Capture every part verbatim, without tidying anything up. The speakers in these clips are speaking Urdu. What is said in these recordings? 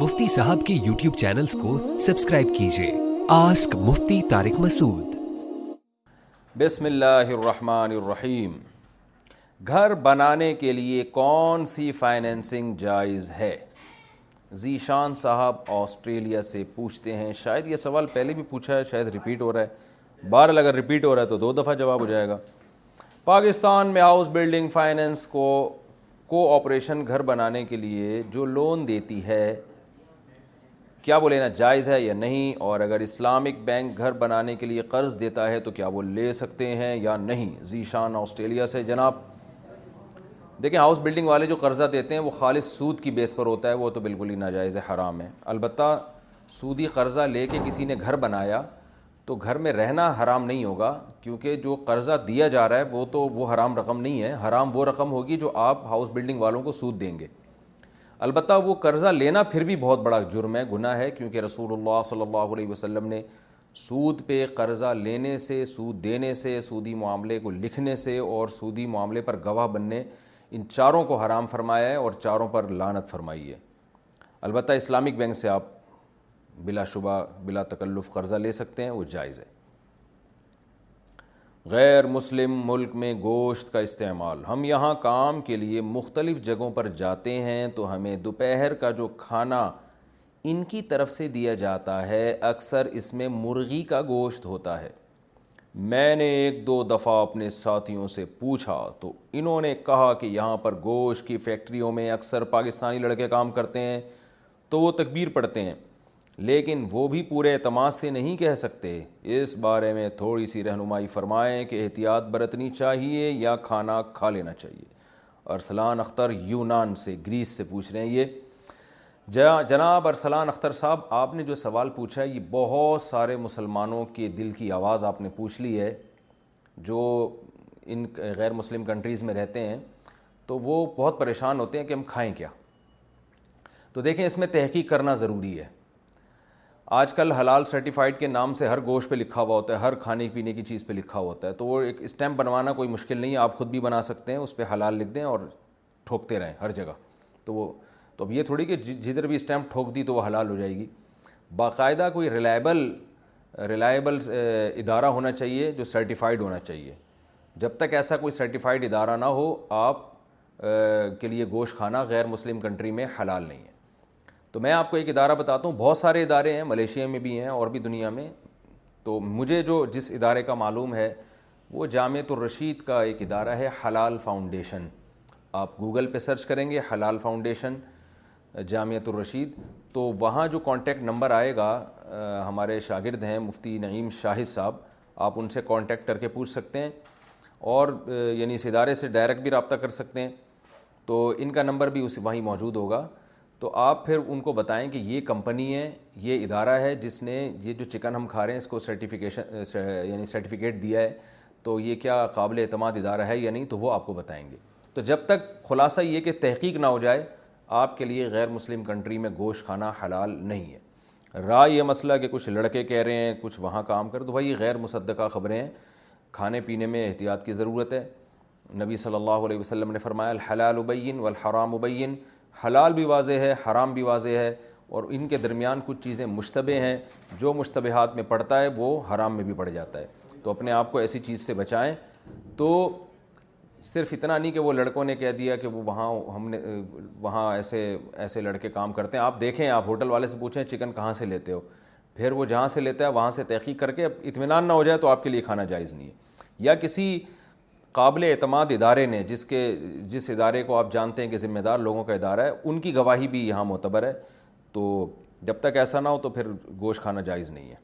مفتی صاحب کے یوٹیوب چینلز کو سبسکرائب کیجیے. آسک مفتی تارق مسعود. بسم اللہ الرحمن الرحیم. گھر بنانے کے لیے کون سی فائنینسنگ جائز ہے؟ ذیشان صاحب آسٹریلیا سے پوچھتے ہیں. شاید یہ سوال پہلے بھی پوچھا ہے, شاید ریپیٹ ہو رہا ہے. بہرحال اگر ریپیٹ ہو رہا ہے تو دو دفعہ جواب ہو جائے گا. پاکستان میں ہاؤس بلڈنگ فائنینس کو کو آپریشن گھر بنانے کے لیے جو لون دیتی ہے, کیا وہ لینا جائز ہے یا نہیں؟ اور اگر اسلامک بینک گھر بنانے کے لیے قرض دیتا ہے تو کیا وہ لے سکتے ہیں یا نہیں؟ ذیشان آسٹریلیا سے. جناب دیکھیں, ہاؤس بلڈنگ والے جو قرضہ دیتے ہیں وہ خالص سود کی بیس پر ہوتا ہے, وہ تو بالکل ہی ناجائز ہے, حرام ہے. البتہ سودی قرضہ لے کے کسی نے گھر بنایا تو گھر میں رہنا حرام نہیں ہوگا, کیونکہ جو قرضہ دیا جا رہا ہے وہ تو وہ حرام رقم نہیں ہے. حرام وہ رقم ہوگی جو آپ ہاؤس بلڈنگ والوں کو سود دیں گے. البتہ وہ قرضہ لینا پھر بھی بہت بڑا جرم ہے, گناہ ہے, کیونکہ رسول اللہ صلی اللہ علیہ وسلم نے سود پہ قرضہ لینے سے, سود دینے سے, سودی معاملے کو لکھنے سے اور سودی معاملے پر گواہ بننے, ان چاروں کو حرام فرمایا ہے اور چاروں پر لعنت فرمائی ہے. البتہ اسلامک بینک سے آپ بلا شبہ بلا تکلف قرضہ لے سکتے ہیں, وہ جائز ہے. غیر مسلم ملک میں گوشت کا استعمال. ہم یہاں کام کے لیے مختلف جگہوں پر جاتے ہیں تو ہمیں دوپہر کا جو کھانا ان کی طرف سے دیا جاتا ہے اکثر اس میں مرغی کا گوشت ہوتا ہے. میں نے ایک دو دفعہ اپنے ساتھیوں سے پوچھا تو انہوں نے کہا کہ یہاں پر گوشت کی فیکٹریوں میں اکثر پاکستانی لڑکے کام کرتے ہیں تو وہ تکبیر پڑھتے ہیں, لیکن وہ بھی پورے اعتماد سے نہیں کہہ سکتے. اس بارے میں تھوڑی سی رہنمائی فرمائیں کہ احتیاط برتنی چاہیے یا کھانا کھا لینا چاہیے. ارسلان اختر یونان سے, گریس سے پوچھ رہے ہیں یہ. جناب ارسلان اختر صاحب, آپ نے جو سوال پوچھا ہے یہ بہت سارے مسلمانوں کے دل کی آواز آپ نے پوچھ لی ہے جو ان غیر مسلم کنٹریز میں رہتے ہیں, تو وہ بہت پریشان ہوتے ہیں کہ ہم کھائیں کیا. تو دیکھیں, اس میں تحقیق کرنا ضروری ہے. آج کل حلال سرٹیفائیڈ کے نام سے ہر گوشت پہ لکھا ہوا ہوتا ہے, ہر کھانے پینے کی چیز پہ لکھا ہوتا ہے, تو وہ ایک اسٹیمپ بنوانا کوئی مشکل نہیں ہے, آپ خود بھی بنا سکتے ہیں, اس پہ حلال لکھ دیں اور ٹھوکتے رہیں ہر جگہ. تو وہ تو اب یہ تھوڑی کہ جدھر بھی اسٹیمپ ٹھوک دی تو وہ حلال ہو جائے گی. باقاعدہ کوئی ریلائبل ریلائبل ادارہ ہونا چاہیے جو سرٹیفائیڈ ہونا چاہیے. جب تک ایسا کوئی سرٹیفائیڈ ادارہ نہ ہو, آپ کے لیے گوشت کھانا غیر مسلم کنٹری میں حلال نہیں ہے. تو میں آپ کو ایک ادارہ بتاتا ہوں, بہت سارے ادارے ہیں, ملیشیا میں بھی ہیں اور بھی دنیا میں. تو مجھے جو جس ادارے کا معلوم ہے وہ جامعۃ الرشید کا ایک ادارہ ہے, حلال فاؤنڈیشن. آپ گوگل پہ سرچ کریں گے حلال فاؤنڈیشن جامعۃ الرشید, تو وہاں جو کانٹیکٹ نمبر آئے گا, ہمارے شاگرد ہیں مفتی نعیم شاہد صاحب, آپ ان سے کانٹیکٹ کر کے پوچھ سکتے ہیں, اور یعنی اس ادارے سے ڈائریکٹ بھی رابطہ کر سکتے ہیں. تو ان کا نمبر بھی اس وہیں موجود ہوگا. تو آپ پھر ان کو بتائیں کہ یہ کمپنی ہے, یہ ادارہ ہے جس نے یہ جو چکن ہم کھا رہے ہیں اس کو سرٹیفیکیشن یعنی سرٹیفکیٹ دیا ہے, تو یہ کیا قابل اعتماد ادارہ ہے یا نہیں، تو وہ آپ کو بتائیں گے. تو جب تک خلاصہ یہ کہ تحقیق نہ ہو جائے، آپ کے لیے غیر مسلم کنٹری میں گوشت کھانا حلال نہیں ہے. رائے یہ مسئلہ کہ کچھ لڑکے کہہ رہے ہیں کچھ وہاں کام کر، تو بھائی یہ غیر مصدقہ خبریں ہیں. کھانے پینے میں احتیاط کی ضرورت ہے. نبی صلی اللہ علیہ وسلم نے فرمایا الحلال بین والحرام بین، حلال بھی واضح ہے حرام بھی واضح ہے، اور ان کے درمیان کچھ چیزیں مشتبہ ہیں، جو مشتبہات میں پڑتا ہے وہ حرام میں بھی پڑ جاتا ہے. تو اپنے آپ کو ایسی چیز سے بچائیں. تو صرف اتنا نہیں کہ وہ لڑکوں نے کہہ دیا کہ وہ وہاں ہم نے وہاں ایسے ایسے لڑکے کام کرتے ہیں. آپ دیکھیں، آپ ہوٹل والے سے پوچھیں چکن کہاں سے لیتے ہو، پھر وہ جہاں سے لیتا ہے وہاں سے تحقیق کر کے اطمینان نہ ہو جائے تو آپ کے لیے کھانا جائز نہیں ہے. یا کسی قابل اعتماد ادارے نے، جس کے جس ادارے کو آپ جانتے ہیں کہ ذمہ دار لوگوں کا ادارہ ہے، ان کی گواہی بھی یہاں معتبر ہے. تو جب تک ایسا نہ ہو تو پھر گوشت کھانا جائز نہیں ہے.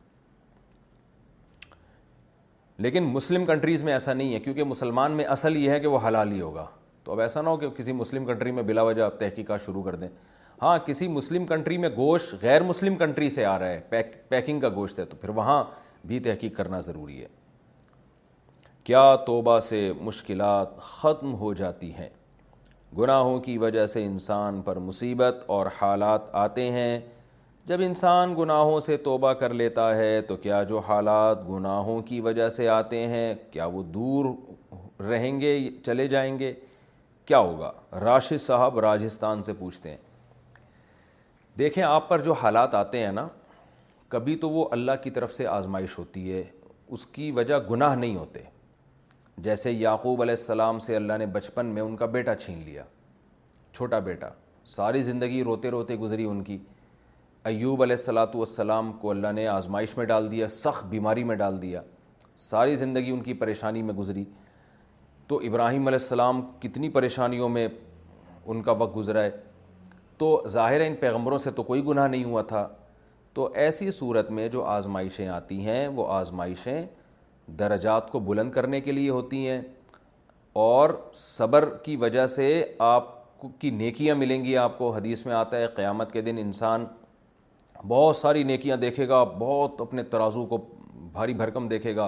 لیکن مسلم کنٹریز میں ایسا نہیں ہے، کیونکہ مسلمان میں اصل یہ ہے کہ وہ حلال ہی ہوگا. تو اب ایسا نہ ہو کہ کسی مسلم کنٹری میں بلا وجہ آپ تحقیقات شروع کر دیں. ہاں، کسی مسلم کنٹری میں گوشت غیر مسلم کنٹری سے آ رہا ہے، پیک پیکنگ کا گوشت ہے، تو پھر وہاں بھی تحقیق کرنا ضروری ہے. کیا توبہ سے مشکلات ختم ہو جاتی ہیں؟ گناہوں کی وجہ سے انسان پر مصیبت اور حالات آتے ہیں. جب انسان گناہوں سے توبہ کر لیتا ہے تو کیا جو حالات گناہوں کی وجہ سے آتے ہیں کیا وہ دور رہیں گے، چلے جائیں گے، کیا ہوگا؟ راشد صاحب راجستھان سے پوچھتے ہیں. دیکھیں، آپ پر جو حالات آتے ہیں نا، کبھی تو وہ اللہ کی طرف سے آزمائش ہوتی ہے، اس کی وجہ گناہ نہیں ہوتے. جیسے یعقوب علیہ السلام سے اللہ نے بچپن میں ان کا بیٹا چھین لیا، چھوٹا بیٹا، ساری زندگی روتے روتے گزری ان کی. ایوب علیہ الصلاۃ والسلام کو اللہ نے آزمائش میں ڈال دیا، سخت بیماری میں ڈال دیا، ساری زندگی ان کی پریشانی میں گزری. تو ابراہیم علیہ السلام کتنی پریشانیوں میں ان کا وقت گزرا ہے. تو ظاہر ہے ان پیغمبروں سے تو کوئی گناہ نہیں ہوا تھا. تو ایسی صورت میں جو آزمائشیں آتی ہیں وہ آزمائشیں درجات کو بلند کرنے کے لیے ہوتی ہیں، اور صبر کی وجہ سے آپ کی نیکیاں ملیں گی. آپ کو حدیث میں آتا ہے قیامت کے دن انسان بہت ساری نیکیاں دیکھے گا، بہت اپنے ترازو کو بھاری بھرکم دیکھے گا،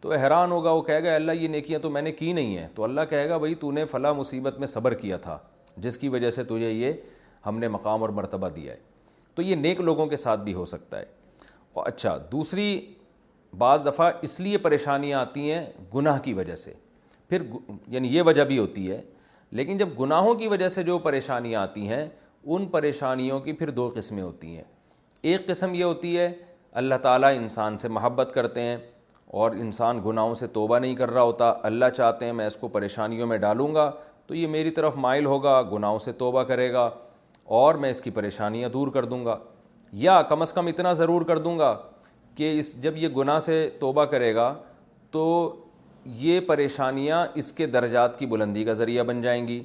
تو حیران ہوگا. وہ کہے گا اللہ یہ نیکیاں تو میں نے کی نہیں ہیں. تو اللہ کہے گا بھائی تو نے فلاں مصیبت میں صبر کیا تھا، جس کی وجہ سے تجھے یہ ہم نے مقام اور مرتبہ دیا ہے. تو یہ نیک لوگوں کے ساتھ بھی ہو سکتا ہے. اور اچھا، دوسری بعض دفعہ اس لیے پریشانیاں آتی ہیں گناہ کی وجہ سے، پھر یعنی یہ وجہ بھی ہوتی ہے. لیکن جب گناہوں کی وجہ سے جو پریشانیاں آتی ہیں، ان پریشانیوں کی پھر دو قسمیں ہوتی ہیں. ایک قسم یہ ہوتی ہے اللہ تعالیٰ انسان سے محبت کرتے ہیں اور انسان گناہوں سے توبہ نہیں کر رہا ہوتا، اللہ چاہتے ہیں میں اس کو پریشانیوں میں ڈالوں گا تو یہ میری طرف مائل ہوگا، گناہوں سے توبہ کرے گا اور میں اس کی پریشانیاں دور کر دوں گا، یا کم از کم اتنا ضرور کر دوں گا کہ اس جب یہ گناہ سے توبہ کرے گا تو یہ پریشانیاں اس کے درجات کی بلندی کا ذریعہ بن جائیں گی.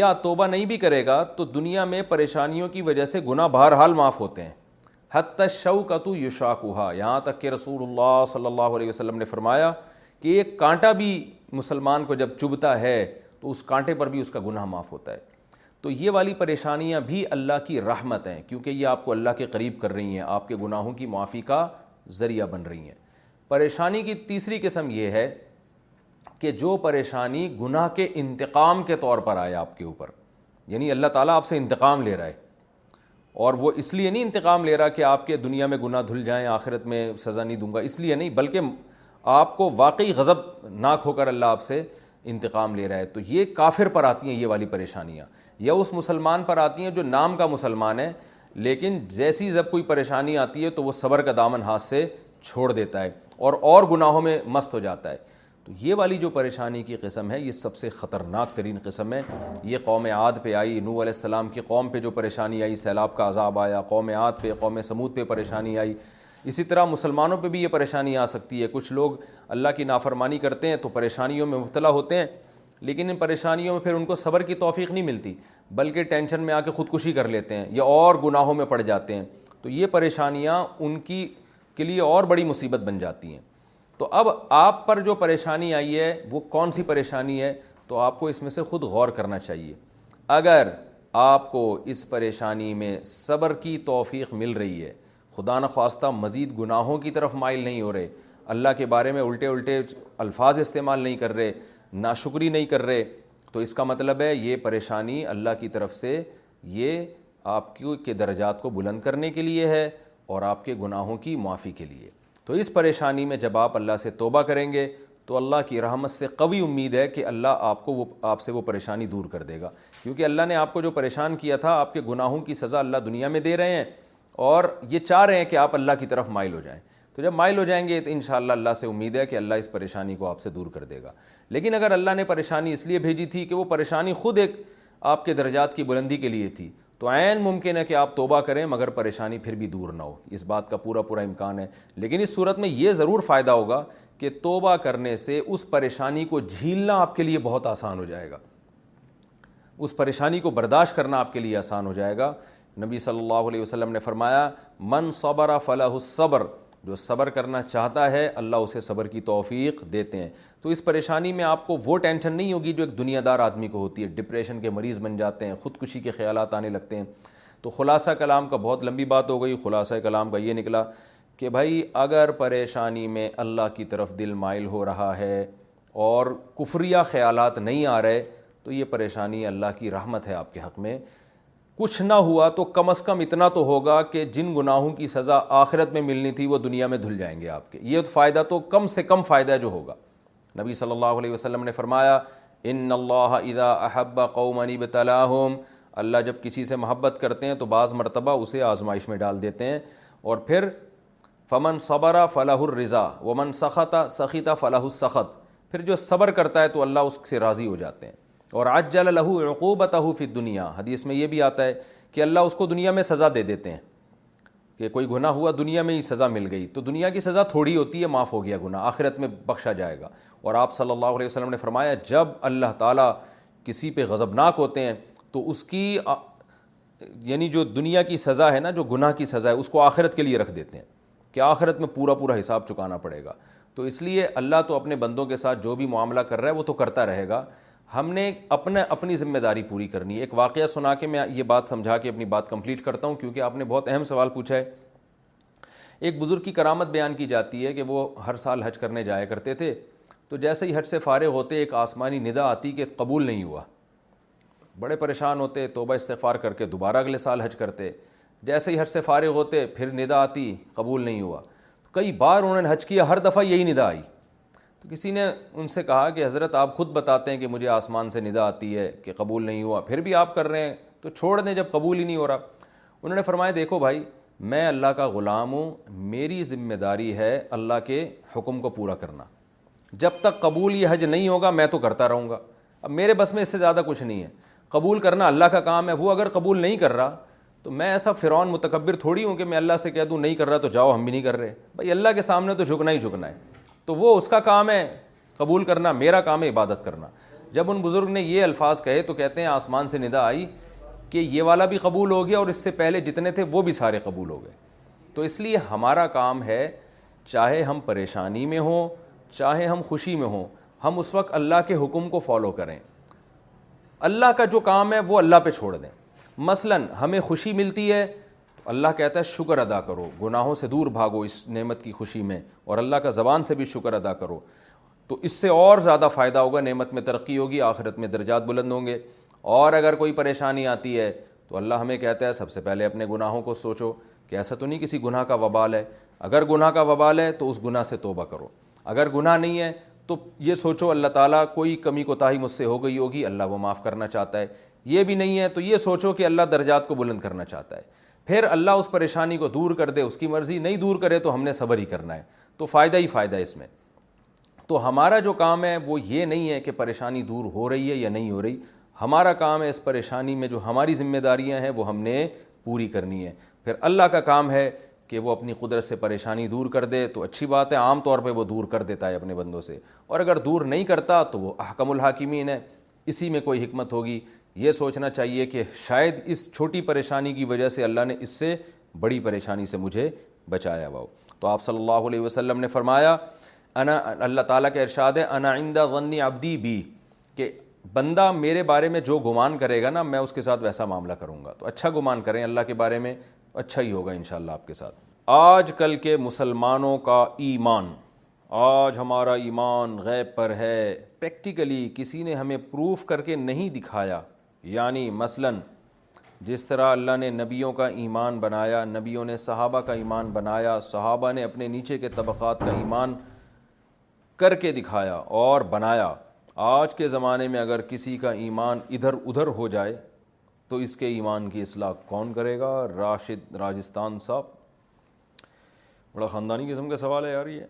یا توبہ نہیں بھی کرے گا تو دنیا میں پریشانیوں کی وجہ سے گناہ بہرحال معاف ہوتے ہیں. حتی الشوکۃ یشاکہا، یہاں تک کہ رسول اللہ صلی اللہ علیہ وسلم نے فرمایا کہ ایک کانٹا بھی مسلمان کو جب چبھتا ہے تو اس کانٹے پر بھی اس کا گناہ معاف ہوتا ہے. تو یہ والی پریشانیاں بھی اللہ کی رحمت ہیں، کیونکہ یہ آپ کو اللہ کے قریب کر رہی ہیں، آپ کے گناہوں کی معافی کا ذریعہ بن رہی ہیں. پریشانی کی تیسری قسم یہ ہے کہ جو پریشانی گناہ کے انتقام کے طور پر آئے آپ کے اوپر، یعنی اللہ تعالیٰ آپ سے انتقام لے رہا ہے. اور وہ اس لیے نہیں انتقام لے رہا کہ آپ کے دنیا میں گناہ دھل جائیں، آخرت میں سزا نہیں دوں گا، اس لیے نہیں، بلکہ آپ کو واقعی غضب ناک ہو کر اللہ آپ سے انتقام لے رہا ہے. تو یہ کافر پر آتی ہیں یہ والی پریشانیاں، یا اس مسلمان پر آتی ہیں جو نام کا مسلمان ہے لیکن جیسی جب کوئی پریشانی آتی ہے تو وہ صبر کا دامن ہاتھ سے چھوڑ دیتا ہے اور اور گناہوں میں مست ہو جاتا ہے. تو یہ والی جو پریشانی کی قسم ہے یہ سب سے خطرناک ترین قسم ہے. یہ قوم عاد پہ آئی، نوح علیہ السلام کی قوم پہ جو پریشانی آئی، سیلاب کا عذاب آیا. قوم عاد پہ، قوم سمود پہ پریشانی آئی. اسی طرح مسلمانوں پہ بھی یہ پریشانی آ سکتی ہے. کچھ لوگ اللہ کی نافرمانی کرتے ہیں تو پریشانیوں میں مبتلا ہوتے ہیں، لیکن ان پریشانیوں میں پھر ان کو صبر کی توفیق نہیں ملتی، بلکہ ٹینشن میں آ کے خودکشی کر لیتے ہیں یا اور گناہوں میں پڑ جاتے ہیں. تو یہ پریشانیاں ان کی کے لیے اور بڑی مصیبت بن جاتی ہیں. تو اب آپ پر جو پریشانی آئی ہے وہ کون سی پریشانی ہے، تو آپ کو اس میں سے خود غور کرنا چاہیے. اگر آپ کو اس پریشانی میں صبر کی توفیق مل رہی ہے، خدا نخواستہ مزید گناہوں کی طرف مائل نہیں ہو رہے، اللہ کے بارے میں الٹے الٹے الفاظ استعمال نہیں کر رہے, ناشکری نہیں کر رہے, تو اس کا مطلب ہے یہ پریشانی اللہ کی طرف سے یہ آپ کے درجات کو بلند کرنے کے لیے ہے اور آپ کے گناہوں کی معافی کے لیے. تو اس پریشانی میں جب آپ اللہ سے توبہ کریں گے تو اللہ کی رحمت سے قوی امید ہے کہ اللہ آپ کو وہ آپ سے وہ پریشانی دور کر دے گا, کیونکہ اللہ نے آپ کو جو پریشان کیا تھا آپ کے گناہوں کی سزا اللہ دنیا میں دے رہے ہیں اور یہ چاہ رہے ہیں کہ آپ اللہ کی طرف مائل ہو جائیں. تو جب مائل ہو جائیں گے تو انشاءاللہ اللہ سے امید ہے کہ اللہ اس پریشانی کو آپ سے دور کر دے گا. لیکن اگر اللہ نے پریشانی اس لیے بھیجی تھی کہ وہ پریشانی خود ایک آپ کے درجات کی بلندی کے لیے تھی, تو عین ممکن ہے کہ آپ توبہ کریں مگر پریشانی پھر بھی دور نہ ہو, اس بات کا پورا پورا امکان ہے. لیکن اس صورت میں یہ ضرور فائدہ ہوگا کہ توبہ کرنے سے اس پریشانی کو جھیلنا آپ کے لیے بہت آسان ہو جائے گا, اس پریشانی کو برداشت کرنا آپ کے لیے آسان ہو جائے گا. نبی صلی اللہ علیہ وسلم نے فرمایا من صبر فلہ الصبر, جو صبر کرنا چاہتا ہے اللہ اسے صبر کی توفیق دیتے ہیں. تو اس پریشانی میں آپ کو وہ ٹینشن نہیں ہوگی جو ایک دنیا دار آدمی کو ہوتی ہے, ڈپریشن کے مریض بن جاتے ہیں, خودکشی کے خیالات آنے لگتے ہیں. تو خلاصہ کلام کا, بہت لمبی بات ہو گئی, خلاصہ کلام کا یہ نکلا کہ بھائی اگر پریشانی میں اللہ کی طرف دل مائل ہو رہا ہے اور کفریہ خیالات نہیں آ رہے تو یہ پریشانی اللہ کی رحمت ہے آپ کے حق میں. کچھ نہ ہوا تو کم از کم اتنا تو ہوگا کہ جن گناہوں کی سزا آخرت میں ملنی تھی وہ دنیا میں دھل جائیں گے آپ کے. یہ فائدہ تو کم سے کم فائدہ جو ہوگا. نبی صلی اللہ علیہ وسلم نے فرمایا ان اللہ اذا احب قوما ابتلاهم, اللہ جب کسی سے محبت کرتے ہیں تو بعض مرتبہ اسے آزمائش میں ڈال دیتے ہیں. اور پھر فمن صبر فلاح الرضا ومن سخط سخط فلاح السخط, پھر جو صبر کرتا ہے تو اللہ اس سے راضی ہو جاتے ہیں. اور عجل لہ عقوبتہ فی الدنیا, حدیث میں یہ بھی آتا ہے کہ اللہ اس کو دنیا میں سزا دے دیتے ہیں کہ کوئی گناہ ہوا دنیا میں ہی سزا مل گئی, تو دنیا کی سزا تھوڑی ہوتی ہے, معاف ہو گیا گناہ, آخرت میں بخشا جائے گا. اور آپ صلی اللہ علیہ وسلم نے فرمایا جب اللہ تعالیٰ کسی پہ غضبناک ہوتے ہیں تو اس کی یعنی جو دنیا کی سزا ہے نا, جو گناہ کی سزا ہے, اس کو آخرت کے لیے رکھ دیتے ہیں کہ آخرت میں پورا پورا حساب چکانا پڑے گا. تو اس لیے اللہ تو اپنے بندوں کے ساتھ جو بھی معاملہ کر رہا ہے وہ تو کرتا رہے گا, ہم نے اپنا اپنی ذمہ داری پوری کرنی ہے. ایک واقعہ سنا کے میں یہ بات سمجھا کے اپنی بات کمپلیٹ کرتا ہوں کیونکہ آپ نے بہت اہم سوال پوچھا ہے. ایک بزرگ کی کرامت بیان کی جاتی ہے کہ وہ ہر سال حج کرنے جایا کرتے تھے, تو جیسے ہی حج سے فارغ ہوتے ایک آسمانی ندا آتی کہ قبول نہیں ہوا. بڑے پریشان ہوتے, توبہ استغفار کر کے دوبارہ اگلے سال حج کرتے. جیسے ہی حج سے فارغ ہوتے پھر ندا آتی قبول نہیں ہوا. کئی بار انہوں نے حج کیا, ہر دفعہ یہی ندا آئی. تو کسی نے ان سے کہا کہ حضرت آپ خود بتاتے ہیں کہ مجھے آسمان سے ندا آتی ہے کہ قبول نہیں ہوا, پھر بھی آپ کر رہے ہیں, تو چھوڑ دیں جب قبول ہی نہیں ہو رہا. انہوں نے فرمایا دیکھو بھائی, میں اللہ کا غلام ہوں, میری ذمہ داری ہے اللہ کے حکم کو پورا کرنا. جب تک قبول یہ حج نہیں ہوگا میں تو کرتا رہوں گا, اب میرے بس میں اس سے زیادہ کچھ نہیں ہے. قبول کرنا اللہ کا کام ہے, وہ اگر قبول نہیں کر رہا تو میں ایسا فرعون متکبر تھوڑی ہوں کہ میں اللہ سے کہہ دوں نہیں کر رہا تو جاؤ ہم بھی نہیں کر رہے. بھائی اللہ کے سامنے تو جھکنا ہی جھکنا ہے, تو وہ اس کا کام ہے قبول کرنا, میرا کام ہے عبادت کرنا. جب ان بزرگ نے یہ الفاظ کہے تو کہتے ہیں آسمان سے ندا آئی کہ یہ والا بھی قبول ہو گیا اور اس سے پہلے جتنے تھے وہ بھی سارے قبول ہو گئے. تو اس لیے ہمارا کام ہے چاہے ہم پریشانی میں ہوں چاہے ہم خوشی میں ہوں, ہم اس وقت اللہ کے حکم کو فالو کریں. اللہ کا جو کام ہے وہ اللہ پہ چھوڑ دیں. مثلاً ہمیں خوشی ملتی ہے تو اللہ کہتا ہے شکر ادا کرو, گناہوں سے دور بھاگو اس نعمت کی خوشی میں, اور اللہ کا زبان سے بھی شکر ادا کرو. تو اس سے اور زیادہ فائدہ ہوگا, نعمت میں ترقی ہوگی, آخرت میں درجات بلند ہوں گے. اور اگر کوئی پریشانی آتی ہے تو اللہ ہمیں کہتا ہے سب سے پہلے اپنے گناہوں کو سوچو کہ ایسا تو نہیں کسی گناہ کا وبال ہے, اگر گناہ کا وبال ہے تو اس گناہ سے توبہ کرو, اگر گناہ نہیں ہے تو یہ سوچو اللہ تعالیٰ کوئی کمی کوتاہی مجھ سے ہو گئی ہوگی, اللہ وہ معاف کرنا چاہتا ہے. یہ بھی نہیں ہے تو یہ سوچو کہ اللہ درجات کو بلند کرنا چاہتا ہے. پھر اللہ اس پریشانی کو دور کر دے, اس کی مرضی نہیں دور کرے تو ہم نے صبر ہی کرنا ہے, تو فائدہ ہی فائدہ ہے اس میں. تو ہمارا جو کام ہے وہ یہ نہیں ہے کہ پریشانی دور ہو رہی ہے یا نہیں ہو رہی, ہمارا کام ہے اس پریشانی میں جو ہماری ذمہ داریاں ہیں وہ ہم نے پوری کرنی ہے. پھر اللہ کا کام ہے کہ وہ اپنی قدرت سے پریشانی دور کر دے, تو اچھی بات ہے, عام طور پہ وہ دور کر دیتا ہے اپنے بندوں سے. اور اگر دور نہیں کرتا تو وہ احکم الحاکمین ہے, اسی میں کوئی حکمت ہوگی. یہ سوچنا چاہیے کہ شاید اس چھوٹی پریشانی کی وجہ سے اللہ نے اس سے بڑی پریشانی سے مجھے بچایا ہوا. تو آپ صلی اللہ علیہ وسلم نے فرمایا انا, اللہ تعالیٰ کا ارشاد ہے انا عند ظن عبدی بی, کہ بندہ میرے بارے میں جو گمان کرے گا نا میں اس کے ساتھ ویسا معاملہ کروں گا. تو اچھا گمان کریں اللہ کے بارے میں, اچھا ہی ہوگا انشاءاللہ آپ کے ساتھ. آج کل کے مسلمانوں کا ایمان آج ہمارا ایمان غیب پر ہے, پریکٹیکلی کسی نے ہمیں پروف کر کے نہیں دکھایا. یعنی مثلا جس طرح اللہ نے نبیوں کا ایمان بنایا, نبیوں نے صحابہ کا ایمان بنایا, صحابہ نے اپنے نیچے کے طبقات کا ایمان کر کے دکھایا اور بنایا. آج کے زمانے میں اگر کسی کا ایمان ادھر ادھر ہو جائے تو اس کے ایمان کی اصلاح کون کرے گا؟ راشد راجستان صاحب, بڑا خاندانی قسم کا سوال ہے یار یہ.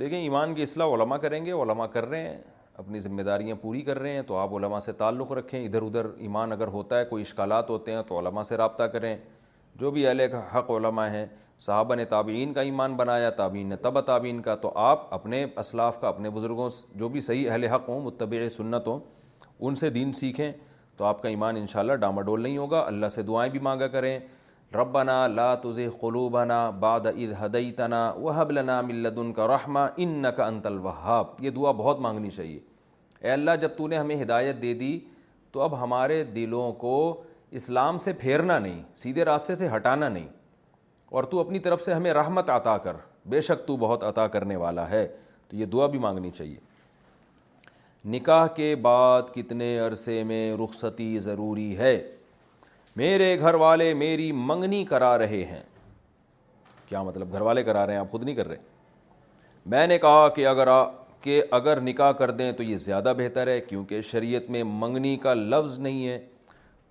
دیکھیں, ایمان کی اصلاح علماء کریں گے, علماء کر رہے ہیں, اپنی ذمہ داریاں پوری کر رہے ہیں, تو آپ علماء سے تعلق رکھیں. ادھر ادھر ایمان اگر ہوتا ہے, کوئی اشکالات ہوتے ہیں تو علماء سے رابطہ کریں, جو بھی اہل حق علماء ہیں. صحابہ نے تابعین کا ایمان بنایا, تابعین نے تبع تابعین کا, تو آپ اپنے اسلاف کا, اپنے بزرگوں, جو بھی صحیح اہل حق ہوں, متبع سنت ہوں, ان سے دین سیکھیں تو آپ کا ایمان انشاءاللہ ڈاماڈول نہیں ہوگا. اللہ سے دعائیں بھی مانگا کریں, ربنا لا تزغ قلوبنا بعد اذ ہدیتنا وہب لنا من لدنک رحمہ انک انت الوہاب. یہ دعا بہت مانگنی چاہیے. اے اللہ, جب تو نے ہمیں ہدایت دے دی تو اب ہمارے دلوں کو اسلام سے پھیرنا نہیں, سیدھے راستے سے ہٹانا نہیں, اور تو اپنی طرف سے ہمیں رحمت عطا کر, بے شک تو بہت عطا کرنے والا ہے. تو یہ دعا بھی مانگنی چاہیے. نکاح کے بعد کتنے عرصے میں رخصتی ضروری ہے؟ میرے گھر والے میری منگنی کرا رہے ہیں. کیا مطلب گھر والے کرا رہے ہیں, آپ خود نہیں کر رہے؟ میں نے کہا کہ اگر کہ اگر نکاح کر دیں تو یہ زیادہ بہتر ہے, کیونکہ شریعت میں منگنی کا لفظ نہیں ہے.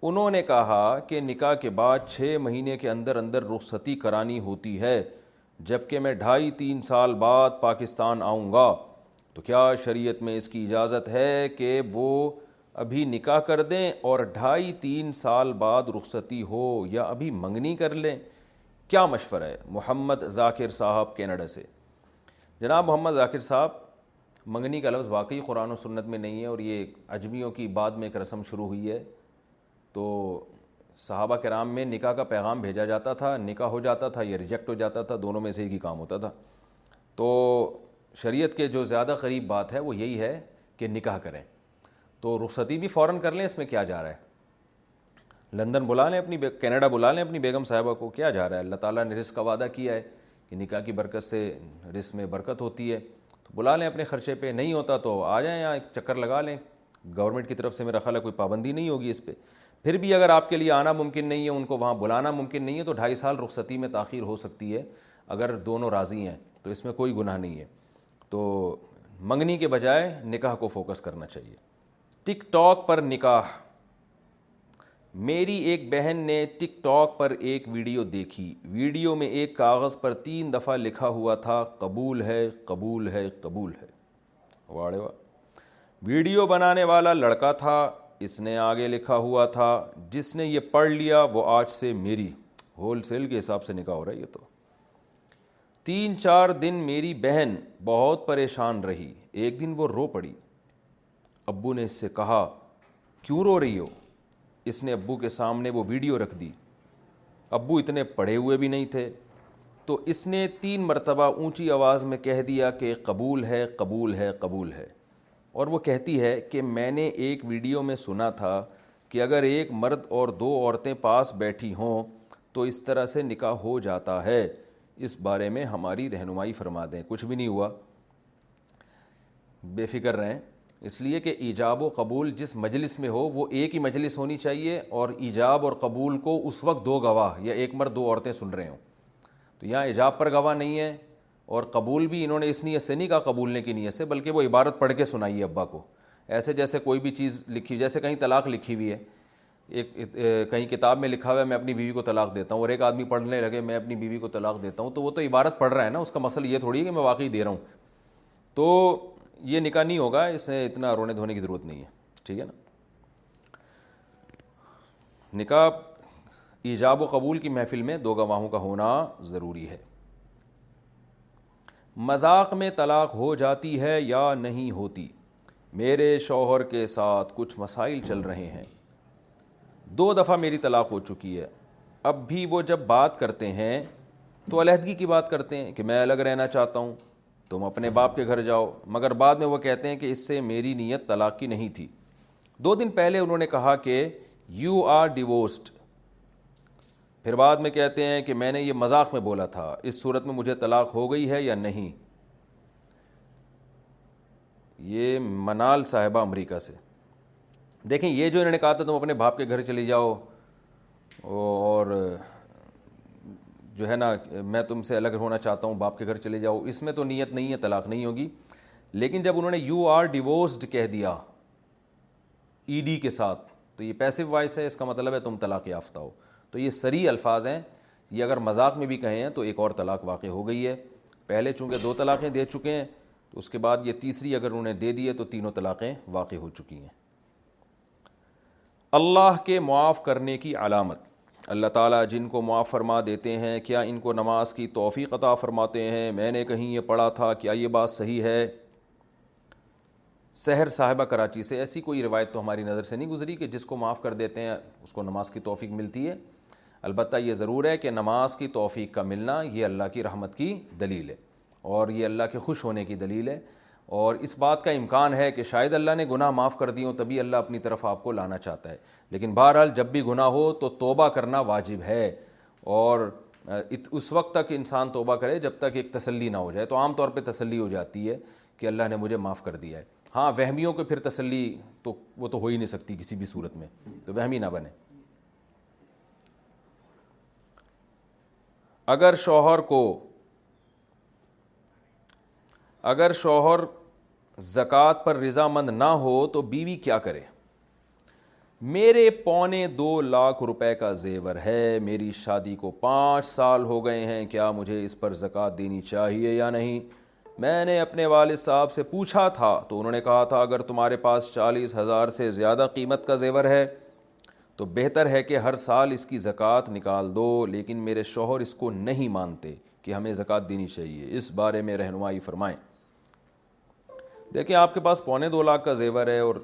انہوں نے کہا کہ نکاح کے بعد چھ مہینے کے اندر اندر رخصتی کرانی ہوتی ہے, جبکہ میں ڈھائی تین سال بعد پاکستان آؤں گا, تو کیا شریعت میں اس کی اجازت ہے کہ وہ ابھی نکاح کر دیں اور ڈھائی تین سال بعد رخصتی ہو, یا ابھی منگنی کر لیں؟ کیا مشورہ ہے؟ محمد ذاکر صاحب کینیڈا سے. جناب محمد ذاکر صاحب, منگنی کا لفظ واقعی قرآن و سنت میں نہیں ہے, اور یہ عجمیوں کی بعد میں ایک رسم شروع ہوئی ہے. تو صحابہ کرام میں نکاح کا پیغام بھیجا جاتا تھا, نکاح ہو جاتا تھا یا ریجیکٹ ہو جاتا تھا, دونوں میں سے ایک ہی کام ہوتا تھا. تو شریعت کے جو زیادہ قریب بات ہے وہ یہی ہے کہ نکاح کریں, تو رخصتی بھی فوراً کر لیں, اس میں کیا جا رہا ہے؟ لندن بلا لیں اپنی, کینیڈا بلا لیں اپنی بیگم صاحبہ کو, کیا جا رہا ہے؟ اللہ تعالیٰ نے رزق کا وعدہ کیا ہے کہ نکاح کی برکت سے رزق میں برکت ہوتی ہے, تو بلا لیں اپنے خرچے پہ. نہیں ہوتا تو آ جائیں یہاں, ایک چکر لگا لیں. گورنمنٹ کی طرف سے میرا خیال ہے کوئی پابندی نہیں ہوگی اس پہ. پھر بھی اگر آپ کے لیے آنا ممکن نہیں ہے, ان کو وہاں بلانا ممکن نہیں ہے, تو ڈھائی سال رخصتی میں تاخیر ہو سکتی ہے اگر دونوں راضی ہیں, تو اس میں کوئی گناہ نہیں ہے. تو منگنی کے بجائے نکاح کو فوکس کرنا چاہیے. ٹک ٹاک پر نکاح. میری ایک بہن نے ٹک ٹاک پر ایک ویڈیو دیکھی. ویڈیو میں ایک کاغذ پر تین دفعہ لکھا ہوا تھا, قبول ہے, قبول ہے, قبول ہے. واڑے واہ. ویڈیو بنانے والا لڑکا تھا, اس نے آگے لکھا ہوا تھا, جس نے یہ پڑھ لیا وہ آج سے میری. ہول سیل کے حساب سے نکاح ہو رہا ہے یہ تو. تین چار دن میری بہن بہت پریشان رہی. ایک دن وہ رو پڑی. ابو نے اس سے کہا, کیوں رو رہی ہو؟ اس نے ابو کے سامنے وہ ویڈیو رکھ دی. ابو اتنے پڑھے ہوئے بھی نہیں تھے, تو اس نے تین مرتبہ اونچی آواز میں کہہ دیا کہ قبول ہے, قبول ہے, قبول ہے. اور وہ کہتی ہے کہ میں نے ایک ویڈیو میں سنا تھا کہ اگر ایک مرد اور دو عورتیں پاس بیٹھی ہوں تو اس طرح سے نکاح ہو جاتا ہے, اس بارے میں ہماری رہنمائی فرما دیں. کچھ بھی نہیں ہوا, بے فکر رہیں, اس لیے کہ ایجاب و قبول جس مجلس میں ہو وہ ایک ہی مجلس ہونی چاہیے, اور ایجاب اور قبول کو اس وقت دو گواہ یا ایک مرد دو عورتیں سن رہے ہوں. تو یہاں ایجاب پر گواہ نہیں ہے, اور قبول بھی انہوں نے اس نیت سے نہیں کہا قبولنے کی نیت سے, بلکہ وہ عبارت پڑھ کے سنائی ہے ابا کو, ایسے جیسے کوئی بھی چیز لکھی, جیسے کہیں طلاق لکھی ہوئی ہے, ایک کہیں کتاب میں لکھا ہوا ہے میں اپنی بیوی کو طلاق دیتا ہوں, اور ایک آدمی پڑھنے لگے میں اپنی بیوی کو طلاق دیتا ہوں, تو وہ تو عبارت پڑھ رہا ہے نا, اس کا مسئلہ یہ تھوڑی ہے کہ میں واقعی دے رہا ہوں. تو یہ نکاح نہیں ہوگا, اس نے اتنا رونے دھونے کی ضرورت نہیں ہے, ٹھیک ہے نا. نکاح ایجاب و قبول کی محفل میں دو گواہوں کا ہونا ضروری ہے. مذاق میں طلاق ہو جاتی ہے یا نہیں ہوتی؟ میرے شوہر کے ساتھ کچھ مسائل چل رہے ہیں, دو دفعہ میری طلاق ہو چکی ہے. اب بھی وہ جب بات کرتے ہیں تو علیحدگی کی بات کرتے ہیں کہ میں الگ رہنا چاہتا ہوں, تم اپنے باپ کے گھر جاؤ, مگر بعد میں وہ کہتے ہیں کہ اس سے میری نیت طلاق کی نہیں تھی. دو دن پہلے انہوں نے کہا کہ یو آر ڈیورسڈ, پھر بعد میں کہتے ہیں کہ میں نے یہ مذاق میں بولا تھا, اس صورت میں مجھے طلاق ہو گئی ہے یا نہیں؟ یہ منال صاحبہ امریکہ سے. دیکھیں یہ جو انہوں نے کہا تھا تم اپنے باپ کے گھر چلی جاؤ اور جو ہے نا میں تم سے الگ ہونا چاہتا ہوں باپ کے گھر چلے جاؤ, اس میں تو نیت نہیں ہے, طلاق نہیں ہوگی. لیکن جب انہوں نے یو آر ڈیوورسڈ کہہ دیا ای ڈی کے ساتھ تو یہ پیسو وائس ہے, اس کا مطلب ہے تم طلاق یافتہ ہو. تو یہ صریح الفاظ ہیں, یہ اگر مذاق میں بھی کہیں ہیں تو ایک اور طلاق واقع ہو گئی ہے. پہلے چونکہ دو طلاقیں دے چکے ہیں تو اس کے بعد یہ تیسری اگر انہیں دے دی ہے تو تینوں طلاقیں واقع ہو چکی ہیں. اللہ کے معاف کرنے کی علامت. اللہ تعالیٰ جن کو معاف فرما دیتے ہیں کیا ان کو نماز کی توفیق عطا فرماتے ہیں؟ میں نے کہیں یہ پڑھا تھا, کیا یہ بات صحیح ہے؟ سحر صاحبہ کراچی سے. ایسی کوئی روایت تو ہماری نظر سے نہیں گزری کہ جس کو معاف کر دیتے ہیں اس کو نماز کی توفیق ملتی ہے. البتہ یہ ضرور ہے کہ نماز کی توفیق کا ملنا یہ اللہ کی رحمت کی دلیل ہے اور یہ اللہ کے خوش ہونے کی دلیل ہے, اور اس بات کا امکان ہے کہ شاید اللہ نے گناہ معاف کر دی ہوں تبھی اللہ اپنی طرف آپ کو لانا چاہتا ہے. لیکن بہرحال جب بھی گناہ ہو تو توبہ کرنا واجب ہے, اور اس وقت تک انسان توبہ کرے جب تک ایک تسلی نہ ہو جائے. تو عام طور پہ تسلی ہو جاتی ہے کہ اللہ نے مجھے معاف کر دیا ہے. ہاں وہمیوں کو پھر تسلی تو وہ تو ہو ہی نہیں سکتی کسی بھی صورت میں, تو وہمی نہ بنے. اگر شوہر کو اگر شوہر زکوٰۃ پر رضامند نہ ہو تو بیوی کیا کرے؟ میرے پونے دو لاکھ روپے کا زیور ہے, میری شادی کو پانچ سال ہو گئے ہیں, کیا مجھے اس پر زکوٰۃ دینی چاہیے یا نہیں؟ میں نے اپنے والد صاحب سے پوچھا تھا تو انہوں نے کہا تھا اگر تمہارے پاس چالیس ہزار سے زیادہ قیمت کا زیور ہے تو بہتر ہے کہ ہر سال اس کی زکوٰۃ نکال دو, لیکن میرے شوہر اس کو نہیں مانتے کہ ہمیں زکوٰۃ دینی چاہیے, اس بارے میں رہنمائی فرمائیں. دیکھیں آپ کے پاس پونے دو لاکھ کا زیور ہے اور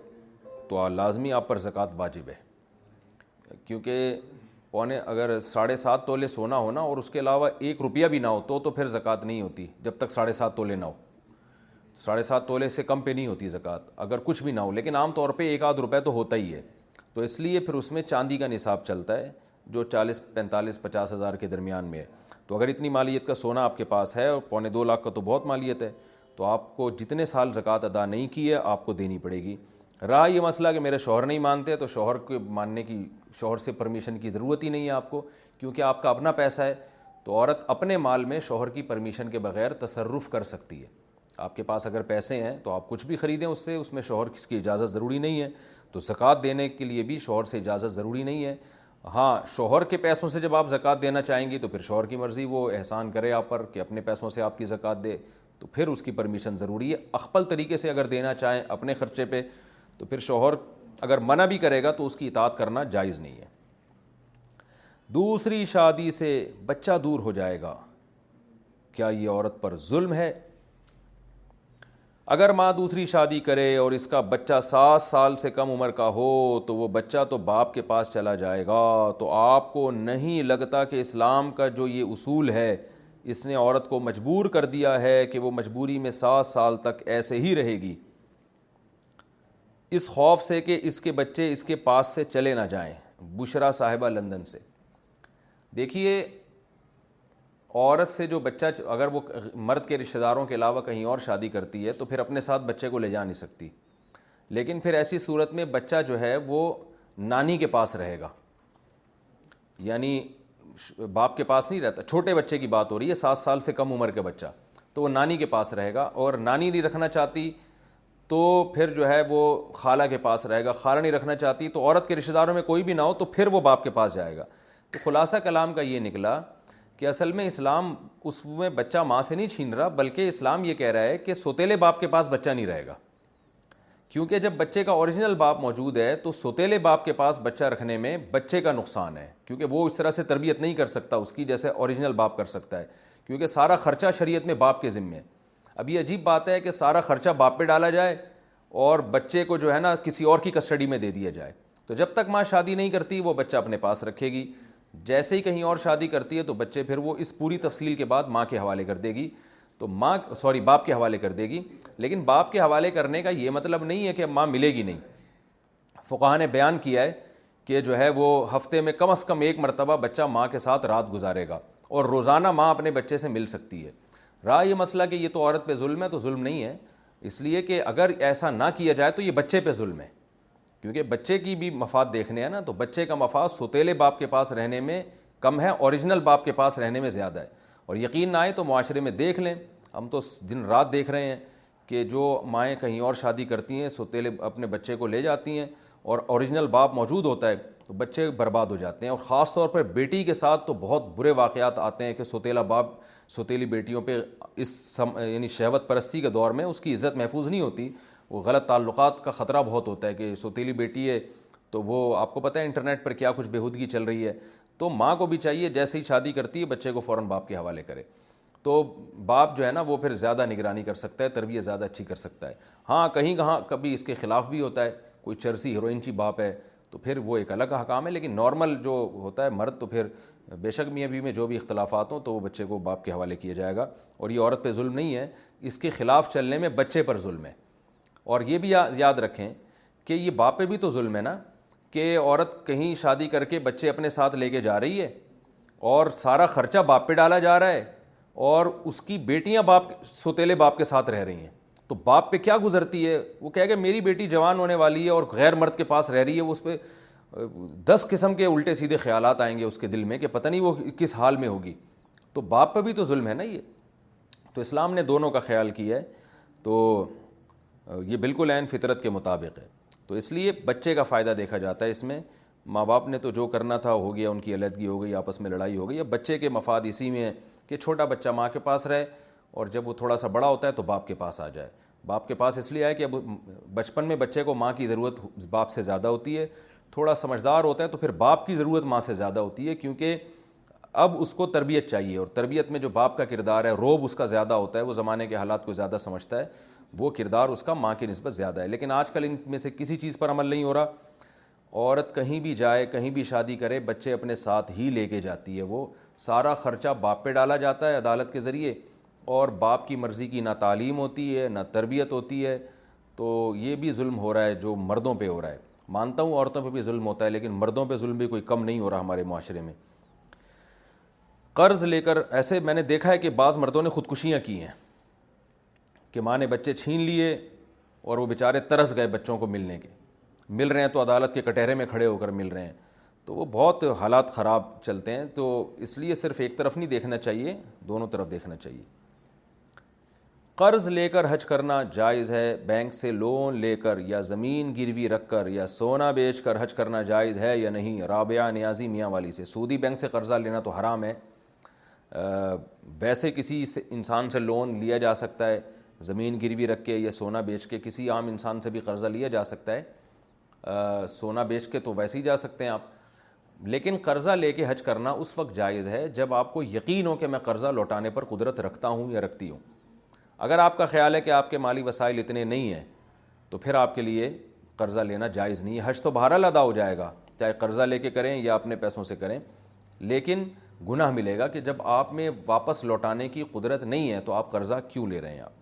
تو لازمی آپ پر زکوٰۃ واجب ہے, کیونکہ پونے اگر ساڑھے سات تولے سونا ہونا اور اس کے علاوہ ایک روپیہ بھی نہ ہو تو, تو پھر زکوٰۃ نہیں ہوتی جب تک ساڑھے سات تولے نہ ہو. ساڑھے سات تولے سے کم پہ نہیں ہوتی زکوٰۃ اگر کچھ بھی نہ ہو, لیکن عام طور پہ ایک آدھ روپے تو ہوتا ہی ہے, تو اس لیے پھر اس میں چاندی کا نصاب چلتا ہے جو چالیس پینتالیس پچاس ہزار کے درمیان میں ہے. تو اگر اتنی مالیت کا سونا آپ کے پاس ہے اور پونے دو لاکھ کا تو بہت مالیت ہے, تو آپ کو جتنے سال زکوٰۃ ادا نہیں کی ہے آپ کو دینی پڑے گی. رہا یہ مسئلہ کہ میرے شوہر نہیں مانتے, تو شوہر کے ماننے کی شوہر سے پرمیشن کی ضرورت ہی نہیں ہے آپ کو, کیونکہ آپ کا اپنا پیسہ ہے. تو عورت اپنے مال میں شوہر کی پرمیشن کے بغیر تصرف کر سکتی ہے. آپ کے پاس اگر پیسے ہیں تو آپ کچھ بھی خریدیں اس سے, اس میں شوہر کی اجازت ضروری نہیں ہے. تو زکوٰۃ دینے کے لیے بھی شوہر سے اجازت ضروری نہیں ہے. ہاں شوہر کے پیسوں سے جب آپ زکوٰۃ دینا چاہیں گی تو پھر شوہر کی مرضی, وہ احسان کرے آپ پر کہ اپنے پیسوں سے آپ کی زکوٰۃ دے, تو پھر اس کی پرمیشن ضروری ہے. اخپل طریقے سے اگر دینا چاہیں اپنے خرچے پہ تو پھر شوہر اگر منع بھی کرے گا تو اس کی اطاعت کرنا جائز نہیں ہے. دوسری شادی سے بچہ دور ہو جائے گا, کیا یہ عورت پر ظلم ہے؟ اگر ماں دوسری شادی کرے اور اس کا بچہ سات سال سے کم عمر کا ہو تو وہ بچہ تو باپ کے پاس چلا جائے گا, تو آپ کو نہیں لگتا کہ اسلام کا جو یہ اصول ہے اس نے عورت کو مجبور کر دیا ہے کہ وہ مجبوری میں سات سال تک ایسے ہی رہے گی, اس خوف سے کہ اس کے بچے اس کے پاس سے چلے نہ جائیں؟ بشرا صاحبہ لندن سے. دیکھیے عورت سے جو بچہ اگر وہ مرد کے رشتہ داروں کے علاوہ کہیں اور شادی کرتی ہے تو پھر اپنے ساتھ بچے کو لے جا نہیں سکتی, لیکن پھر ایسی صورت میں بچہ جو ہے وہ نانی کے پاس رہے گا, یعنی باپ کے پاس نہیں رہتا. چھوٹے بچے کی بات ہو رہی ہے, سات سال سے کم عمر کا بچہ, تو وہ نانی کے پاس رہے گا, اور نانی نہیں رکھنا چاہتی تو پھر جو ہے وہ خالہ کے پاس رہے گا, خالہ نہیں رکھنا چاہتی تو عورت کے رشتہ داروں میں کوئی بھی نہ ہو تو پھر وہ باپ کے پاس جائے گا. تو خلاصہ کلام کا یہ نکلا کہ اصل میں اسلام اس میں بچہ ماں سے نہیں چھین رہا, بلکہ اسلام یہ کہہ رہا ہے کہ سوتیلے باپ کے پاس بچہ نہیں رہے گا, کیونکہ جب بچے کا اوریجنل باپ موجود ہے تو سوتیلے باپ کے پاس بچہ رکھنے میں بچے کا نقصان ہے, کیونکہ وہ اس طرح سے تربیت نہیں کر سکتا اس کی جیسے اوریجنل باپ کر سکتا ہے, کیونکہ سارا خرچہ شریعت میں باپ کے ذمے ہے. اب یہ عجیب بات ہے کہ سارا خرچہ باپ پہ ڈالا جائے اور بچے کو جو ہے نا کسی اور کی کسٹڈی میں دے دیا جائے. تو جب تک ماں شادی نہیں کرتی وہ بچہ اپنے پاس رکھے گی, جیسے ہی کہیں اور شادی کرتی ہے تو بچے پھر وہ اس پوری تفصیل کے بعد ماں کے حوالے کر دے گی, تو ماں سوری باپ کے حوالے کر دے گی. لیکن باپ کے حوالے کرنے کا یہ مطلب نہیں ہے کہ ماں ملے گی نہیں. فقہاء نے بیان کیا ہے کہ جو ہے وہ ہفتے میں کم از کم ایک مرتبہ بچہ ماں کے ساتھ رات گزارے گا, اور روزانہ ماں اپنے بچے سے مل سکتی ہے. رہا یہ مسئلہ کہ یہ تو عورت پہ ظلم ہے, تو ظلم نہیں ہے, اس لیے کہ اگر ایسا نہ کیا جائے تو یہ بچے پہ ظلم ہے، کیونکہ بچے کی بھی مفاد دیکھنے ہیں نا، تو بچے کا مفاد سوتیلے باپ کے پاس رہنے میں کم ہے، اوریجنل باپ کے پاس رہنے میں زیادہ ہے. اور یقین نہ آئے تو معاشرے میں دیکھ لیں، ہم تو دن رات دیکھ رہے ہیں کہ جو مائیں کہیں اور شادی کرتی ہیں، سوتیلے اپنے بچے کو لے جاتی ہیں اور اوریجنل باپ موجود ہوتا ہے تو بچے برباد ہو جاتے ہیں. اور خاص طور پر بیٹی کے ساتھ تو بہت برے واقعات آتے ہیں کہ سوتیلا باپ سوتیلی بیٹیوں پہ اس سم یعنی شہوت پرستی کے دور میں اس کی عزت محفوظ نہیں ہوتی، وہ غلط تعلقات کا خطرہ بہت ہوتا ہے کہ سوتیلی بیٹی ہے تو وہ آپ کو پتہ ہے انٹرنیٹ پر کیا کچھ بےہودگی چل رہی ہے. تو ماں کو بھی چاہیے جیسے ہی شادی کرتی ہے بچے کو فوراً باپ کے حوالے کرے، تو باپ جو ہے نا وہ پھر زیادہ نگرانی کر سکتا ہے، تربیت زیادہ اچھی کر سکتا ہے. ہاں کہیں کہاں کبھی اس کے خلاف بھی ہوتا ہے، کوئی چرسی ہیروئن کی باپ ہے تو پھر وہ ایک الگ حکام ہے، لیکن نارمل جو ہوتا ہے مرد تو پھر بے شک میاں بیوی میں جو بھی اختلافات ہوں تو وہ بچے کو باپ کے حوالے کیا جائے گا. اور یہ عورت پہ ظلم نہیں ہے، اس کے خلاف چلنے میں بچے پر ظلم ہے. اور یہ بھی یاد رکھیں کہ یہ باپ پہ بھی تو ظلم ہے نا، کہ عورت کہیں شادی کر کے بچے اپنے ساتھ لے کے جا رہی ہے اور سارا خرچہ باپ پہ ڈالا جا رہا ہے، اور اس کی بیٹیاں باپ سوتیلے باپ کے ساتھ رہ رہی ہیں. تو باپ پہ کیا گزرتی ہے، وہ کہے کہ میری بیٹی جوان ہونے والی ہے اور غیر مرد کے پاس رہ رہی ہے، وہ اس پہ دس قسم کے الٹے سیدھے خیالات آئیں گے اس کے دل میں کہ پتہ نہیں وہ کس حال میں ہوگی. تو باپ پہ بھی تو ظلم ہے نا یہ، تو اسلام نے دونوں کا خیال کیا ہے، تو یہ بالکل عین فطرت کے مطابق ہے. تو اس لیے بچے کا فائدہ دیکھا جاتا ہے اس میں، ماں باپ نے تو جو کرنا تھا ہو گیا، ان کی علیحدگی ہو گئی، آپس میں لڑائی ہو گئی. اب بچے کے مفاد اسی میں ہے کہ چھوٹا بچہ ماں کے پاس رہے اور جب وہ تھوڑا سا بڑا ہوتا ہے تو باپ کے پاس آ جائے. باپ کے پاس اس لیے آئے کہ اب بچپن میں بچے کو ماں کی ضرورت باپ سے زیادہ ہوتی ہے، تھوڑا سمجھدار ہوتا ہے تو پھر باپ کی ضرورت ماں سے زیادہ ہوتی ہے، کیونکہ اب اس کو تربیت چاہیے. اور تربیت میں جو باپ کا کردار ہے، روب اس کا زیادہ ہوتا ہے، وہ زمانے کے حالات کو زیادہ سمجھتا ہے، وہ کردار اس کا ماں کی نسبت زیادہ ہے. لیکن آج کل ان میں سے کسی چیز پر عمل نہیں ہو رہا. عورت کہیں بھی جائے، کہیں بھی شادی کرے، بچے اپنے ساتھ ہی لے کے جاتی ہے، وہ سارا خرچہ باپ پہ ڈالا جاتا ہے عدالت کے ذریعے، اور باپ کی مرضی کی نہ تعلیم ہوتی ہے نہ تربیت ہوتی ہے. تو یہ بھی ظلم ہو رہا ہے جو مردوں پہ ہو رہا ہے. مانتا ہوں عورتوں پہ بھی ظلم ہوتا ہے، لیکن مردوں پہ ظلم بھی کوئی کم نہیں ہو رہا ہمارے معاشرے میں. قرض لے کر ایسے میں نے دیکھا ہے کہ بعض مردوں نے خودکشیاں کی ہیں کہ ماں نے بچے چھین لیے اور وہ بیچارے ترس گئے بچوں کو ملنے کے، مل رہے ہیں تو عدالت کے کٹہرے میں کھڑے ہو کر مل رہے ہیں. تو وہ بہت حالات خراب چلتے ہیں. تو اس لیے صرف ایک طرف نہیں دیکھنا چاہیے، دونوں طرف دیکھنا چاہیے. قرض لے کر حج کرنا جائز ہے، بینک سے لون لے کر یا زمین گروی رکھ کر یا سونا بیچ کر حج کرنا جائز ہے یا نہیں؟ رابعہ نیازی میاں والی سے. سودی بینک سے قرضہ لینا تو حرام ہے. ویسے کسی انسان سے لون لیا جا سکتا ہے، زمین گروی رکھ کے یا سونا بیچ کے کسی عام انسان سے بھی قرضہ لیا جا سکتا ہے. سونا بیچ کے تو ویسے ہی جا سکتے ہیں آپ، لیکن قرضہ لے کے حج کرنا اس وقت جائز ہے جب آپ کو یقین ہو کہ میں قرضہ لوٹانے پر قدرت رکھتا ہوں یا رکھتی ہوں. اگر آپ کا خیال ہے کہ آپ کے مالی وسائل اتنے نہیں ہیں تو پھر آپ کے لیے قرضہ لینا جائز نہیں ہے. حج تو بہرحال ادا ہو جائے گا، چاہے قرضہ لے کے کریں یا اپنے پیسوں سے کریں، لیکن گناہ ملے گا کہ جب آپ میں واپس لوٹانے کی قدرت نہیں ہے تو آپ قرضہ کیوں لے رہے ہیں. آپ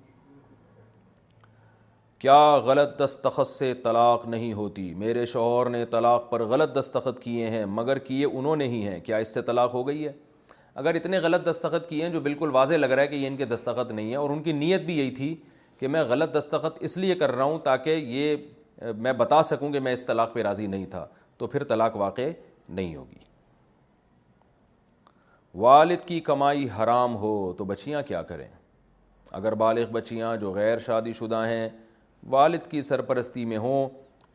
کیا غلط دستخط سے طلاق نہیں ہوتی؟ میرے شوہر نے طلاق پر غلط دستخط کیے ہیں مگر کیے انہوں نے ہی ہیں، کیا اس سے طلاق ہو گئی ہے؟ اگر اتنے غلط دستخط کیے ہیں جو بالکل واضح لگ رہا ہے کہ یہ ان کے دستخط نہیں ہیں، اور ان کی نیت بھی یہی تھی کہ میں غلط دستخط اس لیے کر رہا ہوں تاکہ یہ میں بتا سکوں کہ میں اس طلاق پہ راضی نہیں تھا، تو پھر طلاق واقع نہیں ہوگی. والد کی کمائی حرام ہو تو بچیاں کیا کریں؟ اگر بالغ بچیاں جو غیر شادی شدہ ہیں والد کی سرپرستی میں ہوں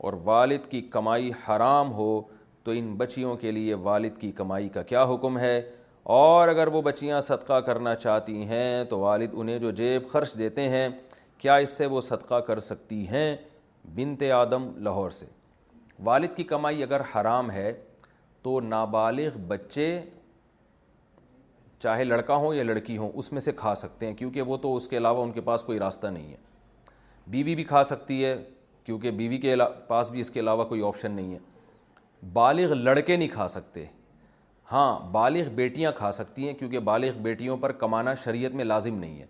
اور والد کی کمائی حرام ہو تو ان بچیوں کے لیے والد کی کمائی کا کیا حکم ہے؟ اور اگر وہ بچیاں صدقہ کرنا چاہتی ہیں تو والد انہیں جو جیب خرچ دیتے ہیں کیا اس سے وہ صدقہ کر سکتی ہیں؟ بنت آدم لاہور سے. والد کی کمائی اگر حرام ہے تو نابالغ بچے چاہے لڑکا ہوں یا لڑکی ہوں اس میں سے کھا سکتے ہیں، کیونکہ وہ تو اس کے علاوہ ان کے پاس کوئی راستہ نہیں ہے. بیوی بھی کھا سکتی ہے کیونکہ بیوی کے پاس بھی اس کے علاوہ کوئی آپشن نہیں ہے. بالغ لڑکے نہیں کھا سکتے. ہاں بالغ بیٹیاں کھا سکتی ہیں کیونکہ بالغ بیٹیوں پر کمانا شریعت میں لازم نہیں ہے.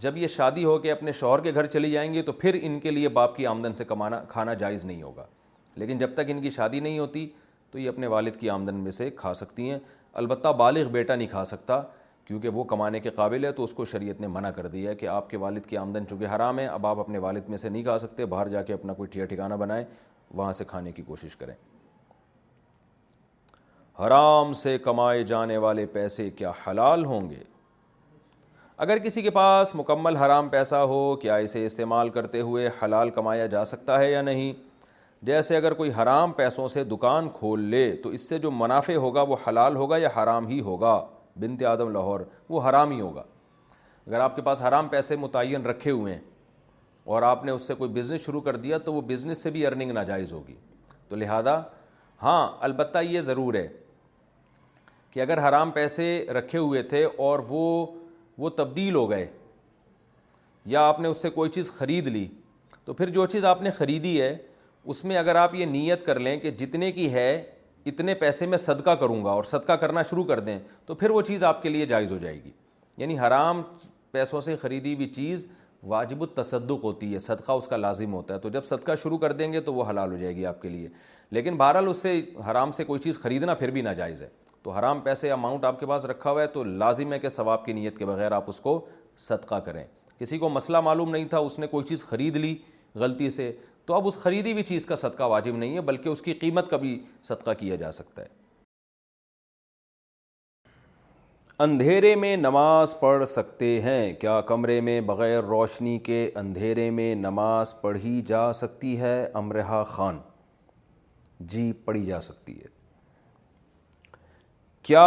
جب یہ شادی ہو کے اپنے شوہر کے گھر چلی جائیں گی تو پھر ان کے لیے باپ کی آمدن سے کمانا کھانا جائز نہیں ہوگا، لیکن جب تک ان کی شادی نہیں ہوتی تو یہ اپنے والد کی آمدن میں سے کھا سکتی ہیں. البتہ بالغ بیٹا نہیں کھا سکتا کیونکہ وہ کمانے کے قابل ہے تو اس کو شریعت نے منع کر دیا ہے کہ آپ کے والد کی آمدن چونکہ حرام ہے، اب آپ اپنے والد میں سے نہیں کھا سکتے، باہر جا کے اپنا کوئی ٹھیا ٹھکانہ بنائیں، وہاں سے کھانے کی کوشش کریں۔ حرام سے کمائے جانے والے پیسے کیا حلال ہوں گے؟ اگر کسی کے پاس مکمل حرام پیسہ ہو، کیا اسے استعمال کرتے ہوئے حلال کمایا جا سکتا ہے یا نہیں؟ جیسے اگر کوئی حرام پیسوں سے دکان کھول لے تو اس سے جو منافع ہوگا وہ حلال ہوگا یا حرام ہی ہوگا؟ بنت آدم لاہور، وہ حرام ہی ہوگا۔ اگر آپ کے پاس حرام پیسے متعین رکھے ہوئے ہیں اور آپ نے اس سے کوئی بزنس شروع کر دیا تو وہ بزنس سے بھی ارننگ ناجائز ہوگی۔ تو لہٰذا ہاں، البتہ یہ ضرور ہے کہ اگر حرام پیسے رکھے ہوئے تھے اور وہ وہ تبدیل ہو گئے یا آپ نے اس سے کوئی چیز خرید لی، تو پھر جو چیز آپ نے خریدی ہے اس میں اگر آپ یہ نیت کر لیں کہ جتنے کی ہے اتنے پیسے میں صدقہ کروں گا اور صدقہ کرنا شروع کر دیں تو پھر وہ چیز آپ کے لیے جائز ہو جائے گی۔ یعنی حرام پیسوں سے خریدی ہوئی چیز واجب التصدق ہوتی ہے، صدقہ اس کا لازم ہوتا ہے، تو جب صدقہ شروع کر دیں گے تو وہ حلال ہو جائے گی آپ کے لیے۔ لیکن بہرحال اس سے حرام سے کوئی چیز خریدنا پھر بھی ناجائز ہے۔ تو حرام پیسے اماؤنٹ آپ کے پاس رکھا ہوا ہے تو لازم ہے کہ ثواب کی نیت کے بغیر آپ اس کو صدقہ کریں۔ کسی کو مسئلہ معلوم نہیں تھا، اس نے کوئی چیز خرید لی غلطی سے، تو اب اس خریدی ہوئی چیز کا صدقہ واجب نہیں ہے بلکہ اس کی قیمت کا بھی صدقہ کیا جا سکتا ہے۔ اندھیرے میں نماز پڑھ سکتے ہیں کیا؟ کمرے میں بغیر روشنی کے اندھیرے میں نماز پڑھی جا سکتی ہے؟ امرہا خان، جی پڑھی جا سکتی ہے۔ کیا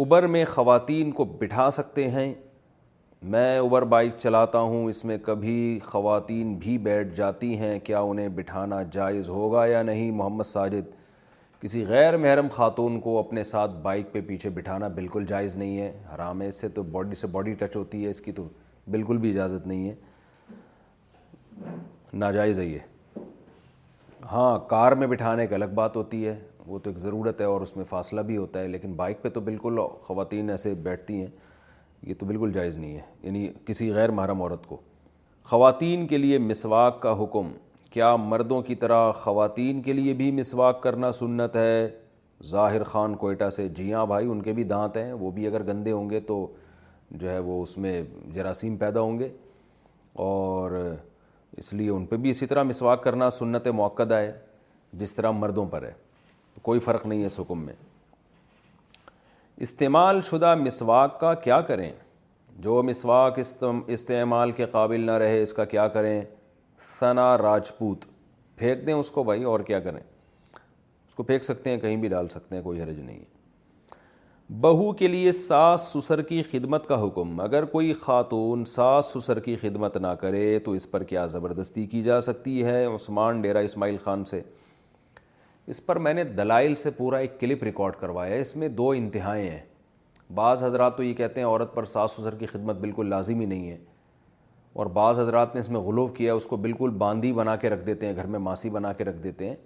اوبر میں خواتین کو بٹھا سکتے ہیں؟ میں اوبر بائک چلاتا ہوں، اس میں کبھی خواتین بھی بیٹھ جاتی ہیں، کیا انہیں بٹھانا جائز ہوگا یا نہیں؟ محمد ساجد، کسی غیر محرم خاتون کو اپنے ساتھ بائک پہ پیچھے بٹھانا بالکل جائز نہیں ہے، حرام ہے، اس سے تو باڈی سے باڈی ٹچ ہوتی ہے، اس کی تو بالکل بھی اجازت نہیں ہے، ناجائز ہے یہ۔ ہاں، کار میں بٹھانے ایک الگ بات ہوتی ہے، وہ تو ایک ضرورت ہے اور اس میں فاصلہ بھی ہوتا ہے، لیکن بائک پہ تو بالکل خواتین ایسے بیٹھتی ہیں، یہ تو بالکل جائز نہیں ہے، یعنی کسی غیر محرم عورت کو۔ خواتین کے لیے مسواک کا حکم، کیا مردوں کی طرح خواتین کے لیے بھی مسواک کرنا سنت ہے؟ ظاہر خان کوئٹہ سے، جی ہاں بھائی، ان کے بھی دانت ہیں، وہ بھی اگر گندے ہوں گے تو جو ہے وہ اس میں جراثیم پیدا ہوں گے، اور اس لیے ان پہ بھی اسی طرح مسواک کرنا سنت مؤکدہ ہے جس طرح مردوں پر ہے، کوئی فرق نہیں ہے اس حکم میں۔ استعمال شدہ مسواک کا کیا کریں؟ جو مسواک استعمال کے قابل نہ رہے اس کا کیا کریں؟ ثنا راجپوت، پھینک دیں اس کو بھائی، اور کیا کریں، اس کو پھینک سکتے ہیں، کہیں بھی ڈال سکتے ہیں، کوئی حرج نہیں ہے۔ بہو کے لیے ساس سسر کی خدمت کا حکم، اگر کوئی خاتون ساس سسر کی خدمت نہ کرے تو اس پر کیا زبردستی کی جا سکتی ہے؟ عثمان ڈیرہ اسماعیل خان سے، اس پر میں نے دلائل سے پورا ایک کلپ ریکارڈ کروایا ہے، اس میں دو انتہائیں ہیں۔ بعض حضرات تو یہ کہتے ہیں عورت پر ساس سسر کی خدمت بالکل لازم ہی نہیں ہے، اور بعض حضرات نے اس میں غلو کیا، اس کو بالکل باندھی بنا کے رکھ دیتے ہیں، گھر میں ماسی بنا کے رکھ دیتے ہیں،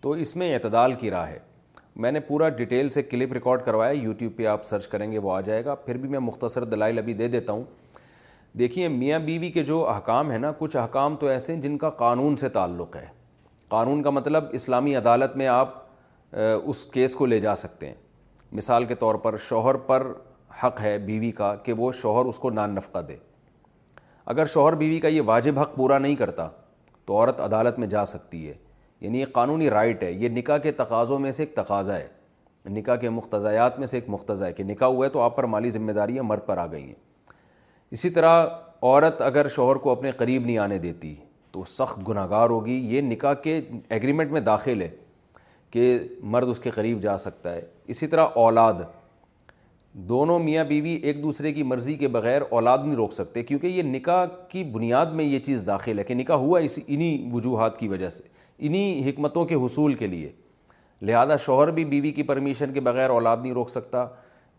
تو اس میں اعتدال کی راہ ہے۔ میں نے پورا ڈیٹیل سے کلپ ریکارڈ کروایا، یوٹیوب پہ آپ سرچ کریں گے وہ آ جائے گا، پھر بھی میں مختصر دلائل ابھی دے دیتا ہوں۔ دیکھیے، میاں بیوی کے جو احکام ہیں نا، کچھ احکام تو ایسے ہیں جن کا قانون سے تعلق ہے، قانون کا مطلب اسلامی عدالت میں آپ اس کیس کو لے جا سکتے ہیں۔ مثال کے طور پر شوہر پر حق ہے بیوی کا کہ وہ شوہر اس کو نان نفقہ دے، اگر شوہر بیوی کا یہ واجب حق پورا نہیں کرتا تو عورت عدالت میں جا سکتی ہے، یعنی یہ قانونی رائٹ ہے، یہ نکاح کے تقاضوں میں سے ایک تقاضا ہے، نکاح کے مقتضیات میں سے ایک مقتضا ہے کہ نکاح ہوا ہے تو آپ پر مالی ذمہ داریاں مرد پر آ گئی ہیں۔ اسی طرح عورت اگر شوہر کو اپنے قریب نہیں آنے دیتی تو سخت گناہ گار ہوگی، یہ نکاح کے ایگریمنٹ میں داخل ہے کہ مرد اس کے قریب جا سکتا ہے۔ اسی طرح اولاد، دونوں میاں بیوی ایک دوسرے کی مرضی کے بغیر اولاد نہیں روک سکتے، کیونکہ یہ نکاح کی بنیاد میں یہ چیز داخل ہے کہ نکاح ہوا اسی انہی وجوہات کی وجہ سے، انہی حکمتوں کے حصول کے لیے۔ لہذا شوہر بھی بیوی کی پرمیشن کے بغیر اولاد نہیں روک سکتا،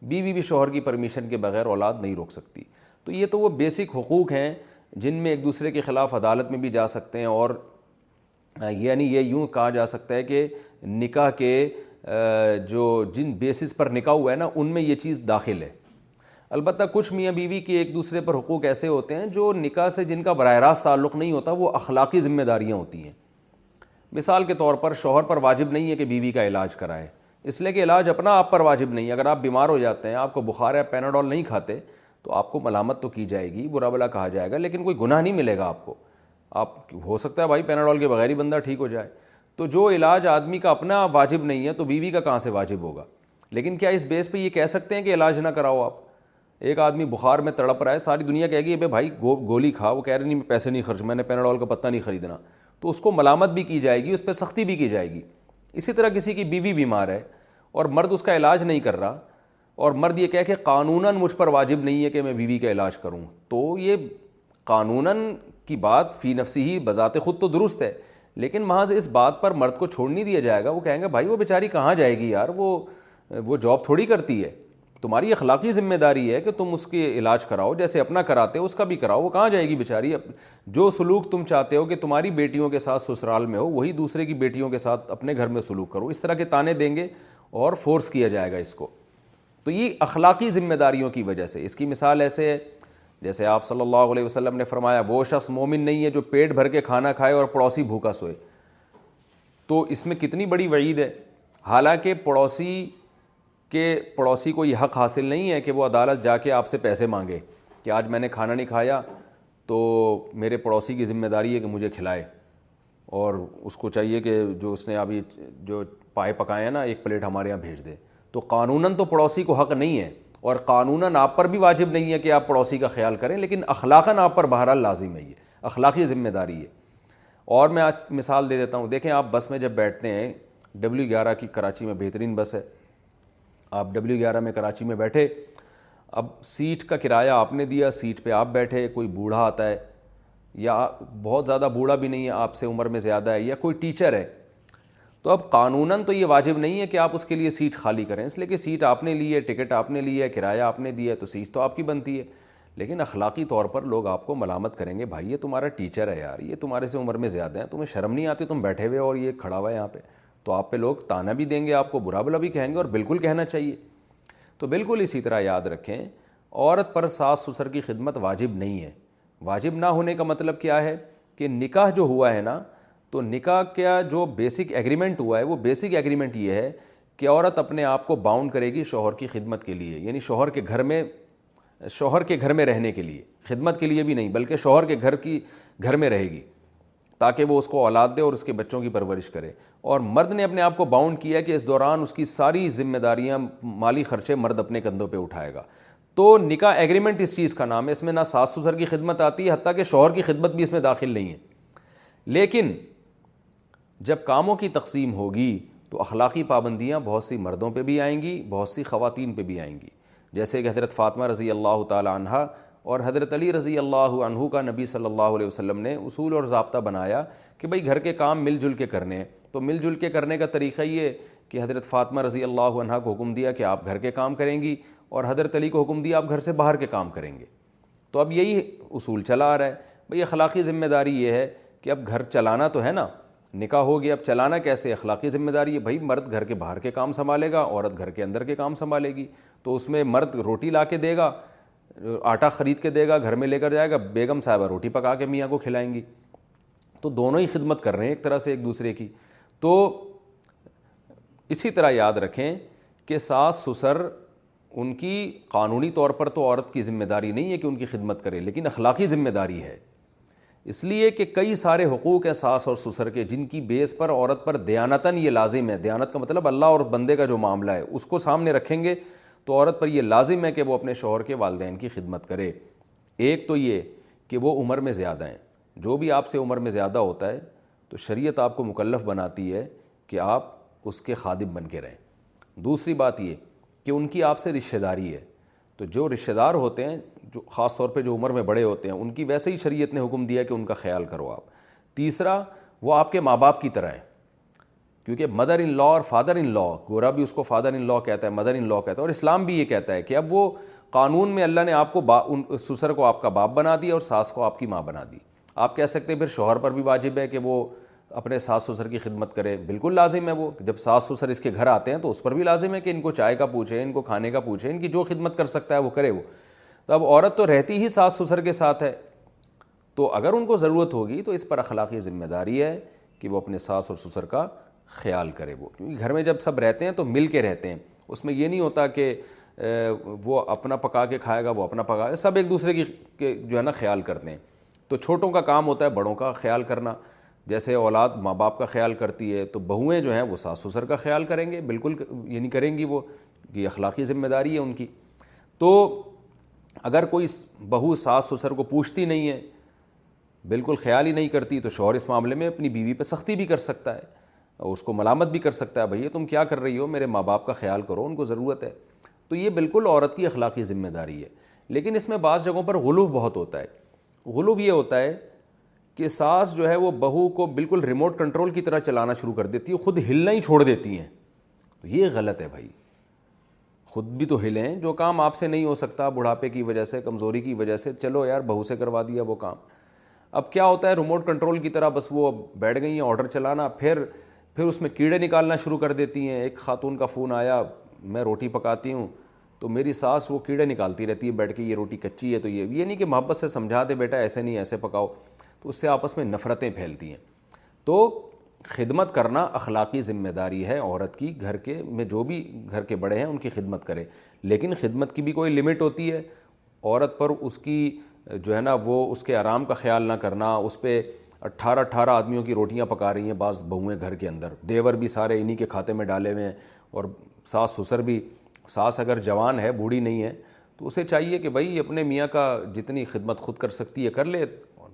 بیوی بھی شوہر کی پرمیشن کے بغیر اولاد نہیں روک سکتی۔ تو یہ تو وہ بیسک حقوق ہیں جن میں ایک دوسرے کے خلاف عدالت میں بھی جا سکتے ہیں، اور یعنی یہ یوں کہا جا سکتا ہے کہ نکاح کے جو جن بیسس پر نکاح ہوا ہے نا، ان میں یہ چیز داخل ہے۔ البتہ کچھ میاں بیوی کے ایک دوسرے پر حقوق ایسے ہوتے ہیں جو نکاح سے جن کا براہ راست تعلق نہیں ہوتا، وہ اخلاقی ذمہ داریاں ہوتی ہیں۔ مثال کے طور پر شوہر پر واجب نہیں ہے کہ بیوی کا علاج کرائے، اس لیے کہ علاج اپنا آپ پر واجب نہیں. اگر آپ بیمار ہو جاتے ہیں, آپ کو بخار ہے, پیناڈول نہیں کھاتے, تو آپ کو ملامت تو کی جائے گی, برا بلا کہا جائے گا, لیکن کوئی گناہ نہیں ملے گا آپ کو. آپ ہو سکتا ہے بھائی پیناڈول کے بغیر ہی بندہ ٹھیک ہو جائے. تو جو علاج آدمی کا اپنا واجب نہیں ہے تو بیوی کا کہاں سے واجب ہوگا؟ لیکن کیا اس بیس پہ یہ کہہ سکتے ہیں کہ علاج نہ کراؤ آپ؟ ایک آدمی بخار میں تڑپ رہا ہے, ساری دنیا کہے گی بے بھائی گولی کھا, وہ کہہ رہے نہیں پیسے نہیں خرچ, میں نے پیناڈول کا پتہ نہیں خریدنا, تو اس کو ملامت بھی کی جائے گی, اس پہ سختی بھی کی جائے گی. اسی طرح کسی کی بیوی بیمار ہے اور مرد اس کا علاج نہیں کر رہا, اور مرد یہ کہہ کہ قانوناً مجھ پر واجب نہیں ہے کہ میں بیوی کا علاج کروں, تو یہ قانوناً کی بات فی نفسی ہی بذات خود تو درست ہے, لیکن محض اس بات پر مرد کو چھوڑ نہیں دیا جائے گا. وہ کہیں گے بھائی وہ بیچاری کہاں جائے گی یار, وہ وہ جاب تھوڑی کرتی ہے, تمہاری اخلاقی ذمہ داری ہے کہ تم اس کے علاج کراؤ, جیسے اپنا کراتے ہو اس کا بھی کراؤ. وہ کہاں جائے گی بیچاری؟ جو سلوک تم چاہتے ہو کہ تمہاری بیٹیوں کے ساتھ سسرال میں ہو, وہی دوسرے کی بیٹیوں کے ساتھ اپنے گھر میں سلوک کرو. اس طرح کے تانے دیں گے اور فورس کیا جائے گا اس کو. تو یہ اخلاقی ذمہ داریوں کی وجہ سے. اس کی مثال ایسے ہے جیسے آپ صلی اللہ علیہ وسلم نے فرمایا وہ شخص مومن نہیں ہے جو پیٹ بھر کے کھانا کھائے اور پڑوسی بھوکا سوئے. تو اس میں کتنی بڑی وعید ہے, حالانکہ پڑوسی کہ پڑوسی کو یہ حق حاصل نہیں ہے کہ وہ عدالت جا کے آپ سے پیسے مانگے کہ آج میں نے کھانا نہیں کھایا تو میرے پڑوسی کی ذمہ داری ہے کہ مجھے کھلائے, اور اس کو چاہیے کہ جو اس نے ابھی جو پائے پکائے ہیں نا ایک پلیٹ ہمارے یہاں بھیج دے. تو قانوناً تو پڑوسی کو حق نہیں ہے, اور قانوناً آپ پر بھی واجب نہیں ہے کہ آپ پڑوسی کا خیال کریں, لیکن اخلاقاً آپ پر بہرحال لازم ہے, یہ اخلاقی ذمہ داری ہے. اور میں آج مثال دے دیتا ہوں, دیکھیں آپ بس میں جب بیٹھتے ہیں, ڈبلیو گیارہ کی کراچی میں بہترین بس ہے, آپ ڈبلیو گیارہ میں کراچی میں بیٹھے, اب سیٹ کا کرایہ آپ نے دیا, سیٹ پہ آپ بیٹھے, کوئی بوڑھا آتا ہے یا بہت زیادہ بوڑھا بھی نہیں ہے آپ سے عمر میں زیادہ ہے, یا کوئی ٹیچر ہے, تو اب قانوناً تو یہ واجب نہیں ہے کہ آپ اس کے لیے سیٹ خالی کریں, اس لیے کہ سیٹ آپ نے لی ہے, ٹکٹ آپ نے لی ہے, کرایہ آپ نے دیا ہے, تو سیٹ تو آپ کی بنتی ہے. لیکن اخلاقی طور پر لوگ آپ کو ملامت کریں گے بھائی یہ تمہارا ٹیچر ہے یار, یہ تمہارے سے عمر میں زیادہ ہیں, تمہیں شرم نہیں آتی, تم بیٹھے ہوئے اور یہ کھڑا ہوا ہے یہاں پہ. تو آپ پہ لوگ تانا بھی دیں گے, آپ کو برا بلا بھی کہیں گے, اور بالکل کہنا چاہیے. تو بالکل اسی طرح یاد رکھیں, عورت پر ساس سسر کی خدمت واجب نہیں ہے. واجب نہ ہونے کا مطلب کیا ہے کہ نکاح جو ہوا ہے نا, تو نکاح کیا جو بیسک ایگریمنٹ ہوا ہے, وہ بیسک ایگریمنٹ یہ ہے کہ عورت اپنے آپ کو باؤنڈ کرے گی شوہر کی خدمت کے لیے, یعنی شوہر کے گھر میں شوہر کے گھر میں رہنے کے لیے, خدمت کے لیے بھی نہیں بلکہ شوہر کے گھر کی گھر میں رہے گی تاکہ وہ اس کو اولاد دے اور اس کے بچوں کی پرورش کرے. اور مرد نے اپنے آپ کو باؤنڈ کیا کہ اس دوران اس کی ساری ذمہ داریاں, مالی خرچے مرد اپنے کندھوں پہ اٹھائے گا. تو نکاح ایگریمنٹ اس چیز کا نام ہے, اس میں نہ ساس سسر کی خدمت آتی ہے, حتیٰ کہ شوہر کی خدمت بھی اس میں داخل نہیں ہے. لیکن جب کاموں کی تقسیم ہوگی تو اخلاقی پابندیاں بہت سی مردوں پہ بھی آئیں گی, بہت سی خواتین پہ بھی آئیں گی, جیسے کہ حضرت فاطمہ رضی اللہ تعالی عنہا اور حضرت علی رضی اللہ عنہ کا نبی صلی اللہ علیہ وسلم نے اصول اور ضابطہ بنایا کہ بھئی گھر کے کام مل جل کے کرنے ہیں. تو مل جل کے کرنے کا طریقہ یہ کہ حضرت فاطمہ رضی اللہ عنہ کو حکم دیا کہ آپ گھر کے کام کریں گی, اور حضرت علی کو حکم دیا آپ گھر سے باہر کے کام کریں گے. تو اب یہی اصول چلا آ رہا ہے. بھئی اخلاقی ذمہ داری یہ ہے کہ اب گھر چلانا تو ہے نا, نکاح ہو گیا, اب چلانا کیسے؟ اخلاقی ذمہ داری ہے, بھائی مرد گھر کے باہر کے کام سنبھالے گا, عورت گھر کے اندر کے کام سنبھالے گی. تو اس میں مرد روٹی لا کے دے گا, آٹا خرید کے دے گا, گھر میں لے کر جائے گا, بیگم صاحبہ روٹی پکا کے میاں کو کھلائیں گی. تو دونوں ہی خدمت کر رہے ہیں ایک طرح سے ایک دوسرے کی. تو اسی طرح یاد رکھیں کہ ساس سسر ان کی قانونی طور پر تو عورت کی ذمہ داری نہیں ہے کہ ان کی خدمت کرے, لیکن اخلاقی ذمہ داری ہے, اس لیے کہ کئی سارے حقوق ہیں ساس اور سسر کے جن کی بیس پر عورت پر دیانتاً یہ لازم ہے. دیانت کا مطلب اللہ اور بندے کا جو معاملہ ہے اس کو سامنے رکھیں گے تو عورت پر یہ لازم ہے کہ وہ اپنے شوہر کے والدین کی خدمت کرے. ایک تو یہ کہ وہ عمر میں زیادہ ہیں, جو بھی آپ سے عمر میں زیادہ ہوتا ہے تو شریعت آپ کو مکلف بناتی ہے کہ آپ اس کے خادم بن کے رہیں. دوسری بات یہ کہ ان کی آپ سے رشتہ داری ہے, تو جو رشتہ دار ہوتے ہیں جو خاص طور پہ جو عمر میں بڑے ہوتے ہیں ان کی ویسے ہی شریعت نے حکم دیا کہ ان کا خیال کرو آپ. تیسرا وہ آپ کے ماں باپ کی طرح ہیں, کیونکہ مدر ان لا اور فادر ان لا, گورا بھی اس کو فادر ان لا کہتا ہے, مدر ان لا کہتا ہے, اور اسلام بھی یہ کہتا ہے کہ اب وہ قانون میں اللہ نے آپ کو با ان سسر کو آپ کا باپ بنا دیا اور ساس کو آپ کی ماں بنا دی. آپ کہہ سکتے ہیں پھر شوہر پر بھی واجب ہے کہ وہ اپنے ساس سسر کی خدمت کرے, بالکل لازم ہے. وہ جب ساس سسر اس کے گھر آتے ہیں تو اس پر بھی لازم ہے کہ ان کو چائے کا پوچھے, ان کو کھانے کا پوچھے, ان کی جو خدمت کر سکتا ہے وہ کرے. وہ تو اب عورت تو رہتی ہی ساس سسر کے ساتھ ہے, تو اگر ان کو ضرورت ہوگی تو اس پر اخلاقی ذمہ داری ہے کہ وہ اپنے ساس اور سسر کا خیال کرے وہ, کیونکہ گھر میں جب سب رہتے ہیں تو مل کے رہتے ہیں, اس میں یہ نہیں ہوتا کہ وہ اپنا پکا کے کھائے گا وہ اپنا پکا, سب ایک دوسرے کی جو ہے نا خیال کرتے ہیں. تو چھوٹوں کا کام ہوتا ہے بڑوں کا خیال کرنا, جیسے اولاد ماں باپ کا خیال کرتی ہے تو بہویں جو ہیں وہ ساس سسر کا خیال کریں گے, بالکل یعنی کریں گی وہ, یہ اخلاقی ذمہ داری ہے ان کی. تو اگر کوئی بہو ساس سسر کو پوچھتی نہیں ہے, بالکل خیال ہی نہیں کرتی, تو شوہر اس معاملے میں اپنی بیوی پہ سختی بھی کر سکتا ہے, اس کو ملامت بھی کر سکتا ہے, بھئی تم کیا کر رہی ہو, میرے ماں باپ کا خیال کرو, ان کو ضرورت ہے. تو یہ بالکل عورت کی اخلاقی ذمہ داری ہے. لیکن اس میں بعض جگہوں پر غلو بہت ہوتا ہے. غلو یہ ہوتا ہے کہ ساس جو ہے وہ بہو کو بالکل ریموٹ کنٹرول کی طرح چلانا شروع کر دیتی ہے, خود ہلنا ہی چھوڑ دیتی ہیں. تو یہ غلط ہے بھائی, خود بھی تو ہلیں, جو کام آپ سے نہیں ہو سکتا بڑھاپے کی وجہ سے, کمزوری کی وجہ سے, چلو یار بہو سے کروا دیا وہ کام. اب کیا ہوتا ہے ریموٹ کنٹرول کی طرح بس وہ بیٹھ گئی ہیں آرڈر چلانا, پھر پھر اس میں کیڑے نکالنا شروع کر دیتی ہیں. ایک خاتون کا فون آیا, میں روٹی پکاتی ہوں تو میری ساس وہ کیڑے نکالتی رہتی ہے بیٹھ کے, یہ روٹی کچی ہے, تو یہ یہ نہیں کہ محبت سے سمجھا دے بیٹا ایسے نہیں ایسے پکاؤ, تو اس سے آپس میں نفرتیں پھیلتی ہیں. تو خدمت کرنا اخلاقی ذمہ داری ہے عورت کی, گھر کے میں جو بھی گھر کے بڑے ہیں ان کی خدمت کرے, لیکن خدمت کی بھی کوئی لمٹ ہوتی ہے. عورت پر اس کی جو ہے نا وہ اس کے آرام کا خیال نہ کرنا, اس پہ اٹھارہ اٹھارہ آدمیوں کی روٹیاں پکا رہی ہیں بعض بہویں گھر کے اندر, دیور بھی سارے انہی کے کھاتے میں ڈالے ہوئے ہیں, اور ساس سسر بھی, ساس اگر جوان ہے بوڑھی نہیں ہے تو اسے چاہیے کہ بھائی اپنے میاں کا جتنی خدمت خود کر سکتی ہے کر لے,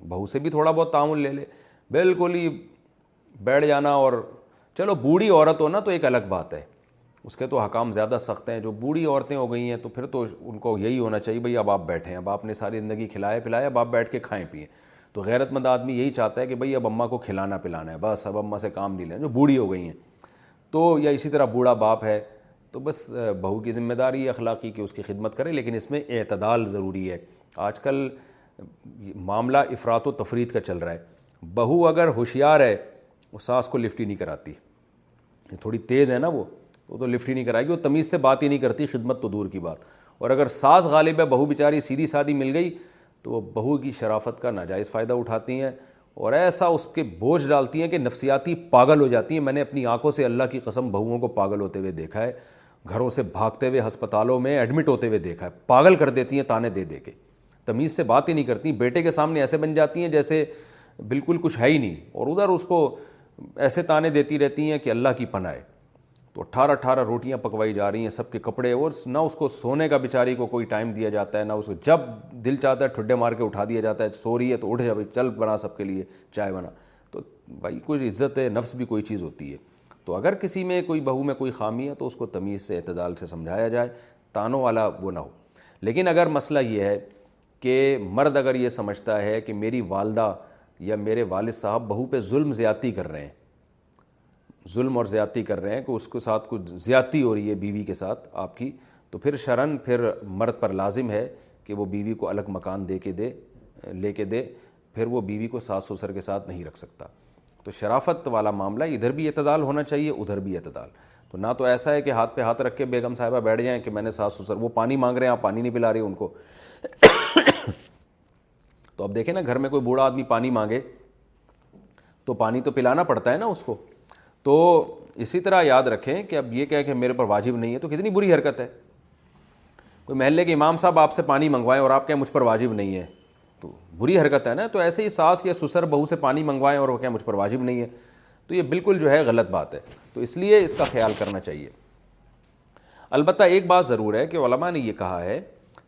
بہو سے بھی تھوڑا بہت تعاون لے لے. بالکل ہی بیٹھ جانا, اور چلو بوڑھی عورت ہونا تو ایک الگ بات ہے, اس کے تو حکام زیادہ سخت ہیں. جو بوڑھی عورتیں ہو گئی ہیں تو پھر تو ان کو یہی ہونا چاہیے بھائی اب آپ بیٹھیں, اب آپ نے ساری زندگی کھلایا پلایا, اب آپ بیٹھ کے کھائیں پئیں. تو غیرت مند آدمی یہی چاہتا ہے کہ بھائی اب اماں کو کھلانا پلانا ہے, بس اب اماں سے کام نہیں لینا, جو بوڑھی ہو گئی ہیں. تو یا اسی طرح بوڑھا باپ ہے تو بس بہو کی ذمہ داری اخلاقی کہ اس کی خدمت کرے, لیکن اس میں اعتدال ضروری ہے. آج کل معاملہ افراط و تفریط کا چل رہا ہے. بہو اگر ہوشیار ہے وہ ساس کو لفٹ ہی نہیں کراتی, تھوڑی تیز ہے نا وہ وہ تو لفٹ ہی نہیں کرائے گی, وہ تمیز سے بات ہی نہیں کرتی, خدمت تو دور کی بات. اور اگر ساس غالب ہے, بہو بیچاری سیدھی سادھی مل گئی, تو وہ بہو کی شرافت کا ناجائز فائدہ اٹھاتی ہیں اور ایسا اس کے بوجھ ڈالتی ہیں کہ نفسیاتی پاگل ہو جاتی ہیں. میں نے اپنی آنکھوں سے اللہ کی قسم بہوؤں کو پاگل ہوتے ہوئے دیکھا ہے, گھروں سے بھاگتے ہوئے ہسپتالوں میں ایڈمٹ ہوتے ہوئے دیکھا ہے, پاگل کر دیتی ہیں تانے دے دے کے, تمیز سے بات ہی نہیں کرتی, بیٹے کے سامنے ایسے بن جاتی ہیں جیسے بالکل کچھ ہے ہی نہیں, اور ادھر اس کو ایسے تانے دیتی رہتی ہیں کہ اللہ کی پناہ. تو اٹھارہ اٹھارہ روٹیاں پکوائی جا رہی ہیں, سب کے کپڑے, اور نہ اس کو سونے کا بیچاری کو کوئی ٹائم دیا جاتا ہے, نہ اس کو جب دل چاہتا ہے ٹھڈے مار کے اٹھا دیا جاتا ہے, سو رہی ہے تو اٹھ جا بھائی چل بنا سب کے لیے چائے بنا. تو بھائی کوئی عزت ہے, نفس بھی کوئی چیز ہوتی ہے. تو اگر کسی میں کوئی بہو میں کوئی خامی ہے تو اس کو تمیز سے اعتدال سے سمجھایا جائے, تانوں والا وہ نہ ہو. لیکن اگر مسئلہ یہ ہے کہ مرد اگر یہ سمجھتا ہے کہ میری والدہ یا میرے والد صاحب بہو پہ ظلم زیادتی کر رہے ہیں, ظلم اور زیادتی کر رہے ہیں کہ اس کے ساتھ کچھ زیادتی ہو رہی ہے بیوی کے ساتھ آپ کی, تو پھر شرعاً پھر مرد پر لازم ہے کہ وہ بیوی کو الگ مکان دے کے دے لے کے دے, پھر وہ بیوی کو ساس سسر کے ساتھ نہیں رکھ سکتا. تو شرافت والا معاملہ, ادھر بھی اعتدال ہونا چاہیے ادھر بھی اعتدال. تو نہ تو ایسا ہے کہ ہاتھ پہ ہاتھ رکھ کے بیگم صاحبہ بیٹھ جائیں کہ میں نے ساس سسر, وہ پانی مانگ رہے ہیں آپ پانی نہیں پلا رہے ان کو. تو اب دیکھیں نا, گھر میں کوئی بوڑھا آدمی پانی مانگے تو پانی تو پلانا پڑتا ہے نا اس کو. تو اسی طرح یاد رکھیں کہ اب یہ کہے کہ میرے پر واجب نہیں ہے تو کتنی بری حرکت ہے. کوئی محلے کے امام صاحب آپ سے پانی منگوائیں اور آپ کہیں مجھ پر واجب نہیں ہے, تو بری حرکت ہے نا. تو ایسے ہی ساس یا سسر بہو سے پانی منگوائیں اور وہ کہیں مجھ پر واجب نہیں ہے, تو یہ بالکل جو ہے غلط بات ہے. تو اس لیے اس کا خیال کرنا چاہیے. البتہ ایک بات ضرور ہے کہ علماء نے یہ کہا ہے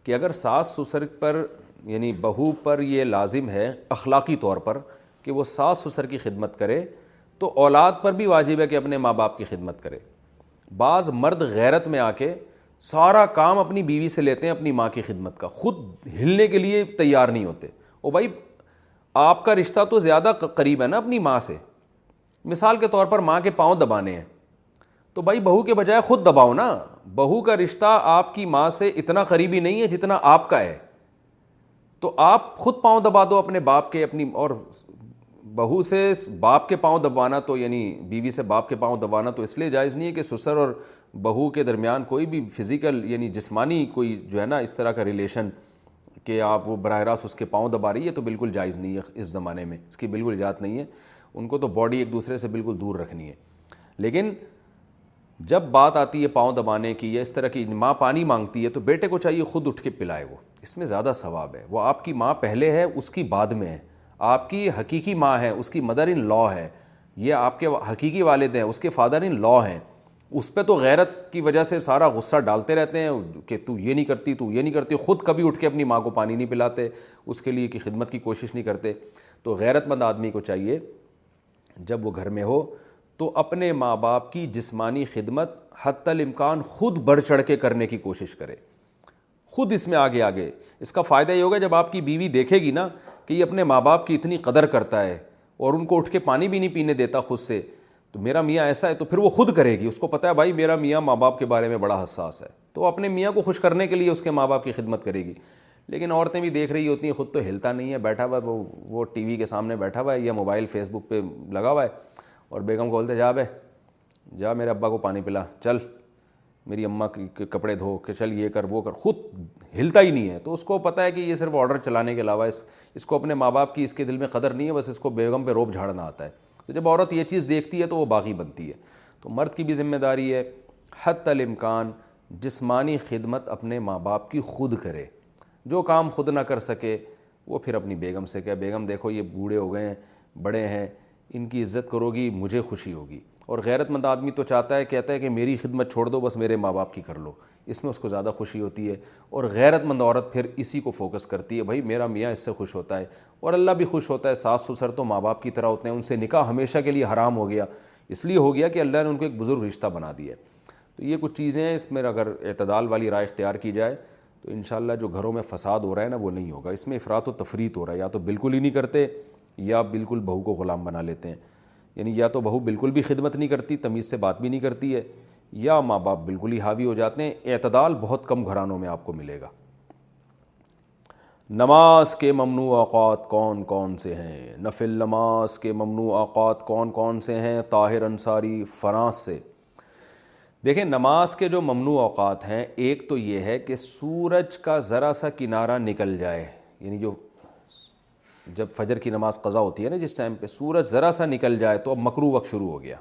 کہ اگر ساس سسر پر یعنی بہو پر یہ لازم ہے اخلاقی طور پر کہ وہ ساس سسر کی خدمت کرے, تو اولاد پر بھی واجب ہے کہ اپنے ماں باپ کی خدمت کرے. بعض مرد غیرت میں آ کے سارا کام اپنی بیوی سے لیتے ہیں, اپنی ماں کی خدمت کا خود ہلنے کے لیے تیار نہیں ہوتے. او بھائی آپ کا رشتہ تو زیادہ قریب ہے نا اپنی ماں سے, مثال کے طور پر ماں کے پاؤں دبانے ہیں تو بھائی بہو کے بجائے خود دباؤ نا. بہو کا رشتہ آپ کی ماں سے اتنا قریبی نہیں ہے جتنا آپ کا ہے, تو آپ خود پاؤں دبا دو اپنے باپ کے اپنی, اور بہو سے باپ کے پاؤں دبوانا تو یعنی بیوی سے باپ کے پاؤں دبوانا تو اس لیے جائز نہیں ہے کہ سسر اور بہو کے درمیان کوئی بھی فزیکل یعنی جسمانی کوئی جو ہے نا اس طرح کا ریلیشن کہ آپ وہ براہ راست اس کے پاؤں دبا رہی ہے, تو بالکل جائز نہیں ہے اس زمانے میں, اس کی بالکل اجازت نہیں ہے. ان کو تو باڈی ایک دوسرے سے بالکل دور رکھنی ہے. لیکن جب بات آتی ہے پاؤں دبانے کی یا اس طرح کی ماں پانی مانگتی ہے تو بیٹے کو چاہیے خود اٹھ کے پلائے. وہ اس میں زیادہ ثواب ہے. وہ آپ کی ماں پہلے ہے, اس کی بعد میں ہے. آپ کی حقیقی ماں ہے, اس کی مدر ان لا ہے, یہ آپ کے حقیقی والد ہیں, اس کے فادر ان لا ہیں. اس پہ تو غیرت کی وجہ سے سارا غصہ ڈالتے رہتے ہیں کہ تو یہ نہیں کرتی, تو یہ نہیں کرتی, خود کبھی اٹھ کے اپنی ماں کو پانی نہیں پلاتے, اس کے لیے کی خدمت کی کوشش نہیں کرتے. تو غیرت مند آدمی کو چاہیے جب وہ گھر میں ہو تو اپنے ماں باپ کی جسمانی خدمت حتی الامکان خود بڑھ چڑھ کے کرنے کی کوشش کرے, خود اس میں آگے آگے. اس کا فائدہ یہ ہوگا جب آپ کی بیوی دیکھے گی نا کہ یہ اپنے ماں باپ کی اتنی قدر کرتا ہے اور ان کو اٹھ کے پانی بھی نہیں پینے دیتا خود سے, تو میرا میاں ایسا ہے, تو پھر وہ خود کرے گی. اس کو پتہ ہے بھائی میرا میاں ماں باپ کے بارے میں بڑا حساس ہے, تو وہ اپنے میاں کو خوش کرنے کے لیے اس کے ماں باپ کی خدمت کرے گی. لیکن عورتیں بھی دیکھ رہی ہوتی ہیں, خود تو ہلتا نہیں ہے, بیٹھا ہوا وہ وہ ٹی وی کے سامنے بیٹھا ہوا ہے یا موبائل فیس بک پہ لگا ہوا ہے, اور بیگم کو بولتے جا بے جا میرے ابا کو پانی پلا, چل میری اماں کے کپڑے دھو, کہ چل یہ کر وہ کر, خود ہلتا ہی نہیں ہے. تو اس کو پتہ ہے کہ یہ صرف آرڈر چلانے کے علاوہ اس اس کو اپنے ماں باپ کی اس کے دل میں قدر نہیں ہے, بس اس کو بیگم پہ روب جھاڑنا آتا ہے. تو جب عورت یہ چیز دیکھتی ہے تو وہ باغی بنتی ہے. تو مرد کی بھی ذمہ داری ہے حتی الامکان جسمانی خدمت اپنے ماں باپ کی خود کرے. جو کام خود نہ کر سکے وہ پھر اپنی بیگم سے کہ بیگم دیکھو یہ بوڑھے ہو گئے ہیں, بڑے ہیں, ان کی عزت کرو گی, مجھے خوشی ہوگی. اور غیرت مند آدمی تو چاہتا ہے, کہتا ہے کہ میری خدمت چھوڑ دو, بس میرے ماں باپ کی کر لو, اس میں اس کو زیادہ خوشی ہوتی ہے. اور غیرت مند عورت پھر اسی کو فوکس کرتی ہے, بھائی میرا میاں اس سے خوش ہوتا ہے اور اللہ بھی خوش ہوتا ہے. ساس سسر تو ماں باپ کی طرح ہوتے ہیں, ان سے نکاح ہمیشہ کے لیے حرام ہو گیا اس لیے ہو گیا کہ اللہ نے ان کو ایک بزرگ رشتہ بنا دیا ہے. تو یہ کچھ چیزیں ہیں, اس میں اگر اعتدال والی رائے اختیار کی جائے تو انشاءاللہ جو گھروں میں فساد ہو رہا ہے نا وہ نہیں ہوگا. اس میں افراط و تفریط ہو رہا ہے, یا تو بالکل ہی نہیں کرتے یا بالکل بہو کو غلام بنا لیتے ہیں. یعنی یا تو بہو بالکل بھی خدمت نہیں کرتی, تمیز سے بات بھی نہیں کرتی ہے, یا ماں باپ بالکل ہی حاوی ہو جاتے ہیں. اعتدال بہت کم گھرانوں میں آپ کو ملے گا. نماز کے ممنوع اوقات کون کون سے ہیں؟ نفل نماز کے ممنوع اوقات کون کون سے ہیں؟ طاہر انصاری فرانس سے. دیکھیں نماز کے جو ممنوع اوقات ہیں, ایک تو یہ ہے کہ سورج کا ذرا سا کنارہ نکل جائے, یعنی جو جب فجر کی نماز قضا ہوتی ہے نا جس ٹائم پہ سورج ذرا سا نکل جائے تو اب مکروہ وقت شروع ہو گیا,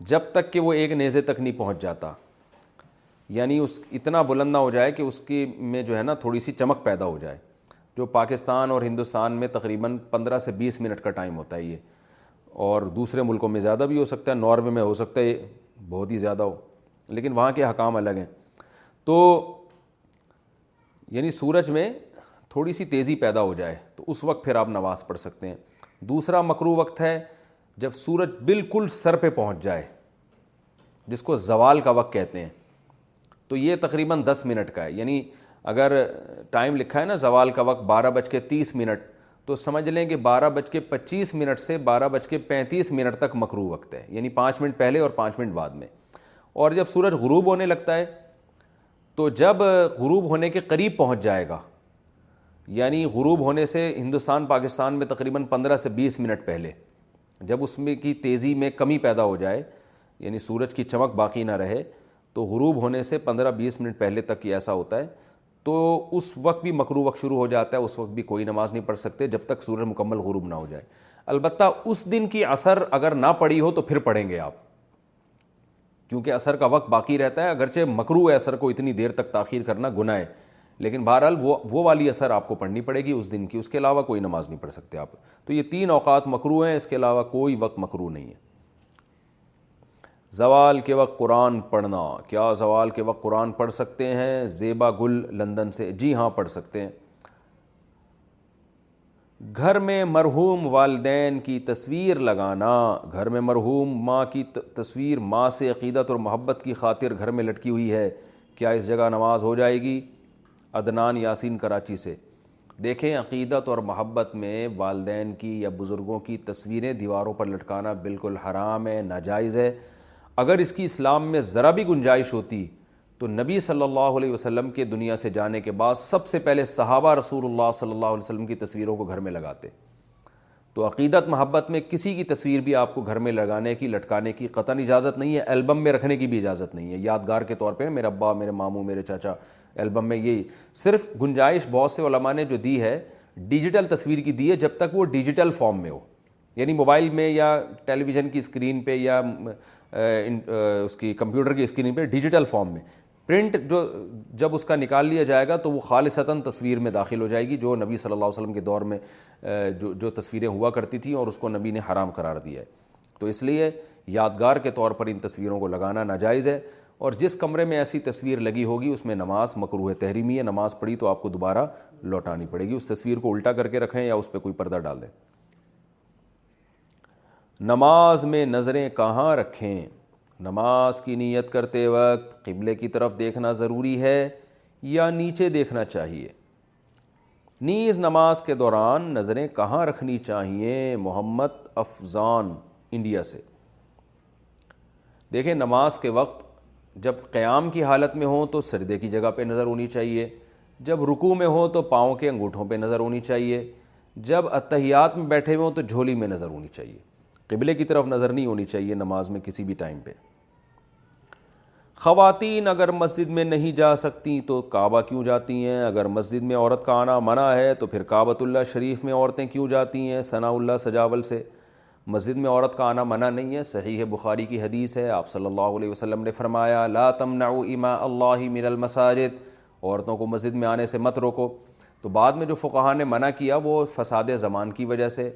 جب تک کہ وہ ایک نیزے تک نہیں پہنچ جاتا, یعنی اس اتنا بلند نہ ہو جائے کہ اس کی میں جو ہے نا تھوڑی سی چمک پیدا ہو جائے. جو پاکستان اور ہندوستان میں تقریباً پندرہ سے بیس منٹ کا ٹائم ہوتا ہے یہ, اور دوسرے ملکوں میں زیادہ بھی ہو سکتا ہے, ناروے میں ہو سکتا ہے بہت ہی زیادہ ہو, لیکن وہاں کے حکام الگ ہیں. تو یعنی سورج میں تھوڑی سی تیزی پیدا ہو جائے تو اس وقت پھر آپ نماز پڑھ سکتے ہیں. دوسرا مکروہ وقت ہے جب سورج بالکل سر پہ پہنچ جائے, جس کو زوال کا وقت کہتے ہیں, تو یہ تقریباً دس منٹ کا ہے. یعنی اگر ٹائم لکھا ہے نا زوال کا وقت بارہ بج کے تیس منٹ, تو سمجھ لیں کہ بارہ بج کے پچیس منٹ سے بارہ بج کے پینتیس منٹ تک مکروہ وقت ہے, یعنی پانچ منٹ پہلے اور پانچ منٹ بعد میں. اور جب سورج غروب ہونے لگتا ہے تو جب غروب ہونے کے قریب پہنچ جائے گا, یعنی غروب ہونے سے ہندوستان پاکستان میں تقریباً پندرہ سے بیس منٹ پہلے, جب اس میں کی تیزی میں کمی پیدا ہو جائے, یعنی سورج کی چمک باقی نہ رہے, تو غروب ہونے سے پندرہ بیس منٹ پہلے تک یہ ایسا ہوتا ہے, تو اس وقت بھی مکروہ وقت شروع ہو جاتا ہے. اس وقت بھی کوئی نماز نہیں پڑھ سکتے جب تک سورج مکمل غروب نہ ہو جائے. البتہ اس دن کی عصر اگر نہ پڑی ہو تو پھر پڑھیں گے آپ, کیونکہ عصر کا وقت باقی رہتا ہے. اگرچہ مکروہ عصر کو اتنی دیر تک تاخیر کرنا گناہ ہے, لیکن بہرحال وہ وہ والی اثر آپ کو پڑھنی پڑے گی اس دن کی, اس کے علاوہ کوئی نماز نہیں پڑھ سکتے آپ. تو یہ تین اوقات مکروہ ہیں, اس کے علاوہ کوئی وقت مکروہ نہیں ہے. زوال کے وقت قرآن پڑھنا, کیا زوال کے وقت قرآن پڑھ سکتے ہیں؟ زیبا گل لندن سے, جی ہاں پڑھ سکتے ہیں. گھر میں مرحوم والدین کی تصویر لگانا, گھر میں مرحوم ماں کی تصویر ماں سے عقیدت اور محبت کی خاطر گھر میں لٹکی ہوئی ہے, کیا اس جگہ نماز ہو جائے گی؟ عدنان یاسین کراچی سے. دیکھیں عقیدت اور محبت میں والدین کی یا بزرگوں کی تصویریں دیواروں پر لٹکانا بالکل حرام ہے, ناجائز ہے. اگر اس کی اسلام میں ذرا بھی گنجائش ہوتی تو نبی صلی اللہ علیہ وسلم کے دنیا سے جانے کے بعد سب سے پہلے صحابہ رسول اللہ صلی اللہ علیہ وسلم کی تصویروں کو گھر میں لگاتے. تو عقیدت محبت میں کسی کی تصویر بھی آپ کو گھر میں لگانے کی, لٹکانے کی قطعاً اجازت نہیں ہے. البم میں رکھنے کی بھی اجازت نہیں ہے, یادگار کے طور پہ میرے ابا, میرے ماموں, میرے چاچا, البم میں یہ صرف گنجائش بہت سے علماء نے جو دی ہے ڈیجیٹل تصویر کی دی ہے, جب تک وہ ڈیجیٹل فارم میں ہو, یعنی موبائل میں یا ٹیلی ویژن کی اسکرین پہ یا اس کی کمپیوٹر کی اسکرین پہ ڈیجیٹل فارم میں. پرنٹ جو جب اس کا نکال لیا جائے گا تو وہ خالصتاً تصویر میں داخل ہو جائے گی, جو نبی صلی اللہ علیہ وسلم کے دور میں جو جو تصویریں ہوا کرتی تھیں اور اس کو نبی نے حرام قرار دیا ہے. تو اس لیے یادگار کے طور پر ان تصویروں کو لگانا ناجائز ہے, اور جس کمرے میں ایسی تصویر لگی ہوگی اس میں نماز مکروہ تحریمی ہے, نماز پڑھی تو آپ کو دوبارہ لوٹانی پڑے گی. اس تصویر کو الٹا کر کے رکھیں یا اس پہ کوئی پردہ ڈال دیں. نماز میں نظریں کہاں رکھیں؟ نماز کی نیت کرتے وقت قبلے کی طرف دیکھنا ضروری ہے یا نیچے دیکھنا چاہیے؟ نیز نماز کے دوران نظریں کہاں رکھنی چاہیے؟ محمد افزان انڈیا سے. دیکھیں, نماز کے وقت جب قیام کی حالت میں ہوں تو سردے کی جگہ پہ نظر ہونی چاہیے, جب رکوع میں ہوں تو پاؤں کے انگوٹھوں پہ نظر ہونی چاہیے, جب اتحیات میں بیٹھے ہوئے ہوں تو جھولی میں نظر ہونی چاہیے. قبلے کی طرف نظر نہیں ہونی چاہیے نماز میں کسی بھی ٹائم پہ. خواتین اگر مسجد میں نہیں جا سکتی تو کعبہ کیوں جاتی ہیں؟ اگر مسجد میں عورت کا آنا منع ہے تو پھر کعبۃ اللہ شریف میں عورتیں کیوں جاتی ہیں؟ ثناء اللہ سجاول سے. مسجد میں عورت کا آنا منع نہیں ہے, صحیح بخاری کی حدیث ہے. آپ صلی اللہ علیہ وسلم نے فرمایا, لا تمنعوا اماء اللہ من المساجد, عورتوں کو مسجد میں آنے سے مت روکو. تو بعد میں جو فقہاء نے منع کیا وہ فساد زمان کی وجہ سے.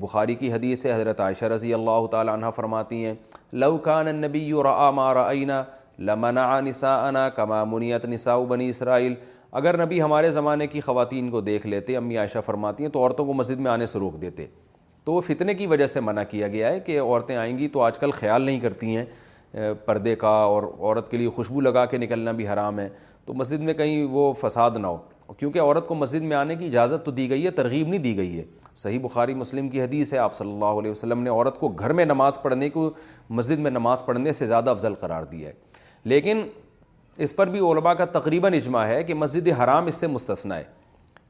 بخاری کی حدیث ہے, حضرت عائشہ رضی اللہ تعالی عنہ فرماتی ہیں, لو کان النبی رأى ما رأینا لمنع نساءنا کما منعت نساء بنی اسرائیل. اگر نبی ہمارے زمانے کی خواتین کو دیکھ لیتے, امی عائشہ فرماتی ہیں, تو عورتوں کو مسجد میں آنے سے روک دیتے. تو وہ فتنے کی وجہ سے منع کیا گیا ہے کہ عورتیں آئیں گی تو آج کل خیال نہیں کرتی ہیں پردے کا, اور عورت کے لیے خوشبو لگا کے نکلنا بھی حرام ہے, تو مسجد میں کہیں وہ فساد نہ ہو, کیونکہ عورت کو مسجد میں آنے کی اجازت تو دی گئی ہے, ترغیب نہیں دی گئی ہے. صحیح بخاری مسلم کی حدیث ہے, آپ صلی اللہ علیہ وسلم نے عورت کو گھر میں نماز پڑھنے کو مسجد میں نماز پڑھنے سے زیادہ افضل قرار دیا ہے. لیکن اس پر بھی علماء کا تقریباً اجماع ہے کہ مسجد حرام اس سے مستثنی ہے,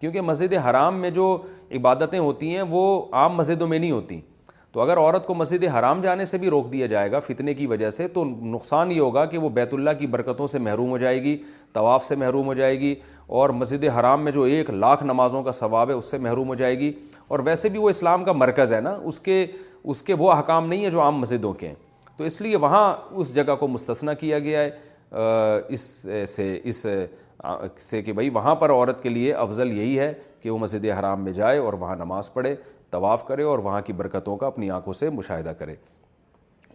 کیونکہ مسجد حرام میں جو عبادتیں ہوتی ہیں وہ عام مسجدوں میں نہیں ہوتی. تو اگر عورت کو مسجد حرام جانے سے بھی روک دیا جائے گا فتنے کی وجہ سے, تو نقصان یہ ہوگا کہ وہ بیت اللہ کی برکتوں سے محروم ہو جائے گی, طواف سے محروم ہو جائے گی, اور مسجد حرام میں جو ایک لاکھ نمازوں کا ثواب ہے اس سے محروم ہو جائے گی. اور ویسے بھی وہ اسلام کا مرکز ہے نا, اس کے اس کے وہ احکام نہیں ہیں جو عام مسجدوں کے ہیں, تو اس لیے وہاں اس جگہ کو مستثنی کیا گیا ہے اس سے اس سے کہ بھائی وہاں پر عورت کے لیے افضل یہی ہے کہ وہ مسجد حرام میں جائے اور وہاں نماز پڑھے, طواف کرے, اور وہاں کی برکتوں کا اپنی آنکھوں سے مشاہدہ کرے.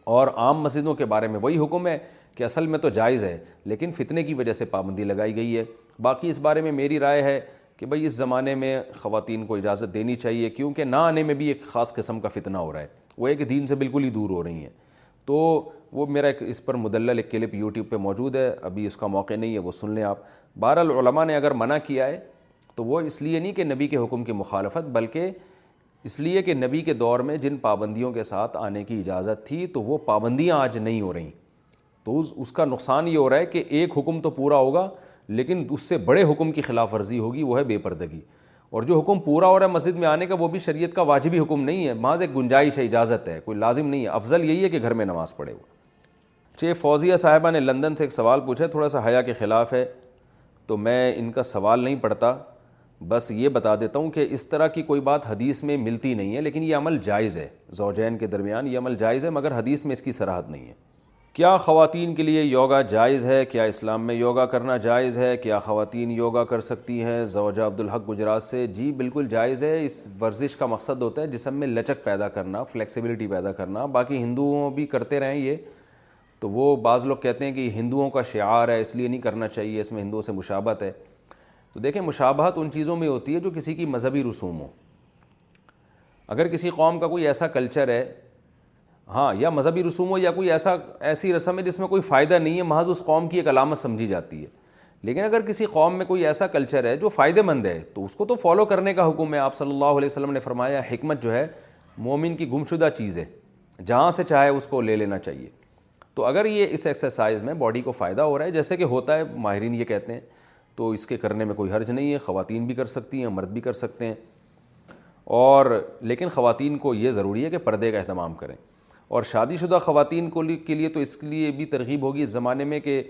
اور عام مسجدوں کے بارے میں وہی حکم ہے کہ اصل میں تو جائز ہے, لیکن فتنے کی وجہ سے پابندی لگائی گئی ہے. باقی اس بارے میں میری رائے ہے کہ بھائی اس زمانے میں خواتین کو اجازت دینی چاہیے, کیونکہ نہ آنے میں بھی ایک خاص قسم کا فتنہ ہو رہا ہے, وہ ایک دین سے بالکل ہی دور ہو رہی ہیں. تو وہ میرا ایک اس پر مدلل ایک کلپ یوٹیوب پہ موجود ہے, ابھی اس کا موقع نہیں ہے, وہ سن لیں آپ. بہرحال علماء نے اگر منع کیا ہے تو وہ اس لیے نہیں کہ نبی کے حکم کی مخالفت, بلکہ اس لیے کہ نبی کے دور میں جن پابندیوں کے ساتھ آنے کی اجازت تھی تو وہ پابندیاں آج نہیں ہو رہی. تو اس کا نقصان یہ ہو رہا ہے کہ ایک حکم تو پورا ہوگا لیکن اس سے بڑے حکم کی خلاف ورزی ہوگی, وہ ہے بے پردگی. اور جو حکم پورا ہو رہا ہے مسجد میں آنے کا وہ بھی شریعت کا واجبی حکم نہیں ہے, محض ایک گنجائش ہے, اجازت ہے, کوئی لازم نہیں ہے. افضل یہی ہے کہ گھر میں نماز پڑھے. وہ چھ فوزیہ صاحبہ نے لندن سے ایک سوال پوچھا, تھوڑا سا حیا کے خلاف ہے, تو میں ان کا سوال نہیں پڑھتا, بس یہ بتا دیتا ہوں کہ اس طرح کی کوئی بات حدیث میں ملتی نہیں ہے, لیکن یہ عمل جائز ہے. زوجین کے درمیان یہ عمل جائز ہے مگر حدیث میں اس کی صراحت نہیں ہے. کیا خواتین کے لیے یوگا جائز ہے؟ کیا اسلام میں یوگا کرنا جائز ہے؟ کیا خواتین یوگا کر سکتی ہیں؟ زوجہ عبدالحق گجرات سے. جی بالکل جائز ہے. اس ورزش کا مقصد ہوتا ہے جسم میں لچک پیدا کرنا, فلیکسیبلٹی پیدا کرنا. باقی ہندوؤں بھی کرتے رہیں یہ, تو وہ بعض لوگ کہتے ہیں کہ ہندوؤں کا شعار ہے اس لیے نہیں کرنا چاہیے, اس میں ہندوؤں سے مشابہت ہے. تو دیکھیں, مشابہت ان چیزوں میں ہوتی ہے جو کسی کی مذہبی رسوم ہو. اگر کسی قوم کا کوئی ایسا کلچر ہے, ہاں, یا مذہبی رسوم ہو, یا کوئی ایسا ایسی رسم ہے جس میں کوئی فائدہ نہیں ہے, محض اس قوم کی ایک علامت سمجھی جاتی ہے. لیکن اگر کسی قوم میں کوئی ایسا کلچر ہے جو فائدہ مند ہے تو اس کو تو فالو کرنے کا حکم ہے. آپ صلی اللہ علیہ وسلم نے فرمایا حکمت جو ہے مومن کی گمشدہ چیز ہے, جہاں سے چاہے اس کو لے لینا چاہیے. تو اگر یہ اس ایکسرسائز میں باڈی کو فائدہ ہو رہا ہے, جیسے کہ ہوتا ہے, ماہرین یہ کہتے ہیں, تو اس کے کرنے میں کوئی حرج نہیں ہے. خواتین بھی کر سکتی ہیں, مرد بھی کر سکتے ہیں. اور لیکن خواتین کو یہ ضروری ہے کہ پردے کا اہتمام کریں. اور شادی شدہ خواتین کو کے لیے تو اس کے لیے بھی ترغیب ہوگی اس زمانے میں کہ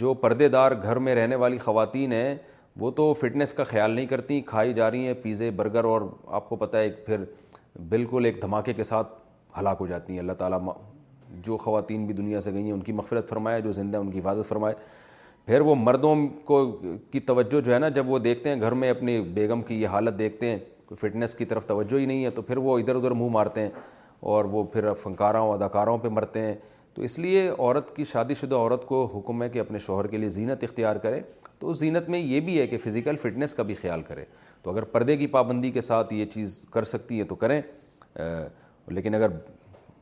جو پردے دار گھر میں رہنے والی خواتین ہیں وہ تو فٹنس کا خیال نہیں کرتی, کھائی جا رہی ہیں پیزے, برگر, اور آپ کو پتہ ہے پھر بالکل ایک دھماکے کے ساتھ ہلاک ہو جاتی ہیں. اللہ تعالیٰ جو خواتین بھی دنیا سے گئی ہیں ان کی مغفرت فرمائے, جو زندہ ہیں ان کی حفاظت فرمائے. پھر وہ مردوں کو کی توجہ جو ہے نا, جب وہ دیکھتے ہیں گھر میں اپنی بیگم کی یہ حالت دیکھتے ہیں, کوئی فٹنس کی طرف توجہ ہی نہیں ہے, تو پھر وہ ادھر ادھر منہ مارتے ہیں اور وہ پھر فنکاروں اداکاروں پہ مرتے ہیں. تو اس لیے عورت کی, شادی شدہ عورت کو حکم ہے کہ اپنے شوہر کے لیے زینت اختیار کرے. تو اس زینت میں یہ بھی ہے کہ فزیکل فٹنس کا بھی خیال کرے. تو اگر پردے کی پابندی کے ساتھ یہ چیز کر سکتی ہے تو کریں, لیکن اگر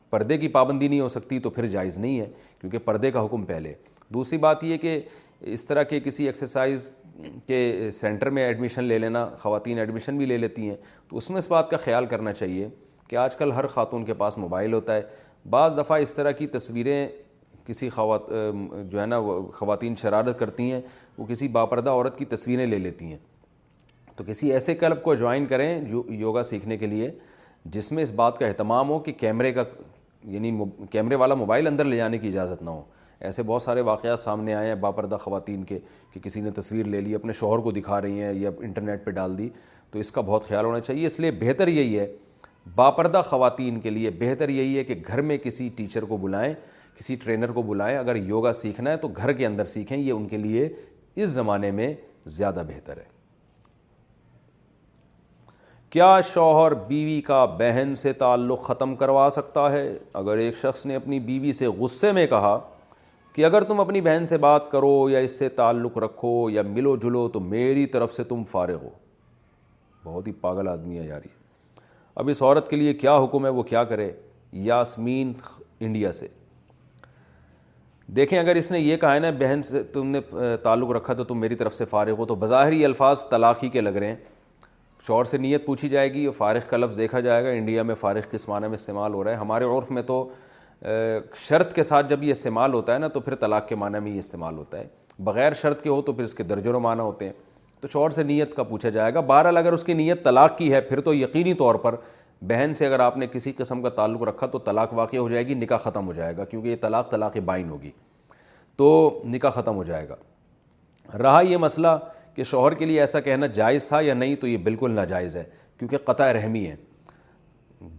پردے کی پابندی نہیں ہو سکتی تو پھر جائز نہیں ہے, کیونکہ پردے کا حکم پہلے. دوسری بات یہ کہ اس طرح کے کسی ایکسرسائز کے سینٹر میں ایڈمیشن لے لینا, خواتین ایڈمیشن بھی لے لیتی ہیں, تو اس میں اس بات کا خیال کرنا چاہیے کہ آج کل ہر خاتون کے پاس موبائل ہوتا ہے. بعض دفعہ اس طرح کی تصویریں کسی خوات جو ہے نا خواتین شرارت کرتی ہیں, وہ کسی باپردہ عورت کی تصویریں لے لیتی ہیں. تو کسی ایسے کلب کو جوائن کریں جو یوگا سیکھنے کے لیے, جس میں اس بات کا اہتمام ہو کہ کیمرے کا یعنی کیمرے والا موبائل اندر لے جانے کی اجازت نہ ہو. ایسے بہت سارے واقعات سامنے آئے ہیں باپردہ خواتین کے کہ کسی نے تصویر لے لی, اپنے شوہر کو دکھا رہی ہیں یا انٹرنیٹ پہ ڈال دی. تو اس کا بہت خیال ہونا چاہیے. اس لیے بہتر یہی ہے باپردہ خواتین کے لیے, بہتر یہی ہے کہ گھر میں کسی ٹیچر کو بلائیں, کسی ٹرینر کو بلائیں. اگر یوگا سیکھنا ہے تو گھر کے اندر سیکھیں, یہ ان کے لیے اس زمانے میں زیادہ بہتر ہے. کیا شوہر بیوی کا بہن سے تعلق ختم کروا سکتا ہے؟ اگر ایک شخص نے اپنی بیوی سے غصے میں کہا کہ اگر تم اپنی بہن سے بات کرو یا اس سے تعلق رکھو یا ملو جلو تو میری طرف سے تم فارغ ہو, بہت ہی پاگل آدمی ہے یار یہ. اب اس عورت کے لیے کیا حکم ہے, وہ کیا کرے؟ یاسمین انڈیا سے. دیکھیں, اگر اس نے یہ کہا ہے نا بہن سے تم نے تعلق رکھا تو تم میری طرف سے فارغ ہو, تو بظاہر یہ الفاظ طلاقی کے لگ رہے ہیں. شوہر سے نیت پوچھی جائے گی اور فارغ کا لفظ دیکھا جائے گا انڈیا میں فارغ کس معنی میں استعمال ہو رہا ہے. ہمارے عرف میں تو شرط کے ساتھ جب یہ استعمال ہوتا ہے نا تو پھر طلاق کے معنی میں یہ استعمال ہوتا ہے, بغیر شرط کے ہو تو پھر اس کے درجنوں معنی ہوتے ہیں. تو شوہر سے نیت کا پوچھا جائے گا. بہرحال اگر اس کی نیت طلاق کی ہے پھر تو یقینی طور پر بہن سے اگر آپ نے کسی قسم کا تعلق رکھا تو طلاق واقع ہو جائے گی, نکاح ختم ہو جائے گا, کیونکہ یہ طلاق طلاق بائن ہوگی تو نکاح ختم ہو جائے گا. رہا یہ مسئلہ کہ شوہر کے لیے ایسا کہنا جائز تھا یا نہیں, تو یہ بالکل ناجائز ہے, کیونکہ قطع رحمی ہے.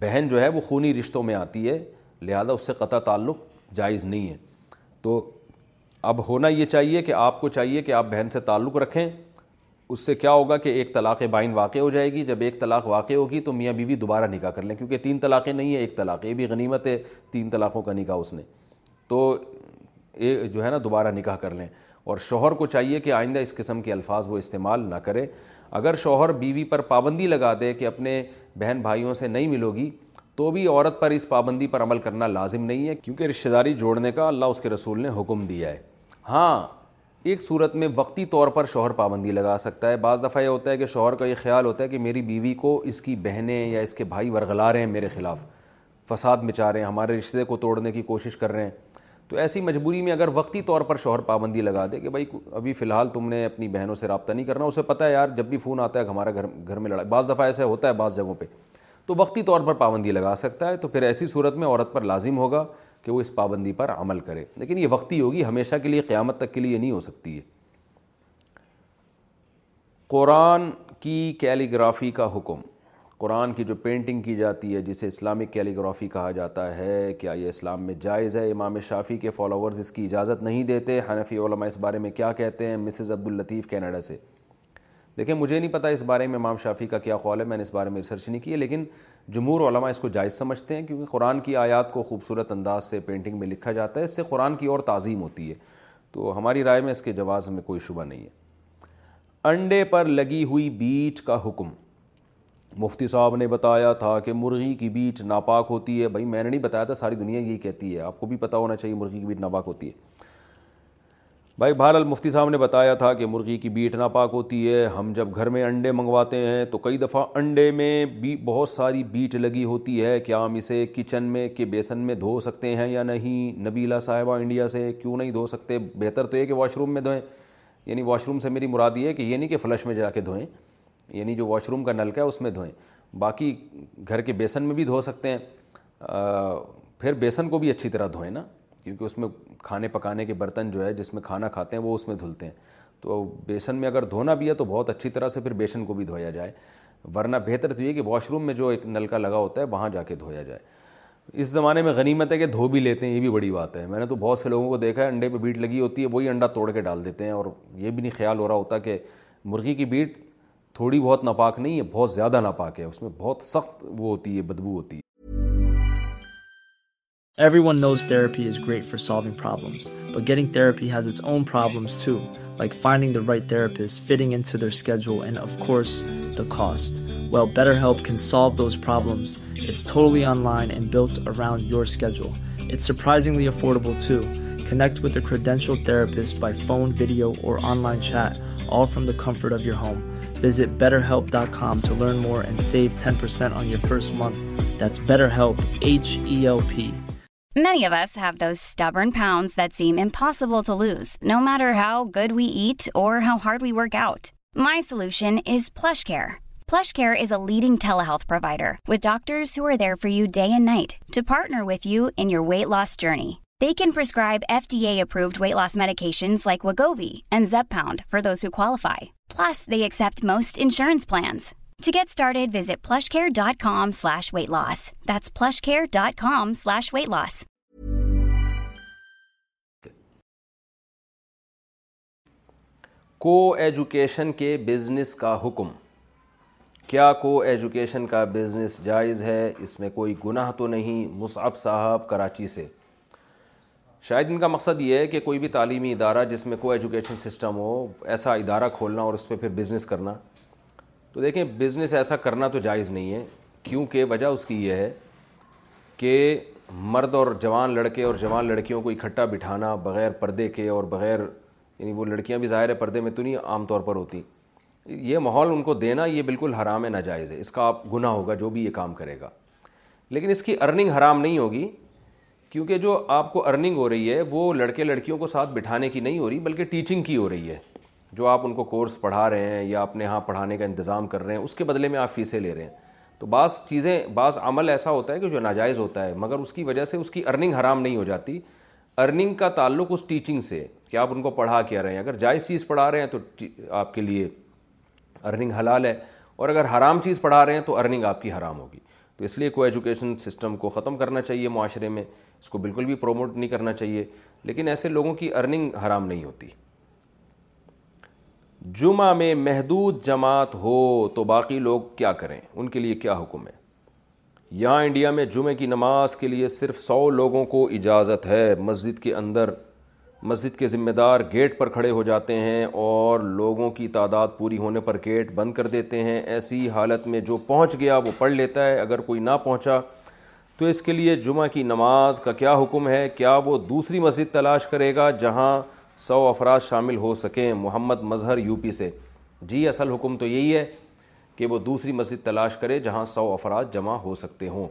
بہن جو ہے وہ خونی رشتوں میں آتی ہے, لہذا اس سے قطع تعلق جائز نہیں ہے. تو اب ہونا یہ چاہیے کہ آپ کو چاہیے کہ آپ بہن سے تعلق رکھیں. اس سے کیا ہوگا کہ ایک طلاق بائن واقع ہو جائے گی. جب ایک طلاق واقع ہوگی تو میاں بیوی دوبارہ نکاح کر لیں, کیونکہ تین طلاقیں نہیں ہیں, ایک طلاق, یہ بھی غنیمت ہے. تین طلاقوں کا نکاح اس نے تو جو ہے نا دوبارہ نکاح کر لیں. اور شوہر کو چاہیے کہ آئندہ اس قسم کے الفاظ وہ استعمال نہ کرے. اگر شوہر بیوی پر پابندی لگا دے کہ اپنے بہن بھائیوں سے نہیں ملو گی, تو بھی عورت پر اس پابندی پر عمل کرنا لازم نہیں ہے, کیونکہ رشتہ داری جوڑنے کا اللہ اس کے رسول نے حکم دیا ہے. ہاں, ایک صورت میں وقتی طور پر شوہر پابندی لگا سکتا ہے. بعض دفعہ یہ ہوتا ہے کہ شوہر کا یہ خیال ہوتا ہے کہ میری بیوی کو اس کی بہنیں یا اس کے بھائی ورغلا رہے ہیں, میرے خلاف فساد مچا رہے ہیں, ہمارے رشتے کو توڑنے کی کوشش کر رہے ہیں. تو ایسی مجبوری میں اگر وقتی طور پر شوہر پابندی لگا دے کہ بھائی ابھی فی الحال تم نے اپنی بہنوں سے رابطہ نہیں کرنا, اسے پتہ ہے یار جب بھی فون آتا ہے ہمارا گھر گھر میں لڑائی, بعض دفعہ ایسا ہوتا ہے بعض جگہوں پہ, تو وقتی طور پر پابندی لگا سکتا ہے. تو پھر ایسی صورت میں عورت پر لازم ہوگا کہ وہ اس پابندی پر عمل کرے, لیکن یہ وقتی ہوگی, ہمیشہ کے لیے قیامت تک کے لیے نہیں ہو سکتی ہے. قرآن کی کیلیگرافی کا حکم, قرآن کی جو پینٹنگ کی جاتی ہے جسے اسلامک کیلیگرافی کہا جاتا ہے, کیا یہ اسلام میں جائز ہے؟ امام شافعی کے فالوورز اس کی اجازت نہیں دیتے. حنفی علماء اس بارے میں کیا کہتے ہیں؟ مسز عبد اللطیف کینیڈا سے. دیکھیں, مجھے نہیں پتا اس بارے میں امام شافعی کا کیا قول ہے, میں نے اس بارے میں ریسرچ نہیں کی ہے, لیکن جمہور علماء اس کو جائز سمجھتے ہیں, کیونکہ قرآن کی آیات کو خوبصورت انداز سے پینٹنگ میں لکھا جاتا ہے, اس سے قرآن کی اور تعظیم ہوتی ہے. تو ہماری رائے میں اس کے جواز میں کوئی شبہ نہیں ہے. انڈے پر لگی ہوئی بیٹ کا حکم, مفتی صاحب نے بتایا تھا کہ مرغی کی بیٹ ناپاک ہوتی ہے. بھائی میں نے نہیں بتایا تھا, ساری دنیا یہی کہتی ہے, آپ کو بھی پتہ ہونا چاہیے مرغی کی بیٹ ناپاک ہوتی ہے. بھائی بہرحال مفتی صاحب نے بتایا تھا کہ مرغی کی بیٹ ناپاک ہوتی ہے. ہم جب گھر میں انڈے منگواتے ہیں تو کئی دفعہ انڈے میں بھی بہت ساری بیٹ لگی ہوتی ہے, کیا ہم اسے کچن میں کے بیسن میں دھو سکتے ہیں یا نہیں؟ نبیلہ صاحبہ انڈیا سے. کیوں نہیں دھو سکتے؟ بہتر تو یہ کہ واش روم میں دھوئیں. یعنی واش روم سے میری مراد یہ ہے کہ یہ نہیں کہ فلش میں جا کے دھوئیں, یعنی جو واش روم کا نلکا ہے اس میں دھوئیں. باقی گھر کے بیسن میں بھی دھو سکتے ہیں. پھر بیسن کو بھی اچھی طرح دھوئیں نا, کیونکہ اس میں کھانے پکانے کے برتن جو ہے جس میں کھانا کھاتے ہیں وہ اس میں دھلتے ہیں. تو بیسن میں اگر دھونا بھی ہے تو بہت اچھی طرح سے پھر بیسن کو بھی دھویا جائے. ورنہ بہتر تو یہ کہ واش روم میں جو ایک نلکا لگا ہوتا ہے وہاں جا کے دھویا جائے. اس زمانے میں غنیمت ہے کہ دھو بھی لیتے ہیں, یہ بھی بڑی بات ہے. میں نے تو بہت سے لوگوں کو دیکھا ہے انڈے پہ بیٹ لگی ہوتی ہے وہی انڈا توڑ کے ڈال دیتے ہیں, اور یہ بھی نہیں خیال ہو رہا ہوتا کہ مرغی کی بیٹ تھوڑی بہت ناپاک نہیں ہے, بہت زیادہ ناپاک ہے, اس میں بہت سخت وہ ہوتی ہے, بدبو ہوتی ہے. Everyone knows therapy is great for solving problems, but getting therapy has its own problems too, like finding the right therapist, fitting into their schedule, and of course, the cost. Well, BetterHelp can solve those problems. It's totally online and built around your schedule. It's surprisingly affordable too. Connect with a credentialed therapist by phone, video, or online chat, all from the comfort of your home. Visit better help dot com to learn more and save ten percent on your first month. That's BetterHelp, H E L P. Many of us have those stubborn pounds that seem impossible to lose, no matter how good we eat or how hard we work out. My solution is PlushCare. PlushCare is a leading telehealth provider with doctors who are there for you day and night to partner with you in your weight loss journey. They can prescribe F D A-approved weight loss medications like Wegovi and Zepbound for those who qualify. Plus, they accept most insurance plans. To get started, visit plushcare.com slash weight loss. That's plushcare.com slash weight loss. کو ایجوکیشن کے بزنس کا حکم. کیا کو ایجوکیشن کا بزنس جائز ہے؟ اس میں کوئی گناہ تو نہیں؟ مصعب صاحب کراچی سے. شاید ان کا مقصد یہ ہے کہ کوئی بھی تعلیمی ادارہ جس میں کو ایجوکیشن سسٹم ہو, ایسا ادارہ کھولنا اور اس پہ پھر بزنس کرنا. تو دیکھیں, بزنس ایسا کرنا تو جائز نہیں ہے, کیونکہ وجہ اس کی یہ ہے کہ مرد اور جوان لڑکے اور جوان لڑکیوں کو اکٹھا بٹھانا بغیر پردے کے, اور بغیر یعنی وہ لڑکیاں بھی ظاہر ہے پردے میں تو نہیں عام طور پر ہوتی, یہ ماحول ان کو دینا یہ بالکل حرام ہے, ناجائز ہے. اس کا آپ گناہ ہوگا جو بھی یہ کام کرے گا, لیکن اس کی ارننگ حرام نہیں ہوگی, کیونکہ جو آپ کو ارننگ ہو رہی ہے وہ لڑکے لڑکیوں کو ساتھ بٹھانے کی نہیں ہو رہی, بلکہ ٹیچنگ کی ہو رہی ہے. جو آپ ان کو کورس پڑھا رہے ہیں یا اپنے ہاں پڑھانے کا انتظام کر رہے ہیں, اس کے بدلے میں آپ فیسیں لے رہے ہیں. تو بعض چیزیں, بعض عمل ایسا ہوتا ہے کہ جو ناجائز ہوتا ہے, مگر اس کی وجہ سے اس کی ارننگ حرام نہیں ہو جاتی. ارننگ کا تعلق اس ٹیچنگ سے کہ آپ ان کو پڑھا کیا رہے ہیں. اگر جائز چیز پڑھا رہے ہیں تو آپ کے لیے ارننگ حلال ہے, اور اگر حرام چیز پڑھا رہے ہیں تو ارننگ آپ کی حرام ہوگی. تو اس لیے کو ایجوکیشن سسٹم کو ختم کرنا چاہیے معاشرے میں, اس کو بالکل بھی پروموٹ نہیں کرنا چاہیے, لیکن ایسے لوگوں کی ارننگ حرام نہیں ہوتی. جمعہ میں محدود جماعت ہو تو باقی لوگ کیا کریں, ان کے لیے کیا حکم ہے؟ یہاں انڈیا میں جمعے کی نماز کے لیے صرف سو لوگوں کو اجازت ہے. مسجد کے اندر مسجد کے ذمہ دار گیٹ پر کھڑے ہو جاتے ہیں اور لوگوں کی تعداد پوری ہونے پر گیٹ بند کر دیتے ہیں. ایسی حالت میں جو پہنچ گیا وہ پڑھ لیتا ہے, اگر کوئی نہ پہنچا تو اس کے لیے جمعہ کی نماز کا کیا حکم ہے؟ کیا وہ دوسری مسجد تلاش کرے گا جہاں سو افراد شامل ہو سکیں؟ محمد مظہر یو پی سے. جی, اصل حکم تو یہی ہے کہ وہ دوسری مسجد تلاش کرے جہاں سو افراد جمع ہو سکتے ہوں.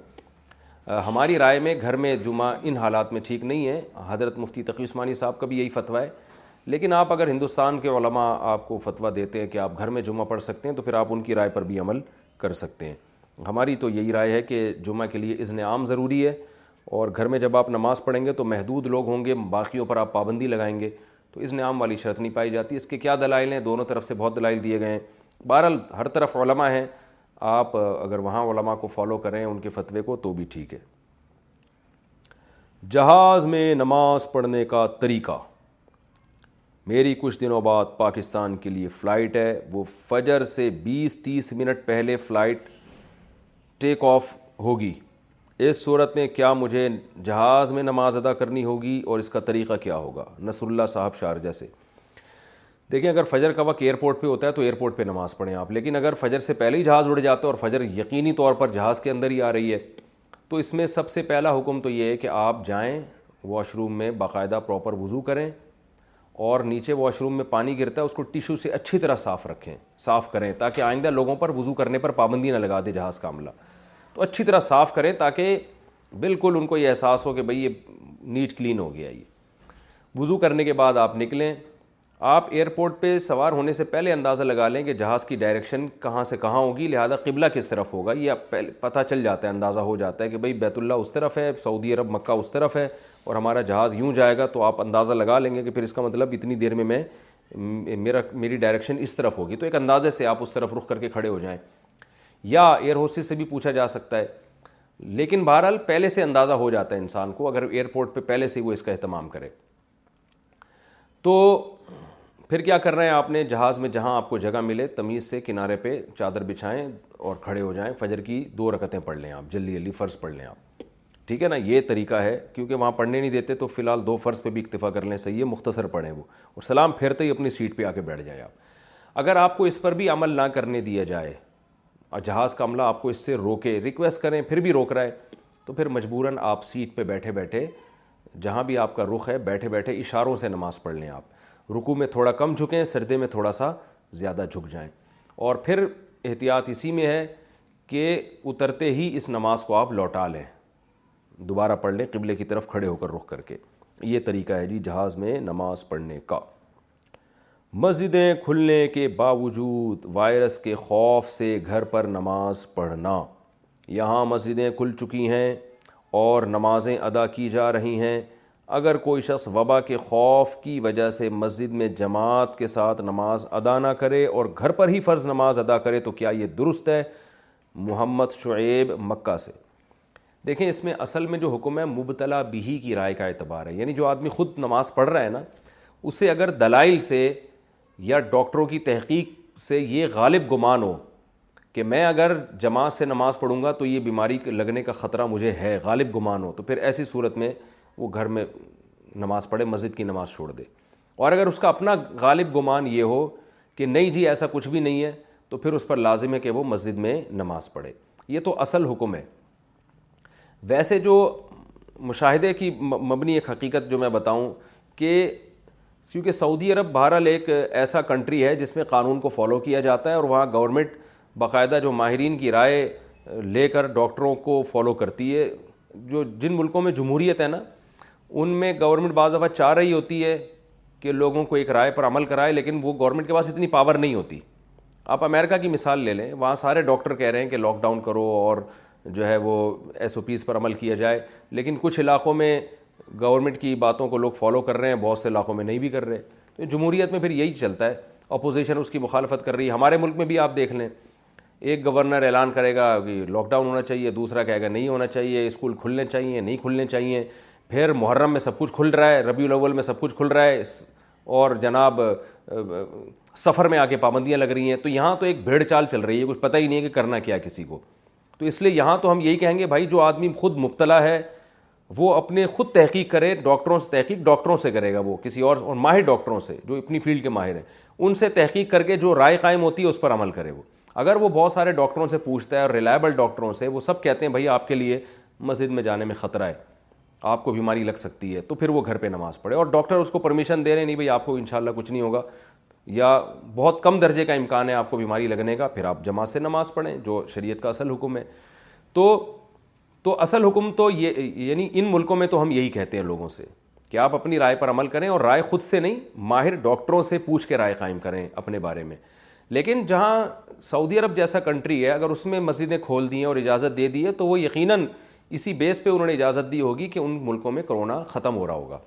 ہماری رائے میں گھر میں جمعہ ان حالات میں ٹھیک نہیں ہے. حضرت مفتی تارق مسعود صاحب کا بھی یہی فتویٰ ہے, لیکن آپ اگر ہندوستان کے علماء آپ کو فتویٰ دیتے ہیں کہ آپ گھر میں جمعہ پڑھ سکتے ہیں تو پھر آپ ان کی رائے پر بھی عمل کر سکتے ہیں. ہماری تو یہی رائے ہے کہ جمعہ کے لیے اذن عام ضروری ہے, اور گھر میں جب آپ نماز پڑھیں گے تو محدود لوگ ہوں گے, باقیوں پر آپ پابندی لگائیں گے تو اذن عام والی شرط نہیں پائی جاتی. اس کے کیا دلائل ہیں؟ دونوں طرف سے بہت دلائل دیے گئے ہیں. بہرحال ہر طرف علماء ہیں, آپ اگر وہاں علماء کو فالو کریں ان کے فتوے کو تو بھی ٹھیک ہے. جہاز میں نماز پڑھنے کا طریقہ. میری کچھ دنوں بعد پاکستان کے لیے فلائٹ ہے, وہ فجر سے بیس تیس منٹ پہلے فلائٹ ٹیک آف ہوگی. اس صورت میں کیا مجھے جہاز میں نماز ادا کرنی ہوگی, اور اس کا طریقہ کیا ہوگا؟ نصر اللہ صاحب شارجہ سے. دیکھیں, اگر فجر کا وقت ایئرپورٹ پہ ہوتا ہے تو ایئرپورٹ پہ نماز پڑھیں آپ, لیکن اگر فجر سے پہلے ہی جہاز اڑ جاتا ہے اور فجر یقینی طور پر جہاز کے اندر ہی آ رہی ہے, تو اس میں سب سے پہلا حکم تو یہ ہے کہ آپ جائیں واش روم میں, باقاعدہ پراپر وضو کریں, اور نیچے واش روم میں پانی گرتا ہے اس کو ٹیشو سے اچھی طرح صاف رکھیں, صاف کریں, تاکہ آئندہ لوگوں پر وضو کرنے پر پابندی نہ لگا دے جہاز کا عملہ. تو اچھی طرح صاف کریں تاکہ بالکل ان کو یہ احساس ہو کہ بھئی یہ نیٹ کلین ہو گیا. یہ وضو کرنے کے بعد آپ نکلیں. آپ ایئرپورٹ پہ سوار ہونے سے پہلے اندازہ لگا لیں کہ جہاز کی ڈائریکشن کہاں سے کہاں ہوگی, لہذا قبلہ کس طرف ہوگا یہ پتہ چل جاتا ہے, اندازہ ہو جاتا ہے کہ بھئی بیت اللہ اس طرف ہے, سعودی عرب مکہ اس طرف ہے, اور ہمارا جہاز یوں جائے گا. تو آپ اندازہ لگا لیں گے کہ پھر اس کا مطلب اتنی دیر میں میں میرا میری ڈائریکشن اس طرف ہوگی, تو ایک اندازے سے آپ اس طرف رخ کر کے کھڑے ہو جائیں. یا ایئر ہوسٹس سے بھی پوچھا جا سکتا ہے. لیکن بہرحال پہلے سے اندازہ ہو جاتا ہے انسان کو اگر ایئرپورٹ پہ پہلے سے وہ اس کا اہتمام کرے. تو پھر کیا کرنا ہے آپ نے, جہاز میں جہاں آپ کو جگہ ملے تمیز سے کنارے پہ چادر بچھائیں اور کھڑے ہو جائیں, فجر کی دو رکعتیں پڑھ لیں آپ, جلدی جلدی فرض پڑھ لیں آپ, ٹھیک ہے نا. یہ طریقہ ہے, کیونکہ وہاں پڑھنے نہیں دیتے تو فی الحال دو فرض پہ بھی اکتفا کر لیں, صحیح ہے, مختصر پڑھیں وہ, اور سلام پھیرتے ہی اپنی سیٹ پہ آ کے بیٹھ جائیں آپ. اگر آپ کو اس پر بھی عمل نہ کرنے دیا جائے, جہاز کا عملہ آپ کو اس سے روکے, ریکویسٹ کریں پھر بھی روک رہا ہے, تو پھر مجبوراً آپ سیٹ پہ بیٹھے بیٹھے جہاں بھی آپ کا رخ ہے بیٹھے بیٹھے اشاروں سے نماز پڑھ لیں آپ. رکوع میں تھوڑا کم جھکیں, سجدے میں تھوڑا سا زیادہ جھک جائیں. اور پھر احتیاط اسی میں ہے کہ اترتے ہی اس نماز کو آپ لوٹا لیں, دوبارہ پڑھ لیں قبلے کی طرف کھڑے ہو کر رخ کر کے. یہ طریقہ ہے جی جہاز میں نماز پڑھنے کا. مسجدیں کھلنے کے باوجود وائرس کے خوف سے گھر پر نماز پڑھنا. یہاں مسجدیں کھل چکی ہیں اور نمازیں ادا کی جا رہی ہیں. اگر کوئی شخص وبا کے خوف کی وجہ سے مسجد میں جماعت کے ساتھ نماز ادا نہ کرے اور گھر پر ہی فرض نماز ادا کرے تو کیا یہ درست ہے؟ محمد شعیب مکہ سے. دیکھیں اس میں اصل میں جو حکم ہے مبتلا بہی کی رائے کا اعتبار ہے, یعنی جو آدمی خود نماز پڑھ رہا ہے نا, اسے اگر دلائل سے یا ڈاکٹروں کی تحقیق سے یہ غالب گمان ہو کہ میں اگر جماعت سے نماز پڑھوں گا تو یہ بیماری لگنے کا خطرہ مجھے ہے, غالب گمان ہو, تو پھر ایسی صورت میں وہ گھر میں نماز پڑھے, مسجد کی نماز چھوڑ دے. اور اگر اس کا اپنا غالب گمان یہ ہو کہ نہیں جی ایسا کچھ بھی نہیں ہے, تو پھر اس پر لازم ہے کہ وہ مسجد میں نماز پڑھے. یہ تو اصل حکم ہے. ویسے جو مشاہدے کی مبنی ایک حقیقت جو میں بتاؤں, کہ کیونکہ سعودی عرب بہرحال ایک ایسا کنٹری ہے جس میں قانون کو فالو کیا جاتا ہے, اور وہاں گورنمنٹ باقاعدہ جو ماہرین کی رائے لے کر ڈاکٹروں کو فالو کرتی ہے. جو جن ملکوں میں جمہوریت ہے نا, ان میں گورنمنٹ بعض دفعہ چاہ رہی ہوتی ہے کہ لوگوں کو ایک رائے پر عمل کرائے, لیکن وہ گورنمنٹ کے پاس اتنی پاور نہیں ہوتی. آپ امریکہ کی مثال لے لیں, وہاں سارے ڈاکٹر کہہ رہے ہیں کہ لاک ڈاؤن کرو اور جو ہے وہ ایس او پیز پر عمل کیا جائے, لیکن کچھ علاقوں میں گورنمنٹ کی باتوں کو لوگ فالو کر رہے ہیں, بہت سے علاقوں میں نہیں بھی کر رہے. تو جمہوریت میں پھر یہی چلتا ہے, اپوزیشن اس کی مخالفت کر رہی ہے. ہمارے ملک میں بھی آپ دیکھ لیں, ایک گورنر اعلان کرے گا کہ لاک ڈاؤن ہونا چاہیے, دوسرا کہے گا نہیں ہونا چاہیے, اسکول کھلنے چاہیے, نہیں کھلنے چاہیے, پھر محرم میں سب کچھ کھل رہا ہے, ربیع الاول میں سب کچھ کھل رہا ہے, اور جناب سفر میں آ کے پابندیاں لگ رہی ہیں. تو یہاں تو ایک بھیڑ چال چل رہی ہے, کچھ پتہ ہی نہیں ہے کہ کرنا کیا کسی کو. تو اس لیے یہاں تو ہم یہی کہیں گے بھائی جو آدمی خود مبتلا ہے وہ اپنے خود تحقیق کرے, ڈاکٹروں سے تحقیق ڈاکٹروں سے کرے گا وہ, کسی اور اور ماہر ڈاکٹروں سے جو اپنی فیلڈ کے ماہر ہیں ان سے تحقیق کر کے جو رائے قائم ہوتی ہے اس پر عمل کرے وہ. اگر وہ بہت سارے ڈاکٹروں سے پوچھتا ہے اور ریلائبل ڈاکٹروں سے, وہ سب کہتے ہیں بھائی آپ کے لیے مسجد میں جانے میں خطرہ ہے, آپ کو بیماری لگ سکتی ہے, تو پھر وہ گھر پہ نماز پڑھے. اور ڈاکٹر اس کو پرمیشن دے رہے نہیں بھائی آپ کو انشاءاللہ کچھ نہیں ہوگا, یا بہت کم درجے کا امکان ہے آپ کو بیماری لگنے کا, پھر آپ جماعت سے نماز پڑھیں جو شریعت کا اصل حکم ہے. تو تو اصل حکم تو یہ, یعنی ان ملکوں میں تو ہم یہی کہتے ہیں لوگوں سے کہ آپ اپنی رائے پر عمل کریں, اور رائے خود سے نہیں ماہر ڈاکٹروں سے پوچھ کے رائے قائم کریں اپنے بارے میں. لیکن جہاں سعودی عرب جیسا کنٹری ہے, اگر اس میں مسجدیں کھول دی ہیں اور اجازت دے دی ہے, تو وہ یقیناً اسی بیس پہ انہوں نے اجازت دی ہوگی کہ ان ملکوں میں کرونا ختم ہو رہا ہوگا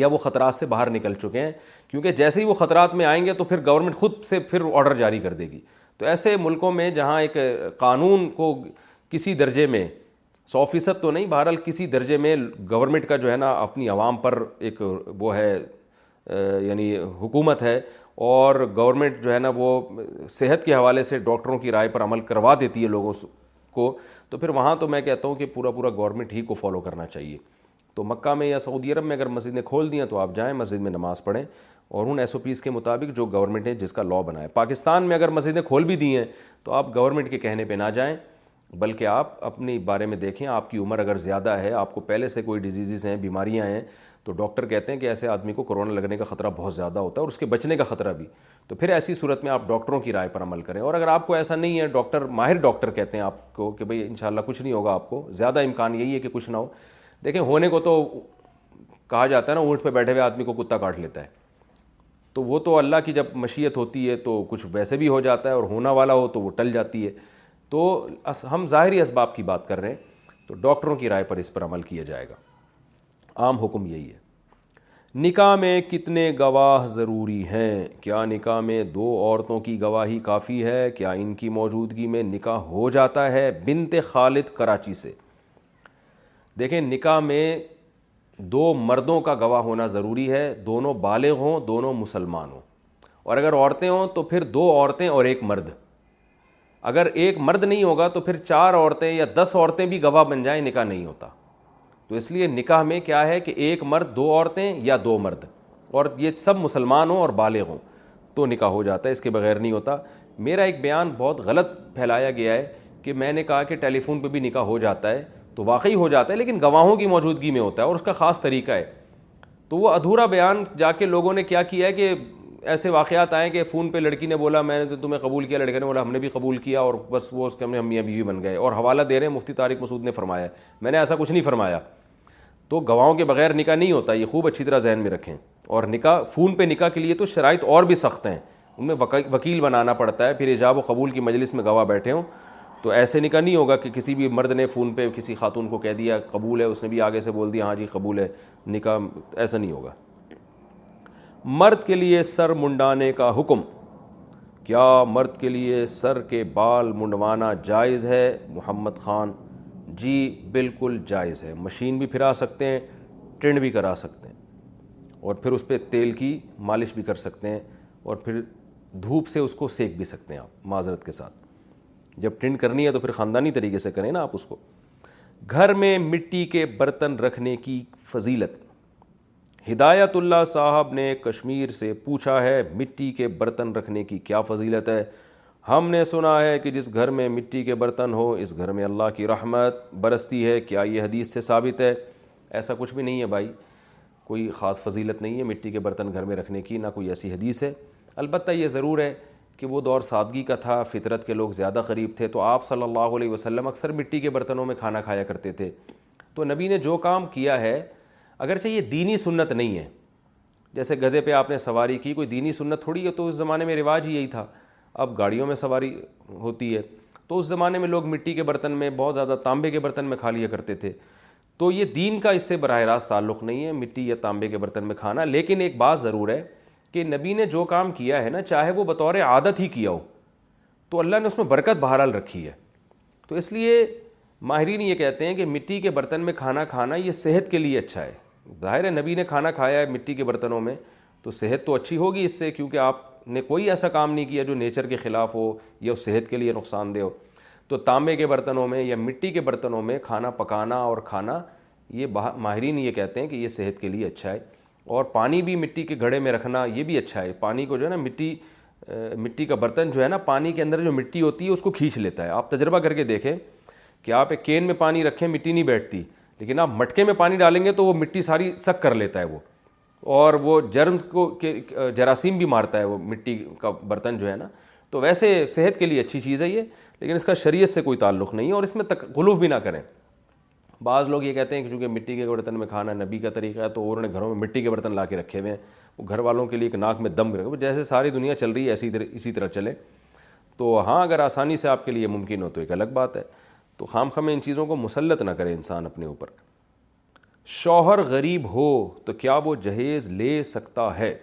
یا وہ خطرات سے باہر نکل چکے ہیں. کیونکہ جیسے ہی وہ خطرات میں آئیں گے تو پھر گورنمنٹ خود سے پھر آرڈر جاری کر دے گی. تو ایسے ملکوں میں جہاں ایک قانون کو کسی درجے میں, سو فیصد تو نہیں بہرحال کسی درجے میں گورنمنٹ کا جو ہے نا اپنی عوام پر ایک وہ ہے, یعنی حکومت ہے, اور گورنمنٹ جو ہے نا وہ صحت کے حوالے سے ڈاکٹروں کی رائے پر عمل کروا دیتی ہے لوگوں کو, تو پھر وہاں تو میں کہتا ہوں کہ پورا پورا گورنمنٹ ہی کو فالو کرنا چاہیے. تو مکہ میں یا سعودی عرب میں اگر مسجدیں کھول دیں تو آپ جائیں مسجد میں نماز پڑھیں, اور ان ایس او پیز کے مطابق جو گورنمنٹ نے جس کا لاء بنایا. پاکستان میں اگر مسجدیں کھول بھی دی ہیں تو آپ گورنمنٹ کے کہنے پہ نہ جائیں, بلکہ آپ اپنے بارے میں دیکھیں. آپ کی عمر اگر زیادہ ہے, آپ کو پہلے سے کوئی ڈیزیزز ہیں, بیماریاں ہیں, تو ڈاکٹر کہتے ہیں کہ ایسے آدمی کو کرونا لگنے کا خطرہ بہت زیادہ ہوتا ہے اور اس کے بچنے کا خطرہ بھی. تو پھر ایسی صورت میں آپ ڈاکٹروں کی رائے پر عمل کریں. اور اگر آپ کو ایسا نہیں ہے, ڈاکٹر ماہر ڈاکٹر کہتے ہیں آپ کو کہ بھئی انشاءاللہ کچھ نہیں ہوگا, آپ کو زیادہ امکان یہی ہے کہ کچھ نہ ہو. دیکھیں ہونے کو تو کہا جاتا ہے نا, اونٹ پہ بیٹھے ہوئے آدمی کو کتا کاٹ لیتا ہے, تو وہ تو اللہ کی جب مشیت ہوتی ہے تو کچھ ویسے بھی ہو جاتا ہے, اور ہونا والا ہو تو وہ ٹل جاتی ہے. تو ہم ظاہری اسباب کی بات کر رہے ہیں. تو ڈاکٹروں کی رائے پر اس پر عمل کیا جائے گا, عام حکم یہی ہے. نکاح میں کتنے گواہ ضروری ہیں؟ کیا نکاح میں دو عورتوں کی گواہی کافی ہے؟ کیا ان کی موجودگی میں نکاح ہو جاتا ہے؟ بنت خالد کراچی سے. دیکھیں, نکاح میں دو مردوں کا گواہ ہونا ضروری ہے, دونوں بالغ ہوں, دونوں مسلمان ہوں, اور اگر عورتیں ہوں تو پھر دو عورتیں اور ایک مرد. اگر ایک مرد نہیں ہوگا تو پھر چار عورتیں یا دس عورتیں بھی گواہ بن جائیں, نکاح نہیں ہوتا. تو اس لیے نکاح میں کیا ہے کہ ایک مرد, دو عورتیں یا دو مرد, اور یہ سب مسلمان ہوں اور بالغ ہوں تو نکاح ہو جاتا ہے, اس کے بغیر نہیں ہوتا. میرا ایک بیان بہت غلط پھیلایا گیا ہے کہ میں نے کہا کہ ٹیلی فون پہ بھی نکاح ہو جاتا ہے, تو واقعی ہو جاتا ہے لیکن گواہوں کی موجودگی میں ہوتا ہے, اور اس کا خاص طریقہ ہے. تو وہ ادھورا بیان جا کے لوگوں نے کیا کیا ہے کہ ایسے واقعات آئیں کہ فون پہ لڑکی نے بولا میں نے تمہیں قبول کیا, لڑکے نے بولا ہم نے بھی قبول کیا, اور بس وہ اس کے ہم میاں بیوی بن گئے, اور حوالہ دے رہے ہیں مفتی طارق مسعود نے فرمایا ہے, میں نے ایسا کچھ نہیں فرمایا. تو گواہوں کے بغیر نکاح نہیں ہوتا, یہ خوب اچھی طرح ذہن میں رکھیں. اور نکاح, فون پہ نکاح کے لیے تو شرائط اور بھی سخت ہیں, ان میں وکیل بنانا پڑتا ہے, پھر ایجاب و قبول کی مجلس میں گواہ بیٹھے ہوں. تو ایسے نکاح نہیں ہوگا کہ کسی بھی مرد نے فون پہ کسی خاتون کو کہہ دیا قبول ہے, اس نے بھی آگے سے بول دیا ہاں جی قبول ہے, نکاح ایسا نہیں ہوگا. مرد کے لیے سر منڈانے کا حکم, کیا مرد کے لیے سر کے بال منڈوانا جائز ہے؟ محمد خان. جی بالکل جائز ہے, مشین بھی پھرا سکتے ہیں, ٹرینڈ بھی کرا سکتے ہیں, اور پھر اس پہ تیل کی مالش بھی کر سکتے ہیں, اور پھر دھوپ سے اس کو سیک بھی سکتے ہیں آپ معذرت کے ساتھ. جب ٹرینڈ کرنی ہے تو پھر خاندانی طریقے سے کریں نا آپ اس کو. گھر میں مٹی کے برتن رکھنے کی فضیلت. ہدایت اللہ صاحب نے کشمیر سے پوچھا ہے مٹی کے برتن رکھنے کی کیا فضیلت ہے. ہم نے سنا ہے کہ جس گھر میں مٹی کے برتن ہو اس گھر میں اللہ کی رحمت برستی ہے, کیا یہ حدیث سے ثابت ہے؟ ایسا کچھ بھی نہیں ہے بھائی, کوئی خاص فضیلت نہیں ہے مٹی کے برتن گھر میں رکھنے کی, نہ کوئی ایسی حدیث ہے. البتہ یہ ضرور ہے کہ وہ دور سادگی کا تھا, فطرت کے لوگ زیادہ قریب تھے, تو آپ صلی اللہ علیہ وسلم اکثر مٹی کے برتنوں میں کھانا کھایا کرتے تھے. تو نبی نے جو کام کیا ہے, اگرچہ یہ دینی سنت نہیں ہے, جیسے گدھے پہ آپ نے سواری کی, کوئی دینی سنت تھوڑی ہے, تو اس زمانے میں رواج ہی یہی تھا. اب گاڑیوں میں سواری ہوتی ہے, تو اس زمانے میں لوگ مٹی کے برتن میں بہت زیادہ تانبے کے برتن میں کھا لیا کرتے تھے. تو یہ دین کا اس سے براہ راست تعلق نہیں ہے مٹی یا تانبے کے برتن میں کھانا. لیکن ایک بات ضرور ہے کہ نبی نے جو کام کیا ہے نا, چاہے وہ بطور عادت ہی کیا ہو, تو اللہ نے اس میں برکت بہرحال رکھی ہے. تو اس لیے ماہرین یہ کہتے ہیں کہ مٹی کے برتن میں کھانا کھانا یہ صحت کے لیے اچھا ہے. ظاہر ہے نبی نے کھانا کھایا ہے مٹی کے برتنوں میں, تو صحت تو اچھی ہوگی اس سے, کیونکہ آپ نے کوئی ایسا کام نہیں کیا جو نیچر کے خلاف ہو یا اس صحت کے لیے نقصان دہ ہو. تو تانبے کے برتنوں میں یا مٹی کے برتنوں میں کھانا پکانا اور کھانا, یہ ماہرین یہ کہتے ہیں کہ یہ صحت کے لیے اچھا ہے. اور پانی بھی مٹی کے گھڑے میں رکھنا یہ بھی اچھا ہے. پانی کو جو ہے نا, مٹی مٹی کا برتن جو ہے نا, پانی کے اندر جو مٹی ہوتی ہے اس کو کھینچ لیتا ہے. آپ تجربہ کر کے دیکھیں کہ آپ ایک کین میں پانی رکھیں, مٹی نہیں بیٹھتی, لیکن آپ مٹکے میں پانی ڈالیں گے تو وہ مٹی ساری سک کر لیتا ہے وہ, اور وہ جرمز کو جراثیم بھی مارتا ہے وہ مٹی کا برتن جو ہے نا. تو ویسے صحت کے لیے اچھی چیز ہے یہ, لیکن اس کا شریعت سے کوئی تعلق نہیں ہے, اور اس میں غلوف بھی نہ کریں. بعض لوگ یہ کہتے ہیں کہ چونکہ مٹی کے برتن میں کھانا نبی کا طریقہ ہے, تو انہوں نے گھروں میں مٹی کے برتن لا کے رکھے ہوئے ہیں, وہ گھر والوں کے لیے ایک ناک میں دم رکھے. جیسے ساری دنیا چل رہی ہے ایسی طرح اسی طرح چلے. تو ہاں, اگر آسانی سے آپ کے لیے ممکن ہو تو ایک الگ بات ہے. تو خام خام ان چیزوں کو مسلط نہ کرے انسان اپنے اوپر. شوہر غریب ہو تو کیا وہ جہیز لے سکتا ہے؟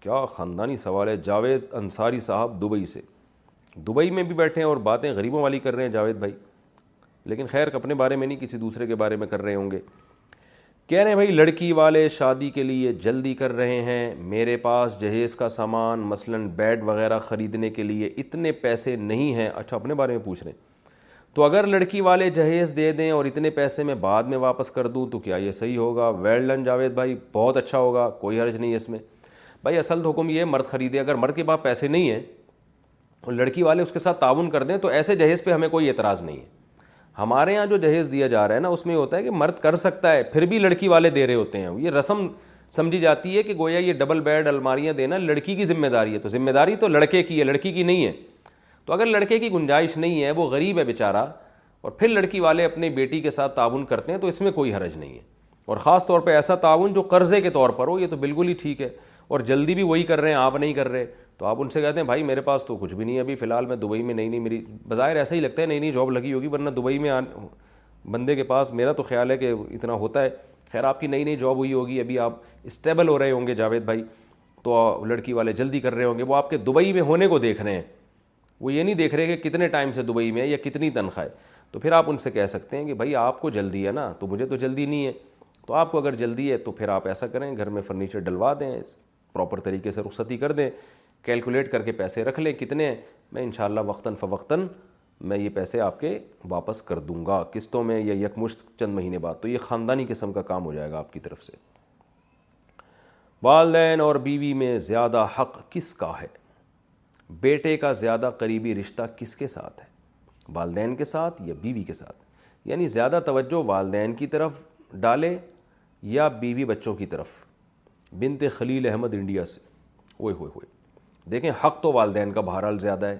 کیا خاندانی سوال ہے. جاوید انصاری صاحب دبئی سے. دبئی میں بھی بیٹھے ہیں اور باتیں غریبوں والی کر رہے ہیں جاوید بھائی, لیکن خیر اپنے بارے میں نہیں, کسی دوسرے کے بارے میں کر رہے ہوں گے. کہہ رہے ہیں بھائی لڑکی والے شادی کے لیے جلدی کر رہے ہیں, میرے پاس جہیز کا سامان مثلاً بیڈ وغیرہ خریدنے کے لیے اتنے پیسے نہیں ہیں. اچھا اپنے بارے میں پوچھ رہے ہیں. تو اگر لڑکی والے جہیز دے دیں اور اتنے پیسے میں بعد میں واپس کر دوں تو کیا یہ صحیح ہوگا؟ ویل ڈن جاوید بھائی, بہت اچھا ہوگا, کوئی حرج نہیں ہے اس میں. بھائی اصل حکم یہ مرد خریدے, اگر مرد کے پاس پیسے نہیں ہیں اور لڑکی والے اس کے ساتھ تعاون کر دیں تو ایسے جہیز پہ ہمیں کوئی اعتراض نہیں ہے. ہمارے یہاں جو جہیز دیا جا رہا ہے نا, اس میں ہوتا ہے کہ مرد کر سکتا ہے, پھر بھی لڑکی والے دے رہے ہوتے ہیں. یہ رسم سمجھی جاتی ہے کہ گویا یہ ڈبل بیڈ الماریاں دینا لڑکی کی ذمہ داری ہے, تو ذمہ داری تو لڑکے کی ہے, لڑکی کی نہیں ہے. تو اگر لڑکے کی گنجائش نہیں ہے, وہ غریب ہے بیچارہ, اور پھر لڑکی والے اپنے بیٹی کے ساتھ تعاون کرتے ہیں تو اس میں کوئی حرج نہیں ہے. اور خاص طور پہ ایسا تعاون جو قرضے کے طور پر ہو, یہ تو بالکل ہی ٹھیک ہے. اور جلدی بھی وہی کر رہے ہیں, آپ نہیں کر رہے, تو آپ ان سے کہتے ہیں بھائی میرے پاس تو کچھ بھی نہیں ہے ابھی فی الحال, میں دبئی میں نئی نئی میری بظاہر ایسا ہی لگتا ہے نئی نئی جاب لگی ہوگی, ورنہ دبئی میں آن... بندے کے پاس, میرا تو خیال ہے کہ اتنا ہوتا ہے خیر آپ کی نئی نئی جاب ہوئی ہوگی, ابھی آپ اسٹیبل ہو رہے ہوں گے جاوید بھائی, تو لڑکی والے جلدی کر رہے ہوں گے, وہ آپ کے دبئی میں ہونے کو دیکھ رہے ہیں, وہ یہ نہیں دیکھ رہے کہ کتنے ٹائم سے دبئی میں ہے یا کتنی تنخواہ ہے. تو پھر آپ ان سے کہہ سکتے ہیں کہ بھائی آپ کو جلدی ہے نا, تو مجھے تو جلدی نہیں ہے, تو آپ کو اگر جلدی ہے تو پھر آپ ایسا کریں, گھر میں فرنیچر ڈلوا دیں, پراپر طریقے سے رخصتی کر دیں, کیلکولیٹ کر کے پیسے رکھ لیں کتنے ہیں, میں انشاءاللہ وقتاً فوقتاً میں یہ پیسے آپ کے واپس کر دوں گا قسطوں میں یا یکمشت چند مہینے بعد. تو یہ خاندانی قسم کا کام ہو جائے گا آپ کی طرف سے. والدین اور بیوی میں زیادہ حق کس کا ہے؟ بیٹے کا زیادہ قریبی رشتہ کس کے ساتھ ہے, والدین کے ساتھ یا بیوی کے ساتھ؟ یعنی زیادہ توجہ والدین کی طرف ڈالے یا بیوی بچوں کی طرف؟ بنت خلیل احمد انڈیا سے, اوئے ہوئے ہوئے, دیکھیں حق تو والدین کا بہرحال زیادہ ہے,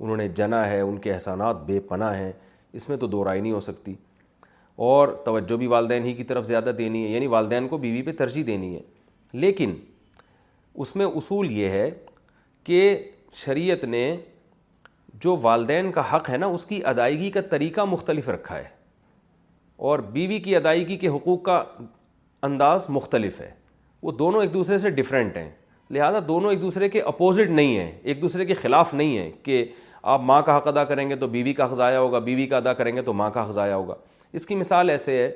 انہوں نے جنا ہے, ان کے احسانات بے پناہ ہیں, اس میں تو دو رائے نہیں ہو سکتی, اور توجہ بھی والدین ہی کی طرف زیادہ دینی ہے, یعنی والدین کو بیوی پہ ترجیح دینی ہے. لیکن اس میں اصول یہ ہے کہ شریعت نے جو والدین کا حق ہے نا اس کی ادائیگی کا طریقہ مختلف رکھا ہے, اور بیوی کی ادائیگی کے حقوق کا انداز مختلف ہے, وہ دونوں ایک دوسرے سے ڈیفرینٹ ہیں, لہذا دونوں ایک دوسرے کے اپوزٹ نہیں ہیں, ایک دوسرے کے خلاف نہیں ہیں کہ آپ ماں کا حق ادا کریں گے تو بیوی کا حق ضائع ہوگا, بیوی کا ادا کریں گے تو ماں کا حق ضائع ہوگا. اس کی مثال ایسے ہے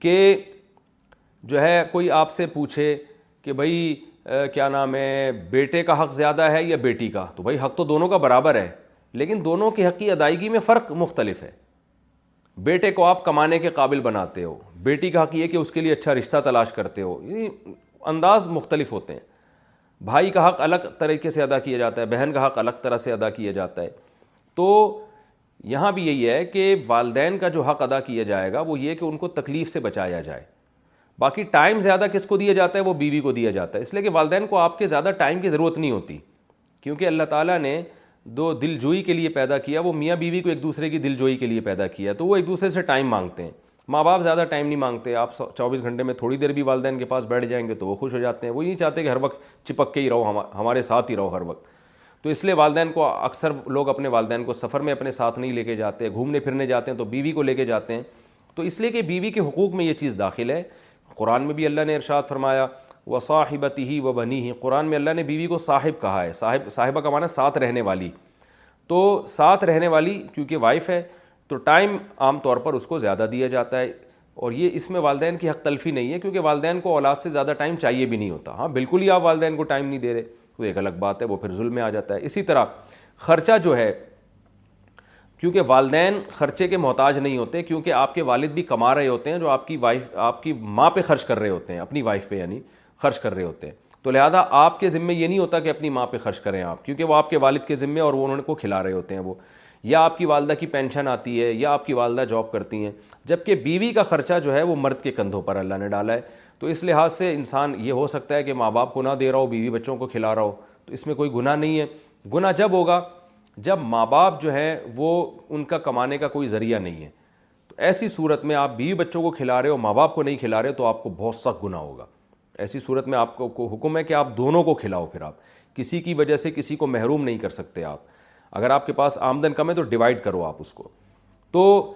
کہ جو ہے کوئی آپ سے پوچھے کہ بھائی کیا نام ہے, بیٹے کا حق زیادہ ہے یا بیٹی کا؟ تو بھائی حق تو دونوں کا برابر ہے, لیکن دونوں کے حق کی ادائیگی میں فرق مختلف ہے. بیٹے کو آپ کمانے کے قابل بناتے ہو, بیٹی کا حق یہ کہ اس کے لیے اچھا رشتہ تلاش کرتے ہو, انداز مختلف ہوتے ہیں. بھائی کا حق الگ طریقے سے ادا کیا جاتا ہے, بہن کا حق الگ طرح سے ادا کیا جاتا ہے. تو یہاں بھی یہی ہے کہ والدین کا جو حق ادا کیا جائے گا وہ یہ کہ ان کو تکلیف سے بچایا جائے. باقی ٹائم زیادہ کس کو دیا جاتا ہے؟ وہ بیوی کو دیا جاتا ہے, اس لیے کہ والدین کو آپ کے زیادہ ٹائم کی ضرورت نہیں ہوتی, کیونکہ اللہ تعالیٰ نے دو دل جوئی کے لیے پیدا کیا, وہ میاں بیوی کو ایک دوسرے کی دل جوئی کے لیے پیدا کیا, تو وہ ایک دوسرے سے ٹائم مانگتے ہیں. ماں باپ زیادہ ٹائم نہیں مانگتے, آپ چوبیس گھنٹے میں تھوڑی دیر بھی والدین کے پاس بیٹھ جائیں گے تو وہ خوش ہو جاتے ہیں, وہ نہیں چاہتے کہ ہر وقت چپک کے ہی رہو, ہمارے ساتھ ہی رہو ہر وقت. تو اس لیے والدین کو اکثر لوگ اپنے والدین کو سفر میں اپنے ساتھ نہیں لے کے جاتے, گھومنے پھرنے جاتے ہیں تو بیوی کو لے کے جاتے ہیں, تو اس لیے کہ بیوی کے حقوق میں یہ چیز داخل ہے. قرآن میں بھی اللہ نے ارشاد فرمایا وصاحبتہ وبنیہ, قرآن میں اللہ نے بیوی کو صاحب کہا ہے, صاحب صاحبہ کا معنی ساتھ رہنے والی, تو ساتھ رہنے والی کیونکہ وائف ہے تو ٹائم عام طور پر اس کو زیادہ دیا جاتا ہے, اور یہ اس میں والدین کی حق تلفی نہیں ہے, کیونکہ والدین کو اولاد سے زیادہ ٹائم چاہیے بھی نہیں ہوتا. ہاں بالکل ہی آپ والدین کو ٹائم نہیں دے رہے تو ایک الگ بات ہے, وہ پھر ظلم میں آ جاتا ہے. اسی طرح خرچہ جو ہے, کیونکہ والدین خرچے کے محتاج نہیں ہوتے, کیونکہ آپ کے والد بھی کما رہے ہوتے ہیں جو آپ کی وائف آپ کی ماں پہ خرچ کر رہے ہوتے ہیں, اپنی وائف پہ یعنی خرچ کر رہے ہوتے ہیں, تو لہذا آپ کے ذمے یہ نہیں ہوتا کہ اپنی ماں پہ خرچ کریں آپ, کیونکہ وہ آپ کے والد کے ذمے, اور وہ انہوں کو کھلا رہے ہوتے ہیں, وہ یا آپ کی والدہ کی پینشن آتی ہے یا آپ کی والدہ جاب کرتی ہیں, جبکہ بیوی کا خرچہ جو ہے وہ مرد کے کندھوں پر اللہ نے ڈالا ہے. تو اس لحاظ سے انسان یہ ہو سکتا ہے کہ ماں باپ کو نہ دے رہا ہو, بیوی بچوں کو کھلا رہا ہو, تو اس میں کوئی گناہ نہیں ہے. گناہ جب ہوگا جب ماں باپ جو ہیں وہ ان کا کمانے کا کوئی ذریعہ نہیں ہے, تو ایسی صورت میں آپ بیوی بچوں کو کھلا رہے ہو, ماں باپ کو نہیں کھلا رہے, تو آپ کو بہت سخت گناہ ہوگا. ایسی صورت میں آپ کو حکم ہے کہ آپ دونوں کو کھلاؤ, پھر آپ کسی کی وجہ سے کسی کو محروم نہیں کر سکتے. آپ اگر آپ کے پاس آمدن کم ہے تو ڈیوائیڈ کرو آپ اس کو. تو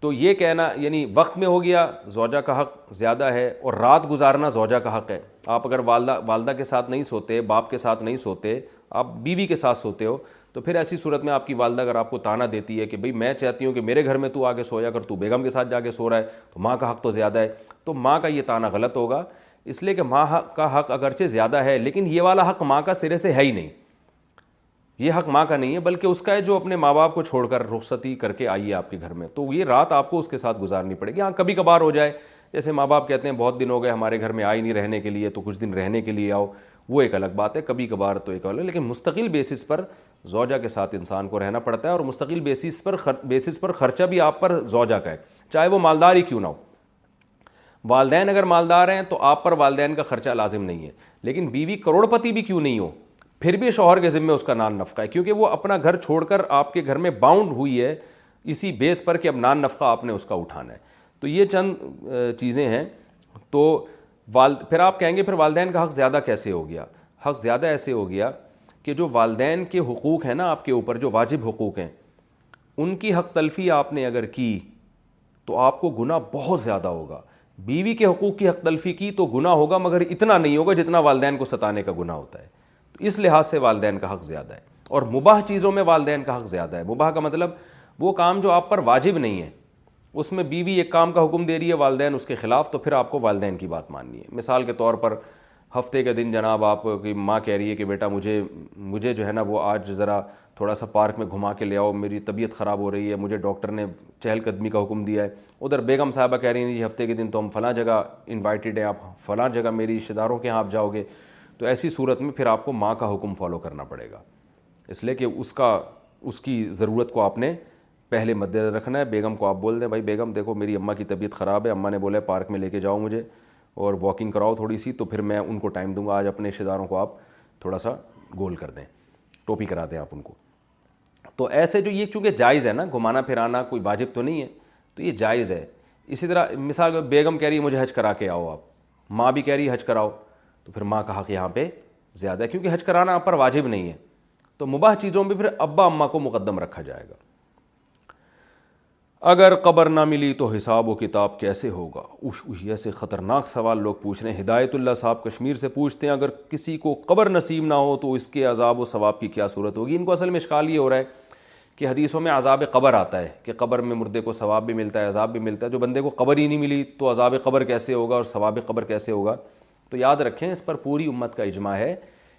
تو یہ کہنا یعنی وقت میں ہو گیا, زوجہ کا حق زیادہ ہے, اور رات گزارنا زوجہ کا حق ہے. آپ اگر والدہ والدہ کے ساتھ نہیں سوتے, باپ کے ساتھ نہیں سوتے, آپ بیوی کے ساتھ سوتے ہو, تو پھر ایسی صورت میں آپ کی والدہ اگر آپ کو تانا دیتی ہے کہ بھئی میں چاہتی ہوں کہ میرے گھر میں تو آ کے سویا کر, تو بیگم کے ساتھ جا کے سو رہا ہے, تو ماں کا حق تو زیادہ ہے. تو ماں کا یہ تانا غلط ہوگا, اس لیے کہ ماں کا حق اگرچہ زیادہ ہے لیکن یہ والا حق ماں کا سرے سے ہے ہی نہیں, یہ حق ماں کا نہیں ہے بلکہ اس کا ہے جو اپنے ماں باپ کو چھوڑ کر رخصتی کر کے آئی ہے آپ کے گھر میں, تو یہ رات آپ کو اس کے ساتھ گزارنی پڑے گی. ہاں کبھی کبھار ہو جائے, جیسے ماں باپ کہتے ہیں بہت دن ہو گئے ہمارے گھر میں آئی نہیں رہنے کے لیے, تو کچھ دن رہنے کے لیے آؤ, وہ ایک الگ بات ہے, کبھی کبھار تو ایک الگ, لیکن مستقل بیسس پر زوجہ کے ساتھ انسان کو رہنا پڑتا ہے, اور مستقل بیسس پر خر... بیسس پر خرچہ بھی آپ پر زوجہ کا ہے, چاہے وہ مالدار ہی کیوں نہ ہو. والدین اگر مالدار ہیں تو آپ پر والدین کا خرچہ لازم نہیں ہے, لیکن بیوی کروڑ پتی بھی کیوں نہیں ہو پھر بھی شوہر کے ذمے اس کا نان نفقہ ہے, کیونکہ وہ اپنا گھر چھوڑ کر آپ کے گھر میں باؤنڈ ہوئی ہے اسی بیس پر کہ اب نان نفقہ آپ نے اس کا اٹھانا ہے. تو یہ چند چیزیں ہیں. تو والد پھر آپ کہیں گے پھر والدین کا حق زیادہ کیسے ہو گیا؟ حق زیادہ ایسے ہو گیا کہ جو والدین کے حقوق ہیں نا آپ کے اوپر, جو واجب حقوق ہیں, ان کی حق تلفی آپ نے اگر کی تو آپ کو گناہ بہت زیادہ ہوگا. بیوی کے حقوق کی حق تلفی کی تو گناہ ہوگا مگر اتنا نہیں ہوگا جتنا والدین کو ستانے کا گناہ ہوتا ہے. تو اس لحاظ سے والدین کا حق زیادہ ہے, اور مباح چیزوں میں والدین کا حق زیادہ ہے. مباح کا مطلب وہ کام جو آپ پر واجب نہیں ہے, اس میں بیوی ایک کام کا حکم دے رہی ہے والدین اس کے خلاف, تو پھر آپ کو والدین کی بات ماننی ہے. مثال کے طور پر ہفتے کے دن جناب آپ کی ماں کہہ رہی ہے کہ بیٹا مجھے مجھے جو ہے نا وہ آج ذرا تھوڑا سا پارک میں گھما کے لے آؤ, میری طبیعت خراب ہو رہی ہے, مجھے ڈاکٹر نے چہل قدمی کا حکم دیا ہے. ادھر بیگم صاحبہ کہہ رہی ہیں جی ہفتے کے دن تو ہم فلاں جگہ انوائٹیڈ ہیں, آپ فلاں جگہ میری رشتہ داروں کے یہاں آپ جاؤ گے. تو ایسی صورت میں پھر آپ کو ماں کا حکم فالو کرنا پڑے گا, اس لیے کہ اس کا اس کی ضرورت کو آپ نے پہلے مد نظر رکھنا ہے. بیگم کو آپ بول دیں بھائی بیگم دیکھو میری اماں کی طبیعت خراب ہے, اماں نے بولا ہے پارک میں لے کے جاؤ مجھے اور واکنگ کراؤ تھوڑی سی, تو پھر میں ان کو ٹائم دوں گا. آج اپنے رشتہ داروں کو آپ تھوڑا سا گول کر دیں, ٹوپی کرا دیں آپ ان کو. تو ایسے جو یہ چونکہ جائز ہے نا, گھمانا پھرانا کوئی واجب تو نہیں ہے, تو یہ جائز ہے. اسی طرح مثال بیگم کہہ رہی ہے مجھے حج کرا کے آؤ آپ, ماں بھی کہہ رہی ہے حج کراؤ, تو پھر ماں کا حق یہاں پہ زیادہ ہے کیونکہ حج کرانا آپ پر واجب نہیں ہے. تو مباح چیزوں میں پھر ابا اماں کو مقدم رکھا جائے گا. اگر قبر نہ ملی تو حساب و کتاب کیسے ہوگا؟ اوش اوش ایسے خطرناک سوال لوگ پوچھ رہے ہیں. ہدایت اللہ صاحب کشمیر سے پوچھتے ہیں اگر کسی کو قبر نصیب نہ ہو تو اس کے عذاب و ثواب کی کیا صورت ہوگی؟ ان کو اصل میں اشکال یہ ہو رہا ہے کہ حدیثوں میں عذاب قبر آتا ہے کہ قبر میں مردے کو ثواب بھی ملتا ہے عذاب بھی ملتا ہے, جو بندے کو قبر ہی نہیں ملی تو عذاب قبر کیسے ہوگا اور ثواب قبر کیسے ہوگا؟ تو یاد رکھیں اس پر پوری امت کا اجماع ہے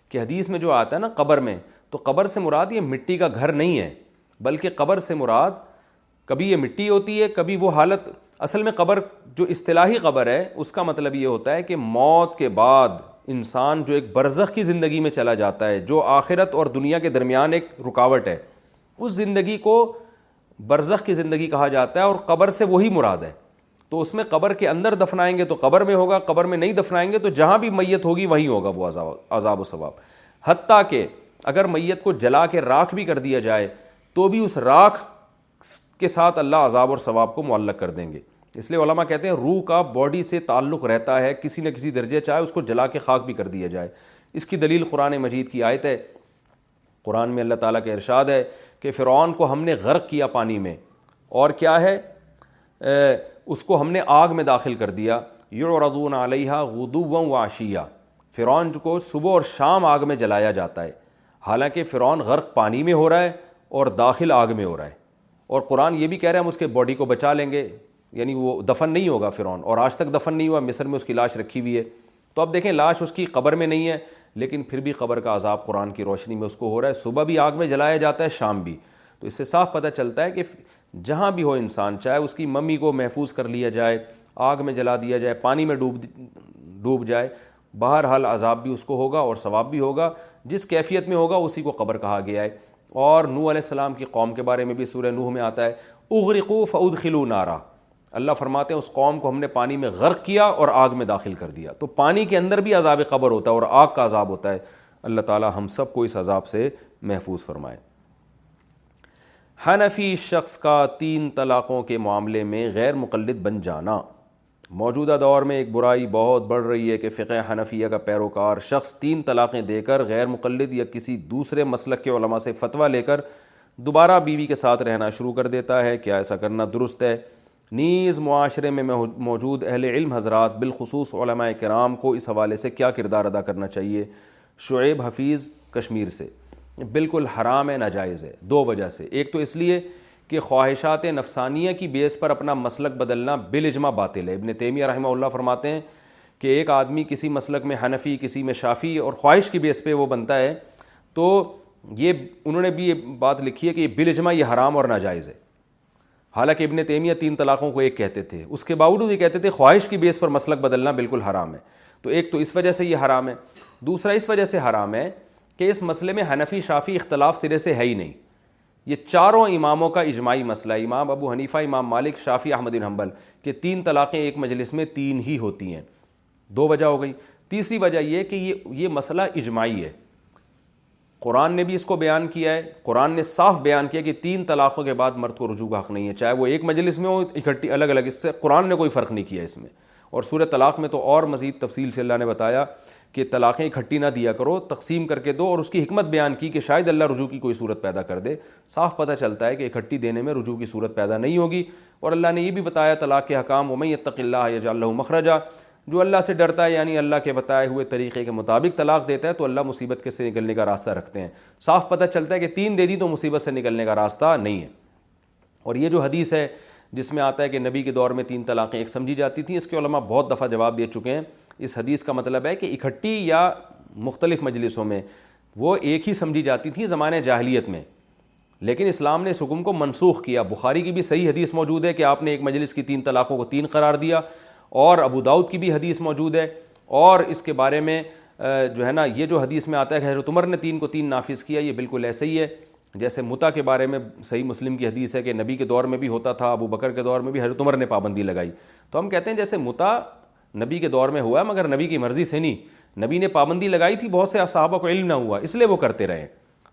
کہ حدیث میں جو آتا ہے نا قبر میں, تو قبر سے مراد یہ مٹی کا گھر نہیں ہے, بلکہ قبر سے مراد کبھی یہ مٹی ہوتی ہے کبھی وہ حالت. اصل میں قبر جو اصطلاحی قبر ہے اس کا مطلب یہ ہوتا ہے کہ موت کے بعد انسان جو ایک برزخ کی زندگی میں چلا جاتا ہے, جو آخرت اور دنیا کے درمیان ایک رکاوٹ ہے, اس زندگی کو برزخ کی زندگی کہا جاتا ہے, اور قبر سے وہی مراد ہے. تو اس میں قبر کے اندر دفنائیں گے تو قبر میں ہوگا, قبر میں نہیں دفنائیں گے تو جہاں بھی میت ہوگی وہیں ہوگا وہ عذاب و ثواب. حتیٰ کہ اگر میت کو جلا کے راکھ بھی کر دیا جائے تو بھی اس راکھ کے ساتھ اللہ عذاب اور ثواب کو معلق کر دیں گے. اس لیے علماء کہتے ہیں روح کا باڈی سے تعلق رہتا ہے کسی نہ کسی درجے, چاہے اس کو جلا کے خاک بھی کر دیا جائے. اس کی دلیل قرآن مجید کی آیت ہے. قرآن میں اللہ تعالیٰ کا ارشاد ہے کہ فرعون کو ہم نے غرق کیا پانی میں, اور کیا ہے اس کو ہم نے آگ میں داخل کر دیا. یعرضون علیہا غدوا وعشیا, فرعون کو صبح اور شام آگ میں جلایا جاتا ہے, حالانکہ فرعون غرق پانی میں ہو رہا ہے اور داخل آگ میں ہو رہا ہے. اور قرآن یہ بھی کہہ رہا ہے ہم اس کے باڈی کو بچا لیں گے, یعنی وہ دفن نہیں ہوگا فرعون, اور آج تک دفن نہیں ہوا, مصر میں اس کی لاش رکھی ہوئی ہے. تو اب دیکھیں لاش اس کی قبر میں نہیں ہے, لیکن پھر بھی قبر کا عذاب قرآن کی روشنی میں اس کو ہو رہا ہے. صبح بھی آگ میں جلایا جاتا ہے, شام بھی. تو اس سے صاف پتہ چلتا ہے کہ جہاں بھی ہو انسان, چاہے اس کی ممی کو محفوظ کر لیا جائے, آگ میں جلا دیا جائے, پانی میں ڈوب ڈوب جائے, بہرحال عذاب بھی اس کو ہوگا اور ثواب بھی ہوگا. جس کیفیت میں ہوگا اسی کو قبر کہا گیا ہے. اور نوح علیہ السلام کی قوم کے بارے میں بھی سورہ نوح میں آتا ہے اغرقوا فادخلوا نارا, اللہ فرماتے ہیں اس قوم کو ہم نے پانی میں غرق کیا اور آگ میں داخل کر دیا. تو پانی کے اندر بھی عذاب قبر ہوتا ہے اور آگ کا عذاب ہوتا ہے. اللہ تعالی ہم سب کو اس عذاب سے محفوظ فرمائے. حنفی شخص کا تین طلاقوں کے معاملے میں غیر مقلد بن جانا. موجودہ دور میں ایک برائی بہت بڑھ رہی ہے کہ فقہ حنفیہ کا پیروکار شخص تین طلاقیں دے کر غیر مقلد یا کسی دوسرے مسلک کے علماء سے فتویٰ لے کر دوبارہ بیوی کے ساتھ رہنا شروع کر دیتا ہے. کیا ایسا کرنا درست ہے؟ نیز معاشرے میں موجود اہل علم حضرات بالخصوص علماء کرام کو اس حوالے سے کیا کردار ادا کرنا چاہیے؟ شعیب حفیظ کشمیر سے. بالکل حرام ہے, ناجائز ہے, دو وجہ سے. ایک تو اس لیے کہ خواہشات نفسانیہ کی بیس پر اپنا مسلک بدلنا بالاجماع باطل ہے. ابن تیمیہ رحمہ اللہ فرماتے ہیں کہ ایک آدمی کسی مسلک میں حنفی کسی میں شافی اور خواہش کی بیس پہ وہ بنتا ہے, تو یہ انہوں نے بھی یہ بات لکھی ہے کہ یہ بالاجماع یہ حرام اور ناجائز ہے. حالانکہ ابن تیمیہ تین طلاقوں کو ایک کہتے تھے, اس کے باوجود یہ کہتے تھے خواہش کی بیس پر مسلک بدلنا بالکل حرام ہے. تو ایک تو اس وجہ سے یہ حرام ہے. دوسرا اس وجہ سے حرام ہے کہ اس مسئلے میں حنفی شافی اختلاف سرے سے ہے ہی نہیں, یہ چاروں اماموں کا اجماعی مسئلہ ہے. امام ابو حنیفہ, امام مالک, شافعی, احمد بن حنبل, کہ تین طلاقیں ایک مجلس میں تین ہی ہوتی ہیں. دو وجہ ہو گئی. تیسری وجہ یہ کہ یہ یہ مسئلہ اجماعی ہے. قرآن نے بھی اس کو بیان کیا ہے. قرآن نے صاف بیان کیا کہ تین طلاقوں کے بعد مرد کو رجوع کا حق نہیں ہے, چاہے وہ ایک مجلس میں ہو اکٹھی الگ الگ, اس سے قرآن نے کوئی فرق نہیں کیا اس میں. اور سورہ طلاق میں تو اور مزید تفصیل سے اللہ نے بتایا کہ طلاقیں اکٹھی نہ دیا کرو, تقسیم کر کے دو, اور اس کی حکمت بیان کی کہ شاید اللہ رجوع کی کوئی صورت پیدا کر دے. صاف پتہ چلتا ہے کہ اکٹھی دینے میں رجوع کی صورت پیدا نہیں ہوگی. اور اللہ نے یہ بھی بتایا طلاق کے حکام, ومن یتق اللہ یجعل لہ مخرجا, جو اللہ سے ڈرتا ہے یعنی اللہ کے بتائے ہوئے طریقے کے مطابق طلاق دیتا ہے تو اللہ مصیبت کے سے نکلنے کا راستہ رکھتے ہیں. صاف پتہ چلتا ہے کہ تین دے دی تو مصیبت سے نکلنے کا راستہ نہیں ہے. اور یہ جو حدیث ہے جس میں آتا ہے کہ نبی کے دور میں تین طلاقیں ایک سمجھی جاتی تھیں, اس کے علماء بہت دفعہ جواب دے چکے ہیں. اس حدیث کا مطلب ہے کہ اکٹھی یا مختلف مجلسوں میں وہ ایک ہی سمجھی جاتی تھیں زمانے جاہلیت میں, لیکن اسلام نے اس حکم کو منسوخ کیا. بخاری کی بھی صحیح حدیث موجود ہے کہ آپ نے ایک مجلس کی تین طلاقوں کو تین قرار دیا, اور ابو داؤد کی بھی حدیث موجود ہے. اور اس کے بارے میں جو ہے نا یہ جو حدیث میں آتا ہے کہ حضرت عمر نے تین کو تین نافذ کیا, یہ بالکل ایسے ہی ہے جیسے متا کے بارے میں صحیح مسلم کی حدیث ہے کہ نبی کے دور میں بھی ہوتا تھا, ابو بکر کے دور میں بھی حضرت عمر نے پابندی لگائی. تو ہم کہتے ہیں جیسے متا نبی کے دور میں ہوا مگر نبی کی مرضی سے نہیں, نبی نے پابندی لگائی تھی, بہت سے صحابہ کو علم نہ ہوا اس لیے وہ کرتے رہے.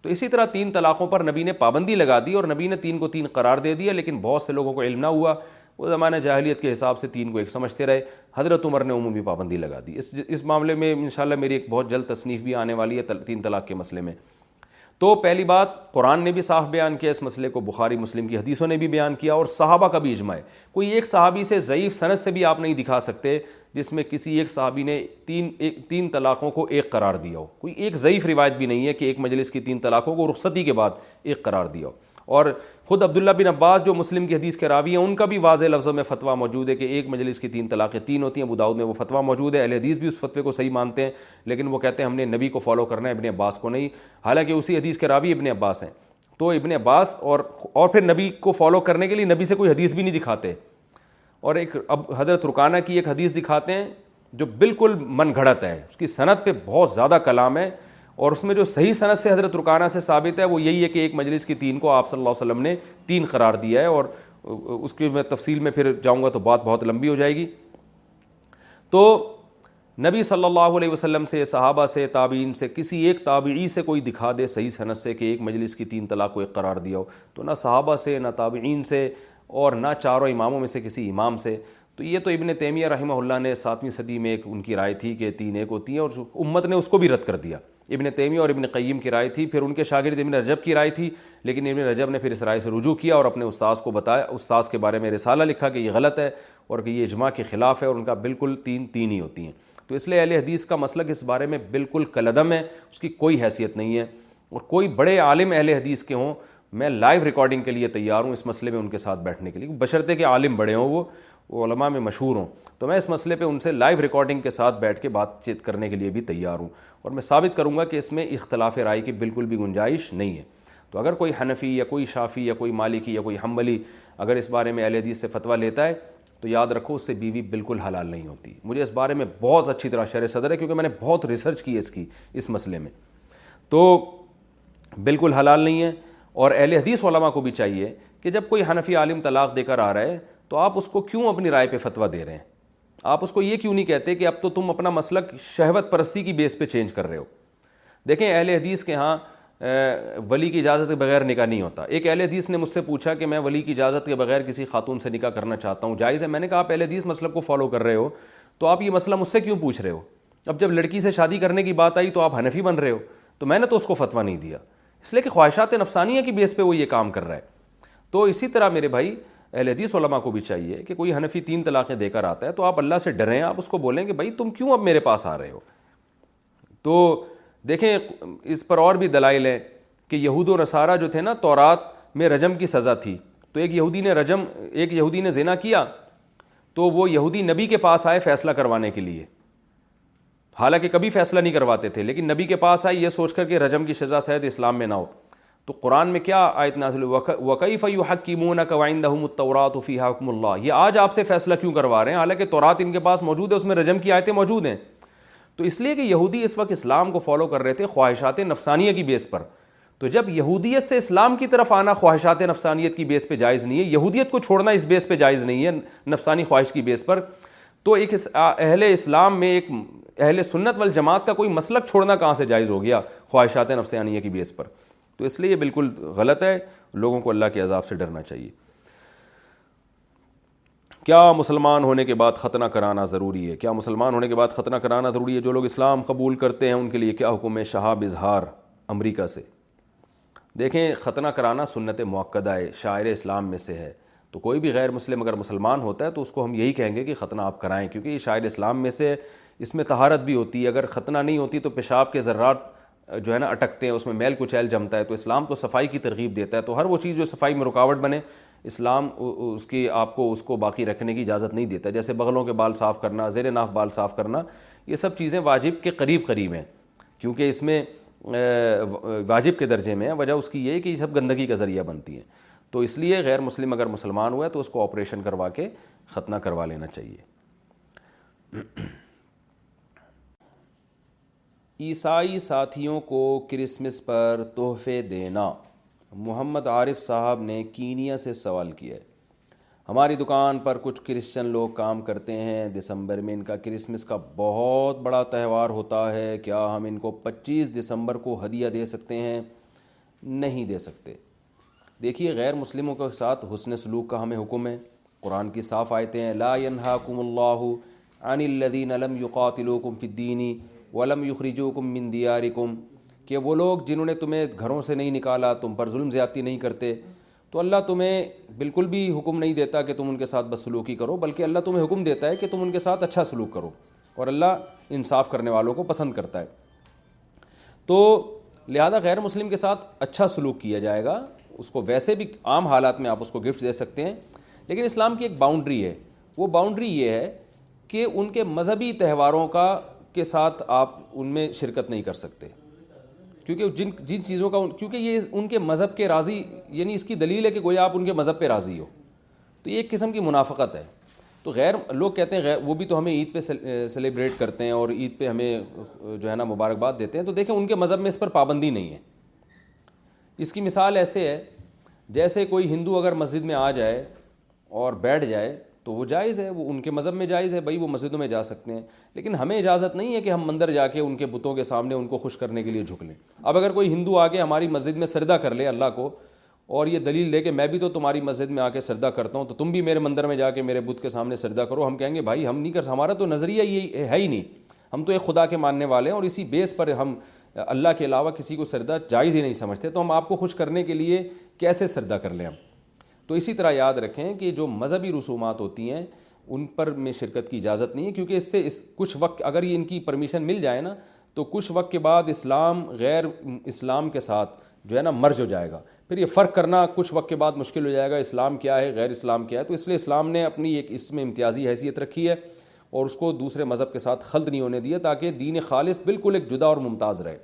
تو اسی طرح تین طلاقوں پر نبی نے پابندی لگا دی اور نبی نے تین کو تین قرار دے دیا, لیکن بہت سے لوگوں کو علم نہ ہوا, وہ زمانہ جاہلیت کے حساب سے تین کو ایک سمجھتے رہے. حضرت عمر نے عمومی پابندی لگا دی. اس اس معاملے میں انشاءاللہ میری ایک بہت جلد تصنیف بھی آنے والی ہے تین طلاق کے مسئلے میں. تو پہلی بات قرآن نے بھی صاف بیان کیا اس مسئلے کو, بخاری مسلم کی حدیثوں نے بھی بیان کیا, اور صحابہ کا بھی اجماع ہے. کوئی ایک صحابی سے ضعیف سند سے بھی آپ نہیں دکھا سکتے جس میں کسی ایک صحابی نے تین ایک تین طلاقوں کو ایک قرار دیا ہو. کوئی ایک ضعیف روایت بھی نہیں ہے کہ ایک مجلس کی تین طلاقوں کو رخصتی کے بعد ایک قرار دیا ہو. اور خود عبداللہ بن عباس جو مسلم کی حدیث کے راوی ہیں ان کا بھی واضح لفظوں میں فتویٰ موجود ہے کہ ایک مجلس کی تین طلاقیں تین ہوتی ہیں. ابو داؤد میں وہ فتویٰ موجود ہے. اہل حدیث بھی اس فتوے کو صحیح مانتے ہیں, لیکن وہ کہتے ہیں ہم نے نبی کو فالو کرنا ہے ابن عباس کو نہیں, حالانکہ اسی حدیث کے راوی ابن عباس ہیں. تو ابن عباس اور اور پھر نبی کو فالو کرنے کے لیے نبی سے کوئی حدیث بھی نہیں دکھاتے, اور ایک اب حضرت رکانہ کی ایک حدیث دکھاتے ہیں جو بالکل من گھڑت ہے, اس کی سند پہ بہت زیادہ کلام ہے. اور اس میں جو صحیح سند سے حضرت رکانہ سے ثابت ہے وہ یہی ہے کہ ایک مجلس کی تین کو آپ صلی اللہ علیہ وسلم نے تین قرار دیا ہے, اور اس کی میں تفصیل میں پھر جاؤں گا تو بات بہت لمبی ہو جائے گی. تو نبی صلی اللہ علیہ وسلم سے, صحابہ سے, تابعین سے, کسی ایک تابعی سے کوئی دکھا دے صحیح سند سے کہ ایک مجلس کی تین طلاق کو ایک قرار دیا ہو, تو نہ صحابہ سے, نہ تابعین سے, اور نہ چاروں اماموں میں سے کسی امام سے. تو یہ تو ابن تیمیہ رحمہ اللہ نے ساتویں صدی میں ایک ان کی رائے تھی کہ تین ایک ہوتی ہیں, اور امت نے اس کو بھی رد کر دیا. ابن تیمیہ اور ابن قیم کی رائے تھی, پھر ان کے شاگرد ابن رجب کی رائے تھی, لیکن ابن رجب نے پھر اس رائے سے رجوع کیا اور اپنے استاذ کو بتایا, استاذ کے بارے میں رسالہ لکھا کہ یہ غلط ہے اور کہ یہ اجماع کے خلاف ہے, اور ان کا بالکل تین تین ہی ہوتی ہیں. تو اس لیے اہل حدیث کا مسلک اس بارے میں بالکل کالعدم ہے, اس کی کوئی حیثیت نہیں ہے. اور کوئی بڑے عالم اہل حدیث کے ہوں, میں لائیو ریکارڈنگ کے لیے تیار ہوں اس مسئلے میں ان کے ساتھ بیٹھنے کے لیے, بشرطے کہ عالم بڑے ہوں, وہ علماء میں مشہور ہوں. تو میں اس مسئلے پہ ان سے لائیو ریکارڈنگ کے ساتھ بیٹھ کے بات چیت کرنے کے لیے بھی تیار ہوں, اور میں ثابت کروں گا کہ اس میں اختلاف رائے کی بالکل بھی گنجائش نہیں ہے. تو اگر کوئی حنفی یا کوئی شافی یا کوئی مالکی یا کوئی حنبلی اگر اس بارے میں اہل حدیث سے فتویٰ لیتا ہے تو یاد رکھو اس سے بیوی بالکل حلال نہیں ہوتی. مجھے اس بارے میں بہت اچھی طرح شرح صدر ہے کیونکہ میں نے بہت ریسرچ کی اس کی اس مسئلے میں. تو بالکل حلال نہیں ہے. اور اہل حدیث علماء کو بھی چاہیے کہ جب کوئی حنفی عالم طلاق دے کر آ رہا ہے تو آپ اس کو کیوں اپنی رائے پہ فتویٰ دے رہے ہیں؟ آپ اس کو یہ کیوں نہیں کہتے کہ اب تو تم اپنا مسلک شہوت پرستی کی بیس پہ چینج کر رہے ہو؟ دیکھیں اہل حدیث کے ہاں ولی کی اجازت کے بغیر نکاح نہیں ہوتا. ایک اہل حدیث نے مجھ سے پوچھا کہ میں ولی کی اجازت کے بغیر کسی خاتون سے نکاح کرنا چاہتا ہوں, جائز ہے؟ میں نے کہا آپ اہل حدیث مسلک کو فالو کر رہے ہو تو آپ یہ مسئلہ مجھ سے کیوں پوچھ رہے ہو؟ اب جب لڑکی سے شادی کرنے کی بات آئی تو آپ حنفی بن رہے ہو. تو میں نے تو اس کو فتویٰ نہیں دیا, اس لیے کہ خواہشات نفسانیہ کی بیس پہ وہ یہ کام کر رہا ہے. تو اسی طرح میرے بھائی اہل حدیث علماء کو بھی چاہیے کہ کوئی حنفی تین طلاقیں دے کر آتا ہے تو آپ اللہ سے ڈریں, آپ اس کو بولیں کہ بھائی تم کیوں اب میرے پاس آ رہے ہو؟ تو دیکھیں اس پر اور بھی دلائل ہیں کہ یہود و نصارہ جو تھے نا, تورات میں رجم کی سزا تھی. تو ایک یہودی نے رجم ایک یہودی نے زنا کیا تو وہ یہودی نبی کے پاس آئے فیصلہ کروانے کے لیے, حالانکہ کبھی فیصلہ نہیں کرواتے تھے, لیکن نبی کے پاس آئے یہ سوچ کر کہ رجم کی سزا شاید اسلام میں نہ ہو. تو قرآن میں کیا آیت نازل ہوئی؟ وَكَيْفَ يُحَكِّمُونَ وَعِنْدَهُمُ التَّوْرَاتُ فِيهَا حُكْمُ اللَّهِ, یہ آج آپ سے فیصلہ کیوں کروا رہے ہیں حالانکہ تورات ان کے پاس موجود ہے, اس میں رجم کی آیتیں موجود ہیں. تو اس لیے کہ یہودی اس وقت اسلام کو فالو کر رہے تھے خواہشات نفسانیہ کی بیس پر. تو جب یہودیت سے اسلام کی طرف آنا خواہشات نفسانیت کی بیس پہ جائز نہیں ہے, یہودیت کو چھوڑنا اس بیس پہ جائز نہیں ہے نفسانی خواہش کی بیس پر, تو ایک اہل اسلام میں ایک اہل سنت والجماعت کا کوئی مسلک چھوڑنا کہاں سے جائز ہو گیا خواہشات نفسانیہ کی بیس پر؟ تو اس لیے یہ بالکل غلط ہے, لوگوں کو اللہ کے عذاب سے ڈرنا چاہیے. کیا مسلمان ہونے کے بعد ختنہ کرانا ضروری ہے؟ کیا مسلمان ہونے کے بعد ختنہ کرانا ضروری ہے؟ جو لوگ اسلام قبول کرتے ہیں ان کے لیے کیا حکم ہے؟ شہاب اظہار امریکہ سے. دیکھیں, ختنہ کرانا سنت مؤکدہ ہے, شاعر اسلام میں سے ہے, تو کوئی بھی غیر مسلم اگر مسلمان ہوتا ہے تو اس کو ہم یہی کہیں گے کہ ختنہ آپ کرائیں, کیونکہ یہ شاعر اسلام میں سے, اس میں طہارت بھی ہوتی ہے. اگر ختنہ نہیں ہوتی تو پیشاب کے ذرات جو ہے نا اٹکتے ہیں, اس میں میل کچیل جمتا ہے, تو اسلام تو صفائی کی ترغیب دیتا ہے. تو ہر وہ چیز جو صفائی میں رکاوٹ بنے, اسلام اس کی آپ کو اس کو باقی رکھنے کی اجازت نہیں دیتا, جیسے بغلوں کے بال صاف کرنا, زیر ناف بال صاف کرنا, یہ سب چیزیں واجب کے قریب قریب ہیں, کیونکہ اس میں واجب کے درجے میں ہے. وجہ اس کی یہ ہے کہ یہ سب گندگی کا ذریعہ بنتی ہیں, تو اس لیے غیر مسلم اگر مسلمان ہوا ہے تو اس کو آپریشن کروا کے ختنہ کروا لینا چاہیے. عیسائی ساتھیوں کو کرسمس پر تحفے دینا. محمد عارف صاحب نے کینیا سے سوال کیا ہے, ہماری دکان پر کچھ کرسچن لوگ کام کرتے ہیں, دسمبر میں ان کا کرسمس کا بہت بڑا تہوار ہوتا ہے, کیا ہم ان کو پچیس دسمبر کو ہدیہ دے سکتے ہیں؟ نہیں دے سکتے. دیکھیے, غیر مسلموں کے ساتھ حسن سلوک کا ہمیں حکم ہے, قرآن کی صاف آیتیں ہیں, لا ینہاکم اللہ عن الذین لم یقاتلوکم فی الدین ولم یخرجوکم من دیارکم, کہ وہ لوگ جنہوں نے تمہیں گھروں سے نہیں نکالا, تم پر ظلم زیادتی نہیں کرتے, تو اللہ تمہیں بالکل بھی حکم نہیں دیتا کہ تم ان کے ساتھ بدسلوکی کرو, بلکہ اللہ تمہیں حکم دیتا ہے کہ تم ان کے ساتھ اچھا سلوک کرو, اور اللہ انصاف کرنے والوں کو پسند کرتا ہے. تو لہذا غیر مسلم کے ساتھ اچھا سلوک کیا جائے گا, اس کو ویسے بھی عام حالات میں آپ اس کو گفٹ دے سکتے ہیں, لیکن اسلام کی ایک باؤنڈری ہے. وہ باؤنڈری یہ ہے کہ ان کے مذہبی تہواروں کا کے ساتھ آپ ان میں شرکت نہیں کر سکتے, کیونکہ جن جن چیزوں کا کیونکہ یہ ان کے مذہب کے راضی, یعنی اس کی دلیل ہے کہ گویا آپ ان کے مذہب پہ راضی ہو, تو یہ ایک قسم کی منافقت ہے. تو غیر لوگ کہتے ہیں غیر, وہ بھی تو ہمیں عید پہ سیلیبریٹ کرتے ہیں اور عید پہ ہمیں جو ہے نا مبارکباد دیتے ہیں, تو دیکھیں ان کے مذہب میں اس پر پابندی نہیں ہے. اس کی مثال ایسے ہے جیسے کوئی ہندو اگر مسجد میں آ جائے اور بیٹھ جائے تو وہ جائز ہے, وہ ان کے مذہب میں جائز ہے, بھائی وہ مسجدوں میں جا سکتے ہیں, لیکن ہمیں اجازت نہیں ہے کہ ہم مندر جا کے ان کے بتوں کے سامنے ان کو خوش کرنے کے لیے جھک لیں. اب اگر کوئی ہندو آ کے ہماری مسجد میں سجدہ کر لے اللہ کو, اور یہ دلیل دے کہ میں بھی تو تمہاری مسجد میں آ کے سجدہ کرتا ہوں, تو تم بھی میرے مندر میں جا کے میرے بت کے سامنے سجدہ کرو, ہم کہیں گے بھائی ہم نہیں کر, ہمارا تو نظریہ یہ ہے ہی نہیں, ہم تو ایک خدا کے ماننے والے ہیں, اور اسی بیس پر ہم اللہ کے علاوہ کسی کو سجدہ جائز ہی نہیں سمجھتے, تو ہم آپ کو خوش کرنے کے لیے کیسے سجدہ کر لیں ہم. تو اسی طرح یاد رکھیں کہ جو مذہبی رسومات ہوتی ہیں ان پر میں شرکت کی اجازت نہیں ہے, کیونکہ اس سے اس کچھ وقت اگر یہ ان کی پرمیشن مل جائے نا تو کچھ وقت کے بعد اسلام غیر اسلام کے ساتھ جو ہے نا مرج ہو جائے گا, پھر یہ فرق کرنا کچھ وقت کے بعد مشکل ہو جائے گا, اسلام کیا ہے غیر اسلام کیا ہے. تو اس لیے اسلام نے اپنی ایک اس میں امتیازی حیثیت رکھی ہے اور اس کو دوسرے مذہب کے ساتھ خلط نہیں ہونے دیا, تاکہ دین خالص بالکل ایک جدا اور ممتاز رہے.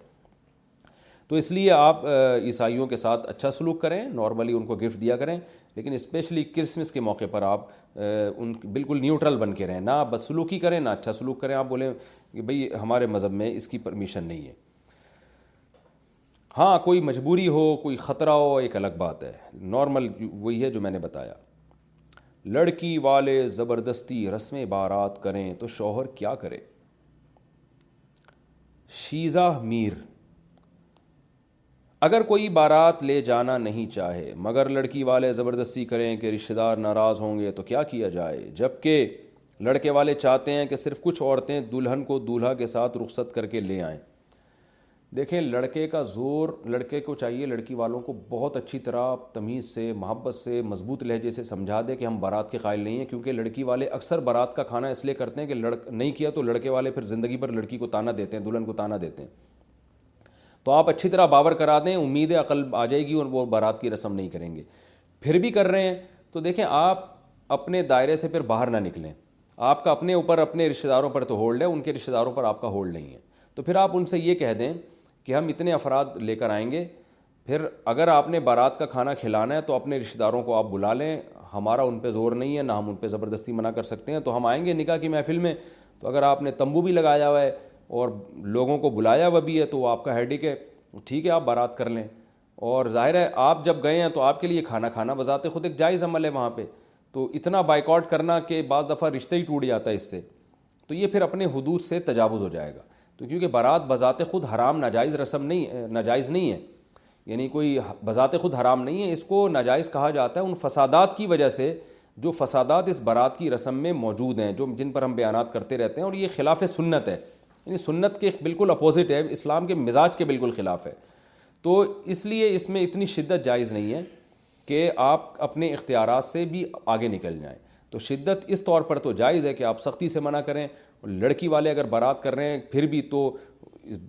تو اس لیے آپ عیسائیوں کے ساتھ اچھا سلوک کریں, نارملی ان کو گفٹ دیا کریں, لیکن اسپیشلی کرسمس کے موقع پر آپ ان بالکل نیوٹرل بن کے رہیں, نہ آپ بد سلوکی کریں نہ اچھا سلوک کریں. آپ بولیں کہ بھئی ہمارے مذہب میں اس کی پرمیشن نہیں ہے. ہاں کوئی مجبوری ہو, کوئی خطرہ ہو, ایک الگ بات ہے, نارمل وہی ہے جو میں نے بتایا. لڑکی والے زبردستی رسم بارات کریں تو شوہر کیا کرے؟ شیزہ میر. اگر کوئی بارات لے جانا نہیں چاہے مگر لڑکی والے زبردستی کریں کہ رشتہ دار ناراض ہوں گے تو کیا کیا جائے, جبکہ لڑکے والے چاہتے ہیں کہ صرف کچھ عورتیں دلہن کو دولہا کے ساتھ رخصت کر کے لے آئیں. دیکھیں لڑکے کا زور, لڑکے کو چاہیے لڑکی والوں کو بہت اچھی طرح تمیز سے, محبت سے, مضبوط لہجے سے سمجھا دے کہ ہم بارات کے قائل نہیں ہیں, کیونکہ لڑکی والے اکثر بارات کا کھانا اس لیے کرتے ہیں کہ لڑک نہیں کیا تو لڑکے والے پھر زندگی بھر لڑکی کو تانا دیتے ہیں, دلہن کو تانا دیتے ہیں. تو آپ اچھی طرح باور کرا دیں, امید عقل آ جائے گی اور وہ بارات کی رسم نہیں کریں گے. پھر بھی کر رہے ہیں تو دیکھیں آپ اپنے دائرے سے پھر باہر نہ نکلیں, آپ کا اپنے اوپر اپنے رشتہ داروں پر تو ہولڈ ہے, ان کے رشتہ داروں پر آپ کا ہولڈ نہیں ہے. تو پھر آپ ان سے یہ کہہ دیں کہ ہم اتنے افراد لے کر آئیں گے, پھر اگر آپ نے بارات کا کھانا کھلانا ہے تو اپنے رشتہ داروں کو آپ بلا لیں, ہمارا ان پہ زور نہیں ہے, نہ ہم ان پہ زبردستی منع کر سکتے ہیں, تو ہم آئیں گے نکاح کی محفل میں, تو اگر آپ نے تمبو بھی لگایا ہوا ہے اور لوگوں کو بلایا ہوا بھی ہے تو وہ آپ کا ہیڈک ہے, ٹھیک ہے آپ بارات کر لیں. اور ظاہر ہے آپ جب گئے ہیں تو آپ کے لیے کھانا کھانا بذات خود ایک جائز عمل ہے وہاں پہ, تو اتنا بائیکاٹ کرنا کہ بعض دفعہ رشتہ ہی ٹوٹ جاتا ہے اس سے, تو یہ پھر اپنے حدود سے تجاوز ہو جائے گا. تو کیونکہ بارات بذات خود حرام ناجائز رسم نہیں, ناجائز نہیں ہے, یعنی کوئی بذات خود حرام نہیں ہے, اس کو ناجائز کہا جاتا ہے ان فسادات کی وجہ سے جو فسادات اس برات کی رسم میں موجود ہیں, جو جن پر ہم بیانات کرتے رہتے ہیں, اور یہ خلاف سنت ہے, یعنی سنت کے بالکل اپوزٹ ہے, اسلام کے مزاج کے بالکل خلاف ہے. تو اس لیے اس میں اتنی شدت جائز نہیں ہے کہ آپ اپنے اختیارات سے بھی آگے نکل جائیں. تو شدت اس طور پر تو جائز ہے کہ آپ سختی سے منع کریں, لڑکی والے اگر بارات کر رہے ہیں پھر بھی تو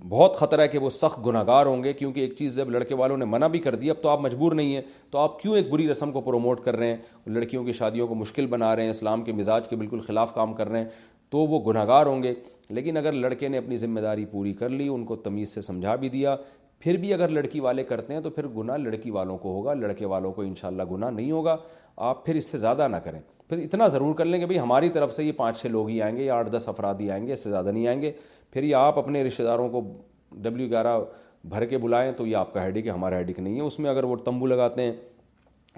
بہت خطرہ ہے کہ وہ سخت گناہ گار ہوں گے, کیونکہ ایک چیز جب لڑکے والوں نے منع بھی کر دی اب تو آپ مجبور نہیں ہیں, تو آپ کیوں ایک بری رسم کو پروموٹ کر رہے ہیں, لڑکیوں کی شادیوں کو مشکل بنا رہے ہیں, اسلام کے مزاج کے بالکل خلاف کام کر رہے ہیں, تو وہ گناہ گار ہوں گے. لیکن اگر لڑکے نے اپنی ذمہ داری پوری کر لی, ان کو تمیز سے سمجھا بھی دیا, پھر بھی اگر لڑکی والے کرتے ہیں تو پھر گناہ لڑکی والوں کو ہوگا, لڑکے والوں کو انشاءاللہ گناہ نہیں ہوگا. آپ پھر اس سے زیادہ نہ کریں, پھر اتنا ضرور کر لیں کہ بھئی ہماری طرف سے یہ پانچ چھ لوگ ہی آئیں گے یا آٹھ دس افراد ہی آئیں گے, اس سے زیادہ نہیں آئیں گے. پھر یہ آپ اپنے رشتہ داروں کو ڈبلیو گیارہ بھر کے بلائیں تو یہ آپ کا ہیڈک ہے, ہمارا ہیڈک نہیں ہے. اس میں اگر وہ تمبو لگاتے ہیں,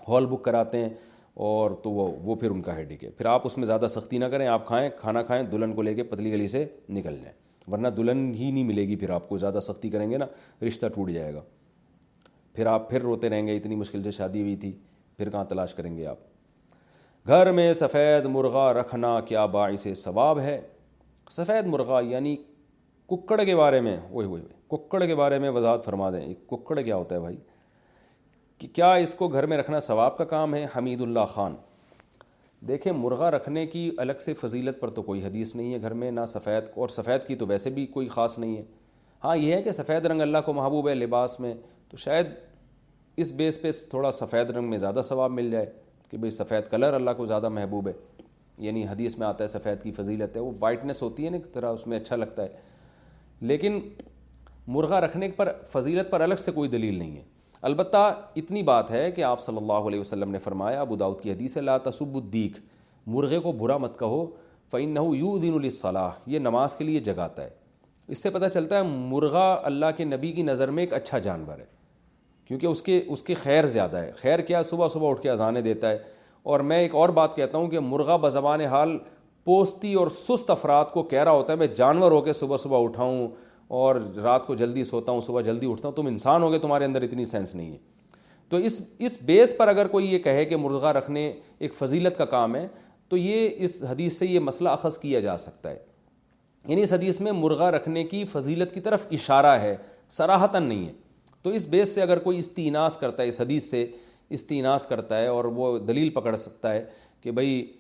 ہال بک کراتے ہیں, اور تو وہ وہ پھر ان کا ہیڈک ہے. پھر آپ اس میں زیادہ سختی نہ کریں, آپ کھائیں, کھانا کھائیں, دلہن کو لے کے پتلی گلی سے نکل جائیں, ورنہ دلہن ہی نہیں ملے گی. پھر آپ کو زیادہ سختی کریں گے نا, رشتہ ٹوٹ جائے گا, پھر آپ پھر روتے رہیں گے اتنی مشکل سے شادی ہوئی تھی, پھر کہاں تلاش کریں گے آپ. گھر میں سفید مرغا رکھنا کیا باعث ثواب ہے؟ سفید مرغا یعنی ککڑ کے بارے میں اوئے ہوئے ککڑ کے بارے میں وضاحت فرما دیں, ککڑ کیا ہوتا ہے بھائی, کہ کیا اس کو گھر میں رکھنا ثواب کا کام ہے؟ حمید اللہ خان, دیکھیں مرغا رکھنے کی الگ سے فضیلت پر تو کوئی حدیث نہیں ہے گھر میں, نہ سفید, اور سفید کی تو ویسے بھی کوئی خاص نہیں ہے. ہاں یہ ہے کہ سفید رنگ اللہ کو محبوب ہے لباس میں, تو شاید اس بیس پہ تھوڑا سفید رنگ میں زیادہ ثواب مل جائے کہ بھئی سفید کلر اللہ کو زیادہ محبوب ہے, یعنی حدیث میں آتا ہے سفید کی فضیلت ہے, وہ وائٹنس ہوتی ہے نا ایک طرح, اس میں اچھا لگتا ہے. لیکن مرغا رکھنے پر فضیلت پر الگ سے کوئی دلیل نہیں ہے. البتہ اتنی بات ہے کہ آپ صلی اللہ علیہ وسلم نے فرمایا, ابو داؤد کی حدیث ہے, لا تسبوا الدیک, مرغے کو برا مت کہو, فإنه یؤذن للصلاۃ, یہ نماز کے لیے جگاتا ہے. اس سے پتہ چلتا ہے مرغا اللہ کے نبی کی نظر میں ایک اچھا جانور ہے, کیونکہ اس کے اس کے خیر زیادہ ہے. خیر کیا, صبح صبح اٹھ کے اذانیں دیتا ہے. اور میں ایک اور بات کہتا ہوں کہ مرغا بزبان حال پوستی اور سست افراد کو کہہ رہا ہوتا ہے میں جانور ہو کے صبح صبح اٹھاؤں اور رات کو جلدی سوتا ہوں, صبح جلدی اٹھتا ہوں, تم انسان ہوگے, تمہارے اندر اتنی سینس نہیں ہے. تو اس اس بیس پر اگر کوئی یہ کہے کہ مرغا رکھنے ایک فضیلت کا کام ہے, تو یہ اس حدیث سے یہ مسئلہ اخذ کیا جا سکتا ہے. یعنی اس حدیث میں مرغا رکھنے کی فضیلت کی طرف اشارہ ہے, صراحتاً نہیں ہے. تو اس بیس سے اگر کوئی استئناس کرتا ہے, اس حدیث سے استئناس کرتا ہے, اور وہ دلیل پکڑ سکتا ہے کہ بھئی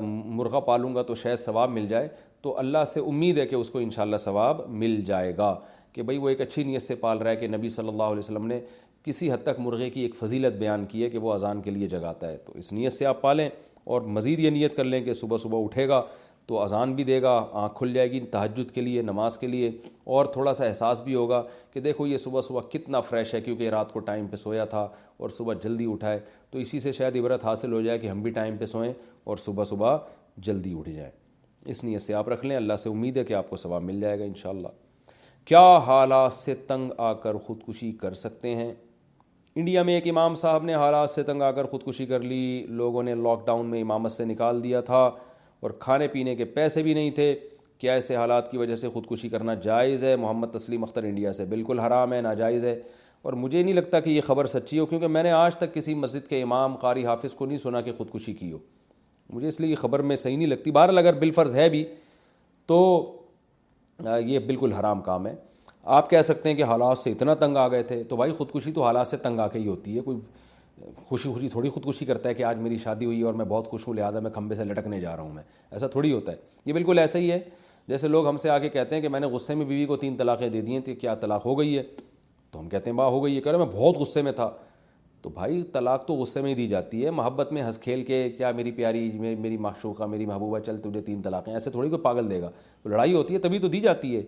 مرغا پالوں گا تو شاید ثواب مل جائے, تو اللہ سے امید ہے کہ اس کو انشاءاللہ ثواب مل جائے گا کہ بھئی وہ ایک اچھی نیت سے پال رہا ہے, کہ نبی صلی اللہ علیہ وسلم نے کسی حد تک مرغے کی ایک فضیلت بیان کی ہے کہ وہ اذان کے لیے جگاتا ہے. تو اس نیت سے آپ پالیں, اور مزید یہ نیت کر لیں کہ صبح صبح اٹھے گا تو اذان بھی دے گا, آنکھ کھل جائے گی تہجد کے لیے, نماز کے لیے, اور تھوڑا سا احساس بھی ہوگا کہ دیکھو یہ صبح صبح کتنا فریش ہے, کیونکہ رات کو ٹائم پہ سویا تھا اور صبح جلدی اٹھا ہے. تو اسی سے شاید عبرت حاصل ہو جائے کہ ہم بھی ٹائم پہ سوئیں اور صبح صبح جلدی اٹھ جائیں. اس نیت سے آپ رکھ لیں, اللہ سے امید ہے کہ آپ کو ثواب مل جائے گا انشاءاللہ. کیا حالات سے تنگ آ کر خودکشی کر سکتے ہیں؟ انڈیا میں ایک امام صاحب نے حالات سے تنگ آ کر خودکشی کر لی, لوگوں نے لاک ڈاؤن میں امامت سے نکال دیا تھا اور کھانے پینے کے پیسے بھی نہیں تھے. کیا ایسے حالات کی وجہ سے خودکشی کرنا جائز ہے؟ محمد تسلیم اختر انڈیا سے, بالکل حرام ہے, ناجائز ہے. اور مجھے نہیں لگتا کہ یہ خبر سچی ہو, کیونکہ میں نے آج تک کسی مسجد کے امام, قاری, حافظ کو نہیں سنا کہ خودکشی کی ہو. مجھے اس لیے یہ خبر میں صحیح نہیں لگتی. بہرحال اگر بالفرض ہے بھی تو یہ بالکل حرام کام ہے. آپ کہہ سکتے ہیں کہ حالات سے اتنا تنگ آ گئے تھے, تو بھائی خودکشی تو حالات سے تنگ آ کے ہی ہوتی ہے. کوئی خوشی خوشی تھوڑی خودکشی کرتا ہے کہ آج میری شادی ہوئی اور میں بہت خوش ہوں لہٰذا میں کھمبے سے لٹکنے جا رہا ہوں, میں ایسا تھوڑی ہوتا ہے. یہ بالکل ایسا ہی ہے جیسے لوگ ہم سے آ کے کہتے ہیں کہ میں نے غصے میں بیوی کو تین طلاقیں دے دی ہیں, تو کیا طلاق ہو گئی ہے؟ تو ہم کہتے ہیں واہ ہو گئی ہے, کہہ رہے میں بہت غصے میں تھا. تو بھائی طلاق تو غصے میں ہی دی جاتی ہے, محبت میں ہنس کھیل کے کیا میری پیاری, میری معشوقہ, میری محبوبہ, چل تجھے تین طلاقیں, ایسے تھوڑی کوئی پاگل دے گا. تو لڑائی ہوتی ہے تبھی تو دی جاتی ہے.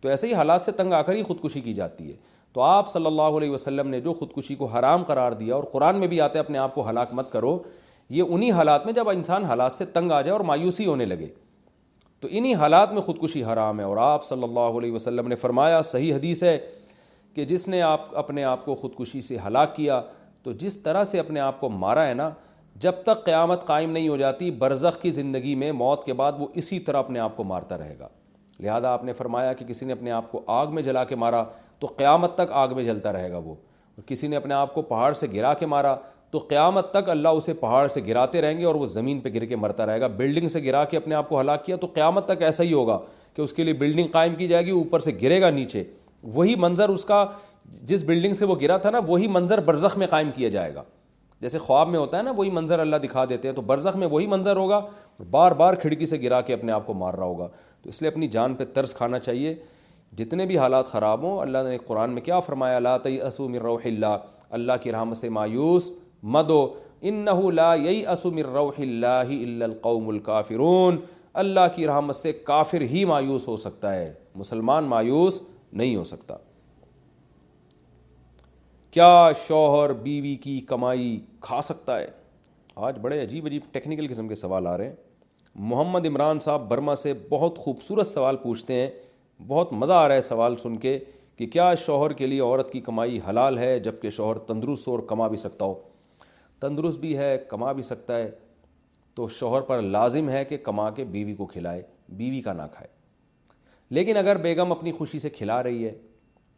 تو ایسے ہی حالات سے تنگ آ کر ہی خودکشی کی جاتی ہے. تو آپ صلی اللہ علیہ وسلم نے جو خودکشی کو حرام قرار دیا, اور قرآن میں بھی آتا ہے اپنے آپ کو ہلاک مت کرو, یہ انہی حالات میں جب انسان حالات سے تنگ آ جائے اور مایوسی ہونے لگے, تو انہی حالات میں خودکشی حرام ہے. اور آپ صلی اللہ علیہ وسلم نے فرمایا, صحیح حدیث ہے, کہ جس نے آپ اپنے آپ کو خودکشی سے ہلاک کیا تو جس طرح سے اپنے آپ کو مارا ہے نا, جب تک قیامت قائم نہیں ہو جاتی برزخ کی زندگی میں موت کے بعد وہ اسی طرح اپنے آپ کو مارتا رہے گا. لہذا آپ نے فرمایا کہ کسی نے اپنے آپ کو آگ میں جلا کے مارا تو قیامت تک آگ میں جلتا رہے گا وہ, اور کسی نے اپنے آپ کو پہاڑ سے گرا کے مارا تو قیامت تک اللہ اسے پہاڑ سے گراتے رہیں گے اور وہ زمین پہ گر کے مرتا رہے گا. بلڈنگ سے گرا کے اپنے آپ کو ہلاک کیا تو قیامت تک ایسا ہی ہوگا کہ اس کے لیے بلڈنگ قائم کی جائے گی, اوپر سے گرے گا نیچے, وہی منظر اس کا جس بلڈنگ سے وہ گرا تھا نا وہی منظر برزخ میں قائم کیا جائے گا. جیسے خواب میں ہوتا ہے نا وہی منظر اللہ دکھا دیتے ہیں, تو برزخ میں وہی منظر ہوگا, بار بار کھڑکی سے گرا کے اپنے آپ کو مار رہا ہوگا. تو اس لیے اپنی جان پہ ترس کھانا چاہیے جتنے بھی حالات خراب ہوں. اللہ نے قرآن میں کیا فرمایا, لا تیأسوا من روح اللہ, اللہ کی رحمت سے مایوس مت ہو. انہ لا ییأس من روح اللہ الا القوم الکافرون, اللہ کی رحمت سے کافر ہی مایوس ہو سکتا ہے, مسلمان مایوس نہیں ہو سکتا. کیا شوہر بیوی کی کمائی کھا سکتا ہے؟ آج بڑے عجیب عجیب ٹیکنیکل قسم کے سوال آ رہے ہیں. محمد عمران صاحب برما سے بہت خوبصورت سوال پوچھتے ہیں, بہت مزہ آ رہا ہے سوال سن کے کہ کیا شوہر کے لیے عورت کی کمائی حلال ہے جبکہ شوہر تندرست اور کما بھی سکتا ہو؟ تندرست بھی ہے, کما بھی سکتا ہے, تو شوہر پر لازم ہے کہ کما کے بیوی کو کھلائے, بیوی کا نہ کھائے. لیکن اگر بیگم اپنی خوشی سے کھلا رہی ہے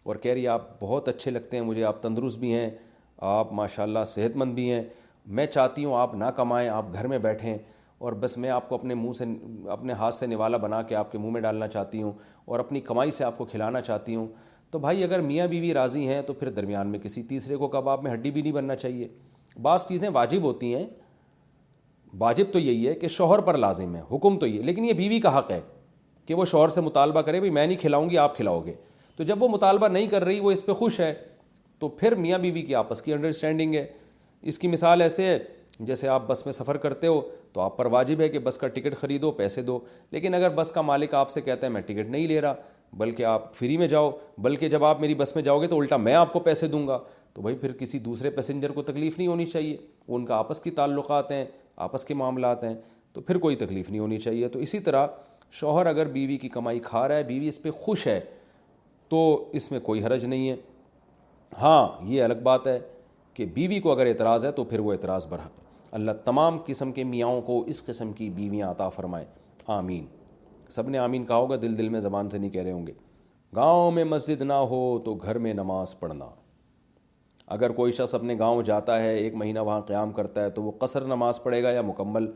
اور کہہ رہی ہے آپ بہت اچھے لگتے ہیں مجھے, آپ تندرست بھی ہیں, آپ ماشاءاللہ صحت مند بھی ہیں, میں چاہتی ہوں آپ نہ کمائیں, آپ گھر میں بیٹھیں اور بس میں آپ کو اپنے منہ سے اپنے ہاتھ سے نوالا بنا کے آپ کے منہ میں ڈالنا چاہتی ہوں اور اپنی کمائی سے آپ کو کھلانا چاہتی ہوں, تو بھائی اگر میاں بیوی راضی ہیں تو پھر درمیان میں کسی تیسرے کو کباب میں ہڈی بھی نہیں بننا چاہیے. بعض چیزیں واجب ہوتی ہیں, واجب تو یہی ہے کہ شوہر پر لازم ہے, حکم تو یہ, لیکن یہ بیوی کا حق ہے کہ وہ شوہر سے مطالبہ کرے بھائی میں نہیں کھلاؤں گی آپ کھلاؤ گے. تو جب وہ مطالبہ نہیں کر رہی, وہ اس پہ خوش ہے, تو پھر میاں بیوی کی آپس کی انڈرسٹینڈنگ ہے. اس کی مثال ایسے ہے جیسے آپ بس میں سفر کرتے ہو تو آپ پر واجب ہے کہ بس کا ٹکٹ خریدو, پیسے دو, لیکن اگر بس کا مالک آپ سے کہتا ہے میں ٹکٹ نہیں لے رہا بلکہ آپ فری میں جاؤ, بلکہ جب آپ میری بس میں جاؤ گے تو الٹا میں آپ کو پیسے دوں گا, تو بھائی پھر کسی دوسرے پیسنجر کو تکلیف نہیں ہونی چاہیے. ان کا آپس کی تعلقات ہیں, آپس کے معاملات ہیں, تو پھر کوئی تکلیف نہیں ہونی چاہیے. تو اسی طرح شوہر اگر بیوی کی کمائی کھا رہا ہے, بیوی اس پہ خوش ہے, تو اس میں کوئی حرج نہیں ہے. ہاں یہ الگ بات ہے کہ بیوی کو اگر اعتراض ہے تو پھر وہ اعتراض برحق ہے. اللہ تمام قسم کے میاؤں کو اس قسم کی بیویاں عطا فرمائے, آمین. سب نے آمین کہا ہوگا, دل دل میں, زبان سے نہیں کہہ رہے ہوں گے. گاؤں میں مسجد نہ ہو تو گھر میں نماز پڑھنا. اگر کوئی شخص اپنے گاؤں جاتا ہے, ایک مہینہ وہاں قیام کرتا ہے, تو وہ قصر نماز پڑھے گا یا مکمل؟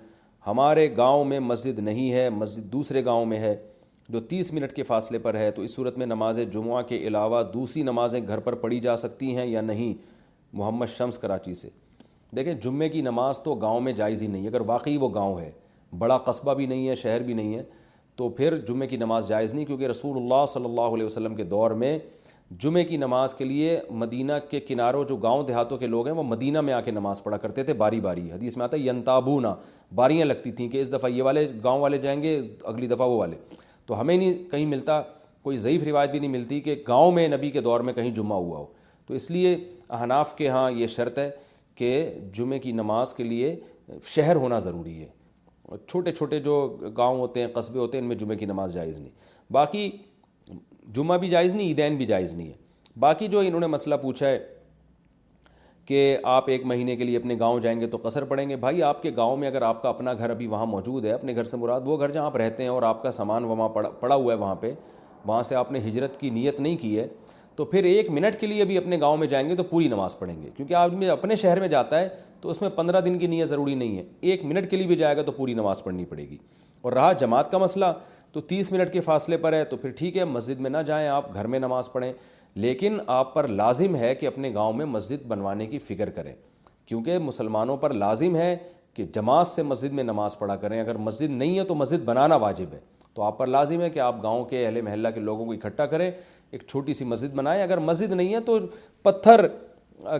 ہمارے گاؤں میں مسجد نہیں ہے, مسجد دوسرے گاؤں میں ہے جو تیس منٹ کے فاصلے پر ہے, تو اس صورت میں نماز جمعہ کے علاوہ دوسری نمازیں گھر پر پڑھی جا سکتی ہیں یا نہیں؟ محمد شمس کراچی سے. دیکھیں جمعے کی نماز تو گاؤں میں جائز ہی نہیں, اگر واقعی وہ گاؤں ہے, بڑا قصبہ بھی نہیں ہے, شہر بھی نہیں ہے, تو پھر جمعے کی نماز جائز نہیں, کیونکہ رسول اللہ صلی اللہ علیہ وسلم کے دور میں جمعے کی نماز کے لیے مدینہ کے کناروں جو گاؤں دیہاتوں کے لوگ ہیں وہ مدینہ میں آ کے نماز پڑھا کرتے تھے, باری باری. حدیث میں آتا ہے ینتابونا, باریاں لگتی تھیں کہ اس دفعہ یہ والے گاؤں والے جائیں گے, اگلی دفعہ وہ والے. تو ہمیں نہیں کہیں ملتا, کوئی ضعیف روایت بھی نہیں ملتی کہ گاؤں میں نبی کے دور میں کہیں جمعہ ہوا ہو. تو اس لیے احناف کے ہاں یہ شرط ہے کہ جمعے کی نماز کے لیے شہر ہونا ضروری ہے, اور چھوٹے چھوٹے جو گاؤں ہوتے ہیں, قصبے ہوتے ہیں, ان میں جمعے کی نماز جائز نہیں. باقی جمعہ بھی جائز نہیں, عیدین بھی جائز نہیں ہے. باقی جو انہوں نے مسئلہ پوچھا ہے کہ آپ ایک مہینے کے لیے اپنے گاؤں جائیں گے تو قصر پڑیں گے, بھائی آپ کے گاؤں میں اگر آپ کا اپنا گھر ابھی وہاں موجود ہے, اپنے گھر سے مراد وہ گھر جہاں آپ رہتے ہیں اور آپ کا سامان وہاں پڑا ہوا ہے, وہاں پہ وہاں سے آپ نے ہجرت کی نیت نہیں کی ہے, تو پھر ایک منٹ کے لیے بھی اپنے گاؤں میں جائیں گے تو پوری نماز پڑھیں گے. کیونکہ آدمی اپنے شہر میں جاتا ہے تو اس میں پندرہ دن کی نیت ضروری نہیں ہے, ایک منٹ کے لیے بھی جائے گا تو پوری نماز پڑھنی پڑے گی. اور رہا جماعت کا مسئلہ, تو تیس منٹ کے فاصلے پر ہے تو پھر ٹھیک ہے, مسجد میں نہ جائیں, آپ گھر میں نماز پڑھیں, لیکن آپ پر لازم ہے کہ اپنے گاؤں میں مسجد بنوانے کی فکر کریں, کیونکہ مسلمانوں پر لازم ہے کہ جماعت سے مسجد میں نماز پڑھا کریں. اگر مسجد نہیں ہے تو مسجد بنانا واجب ہے, تو آپ پر لازم ہے کہ آپ گاؤں کے اہل محلہ کے لوگوں کو اکٹھا کریں, ایک چھوٹی سی مسجد بنائیں. اگر مسجد نہیں ہے تو پتھر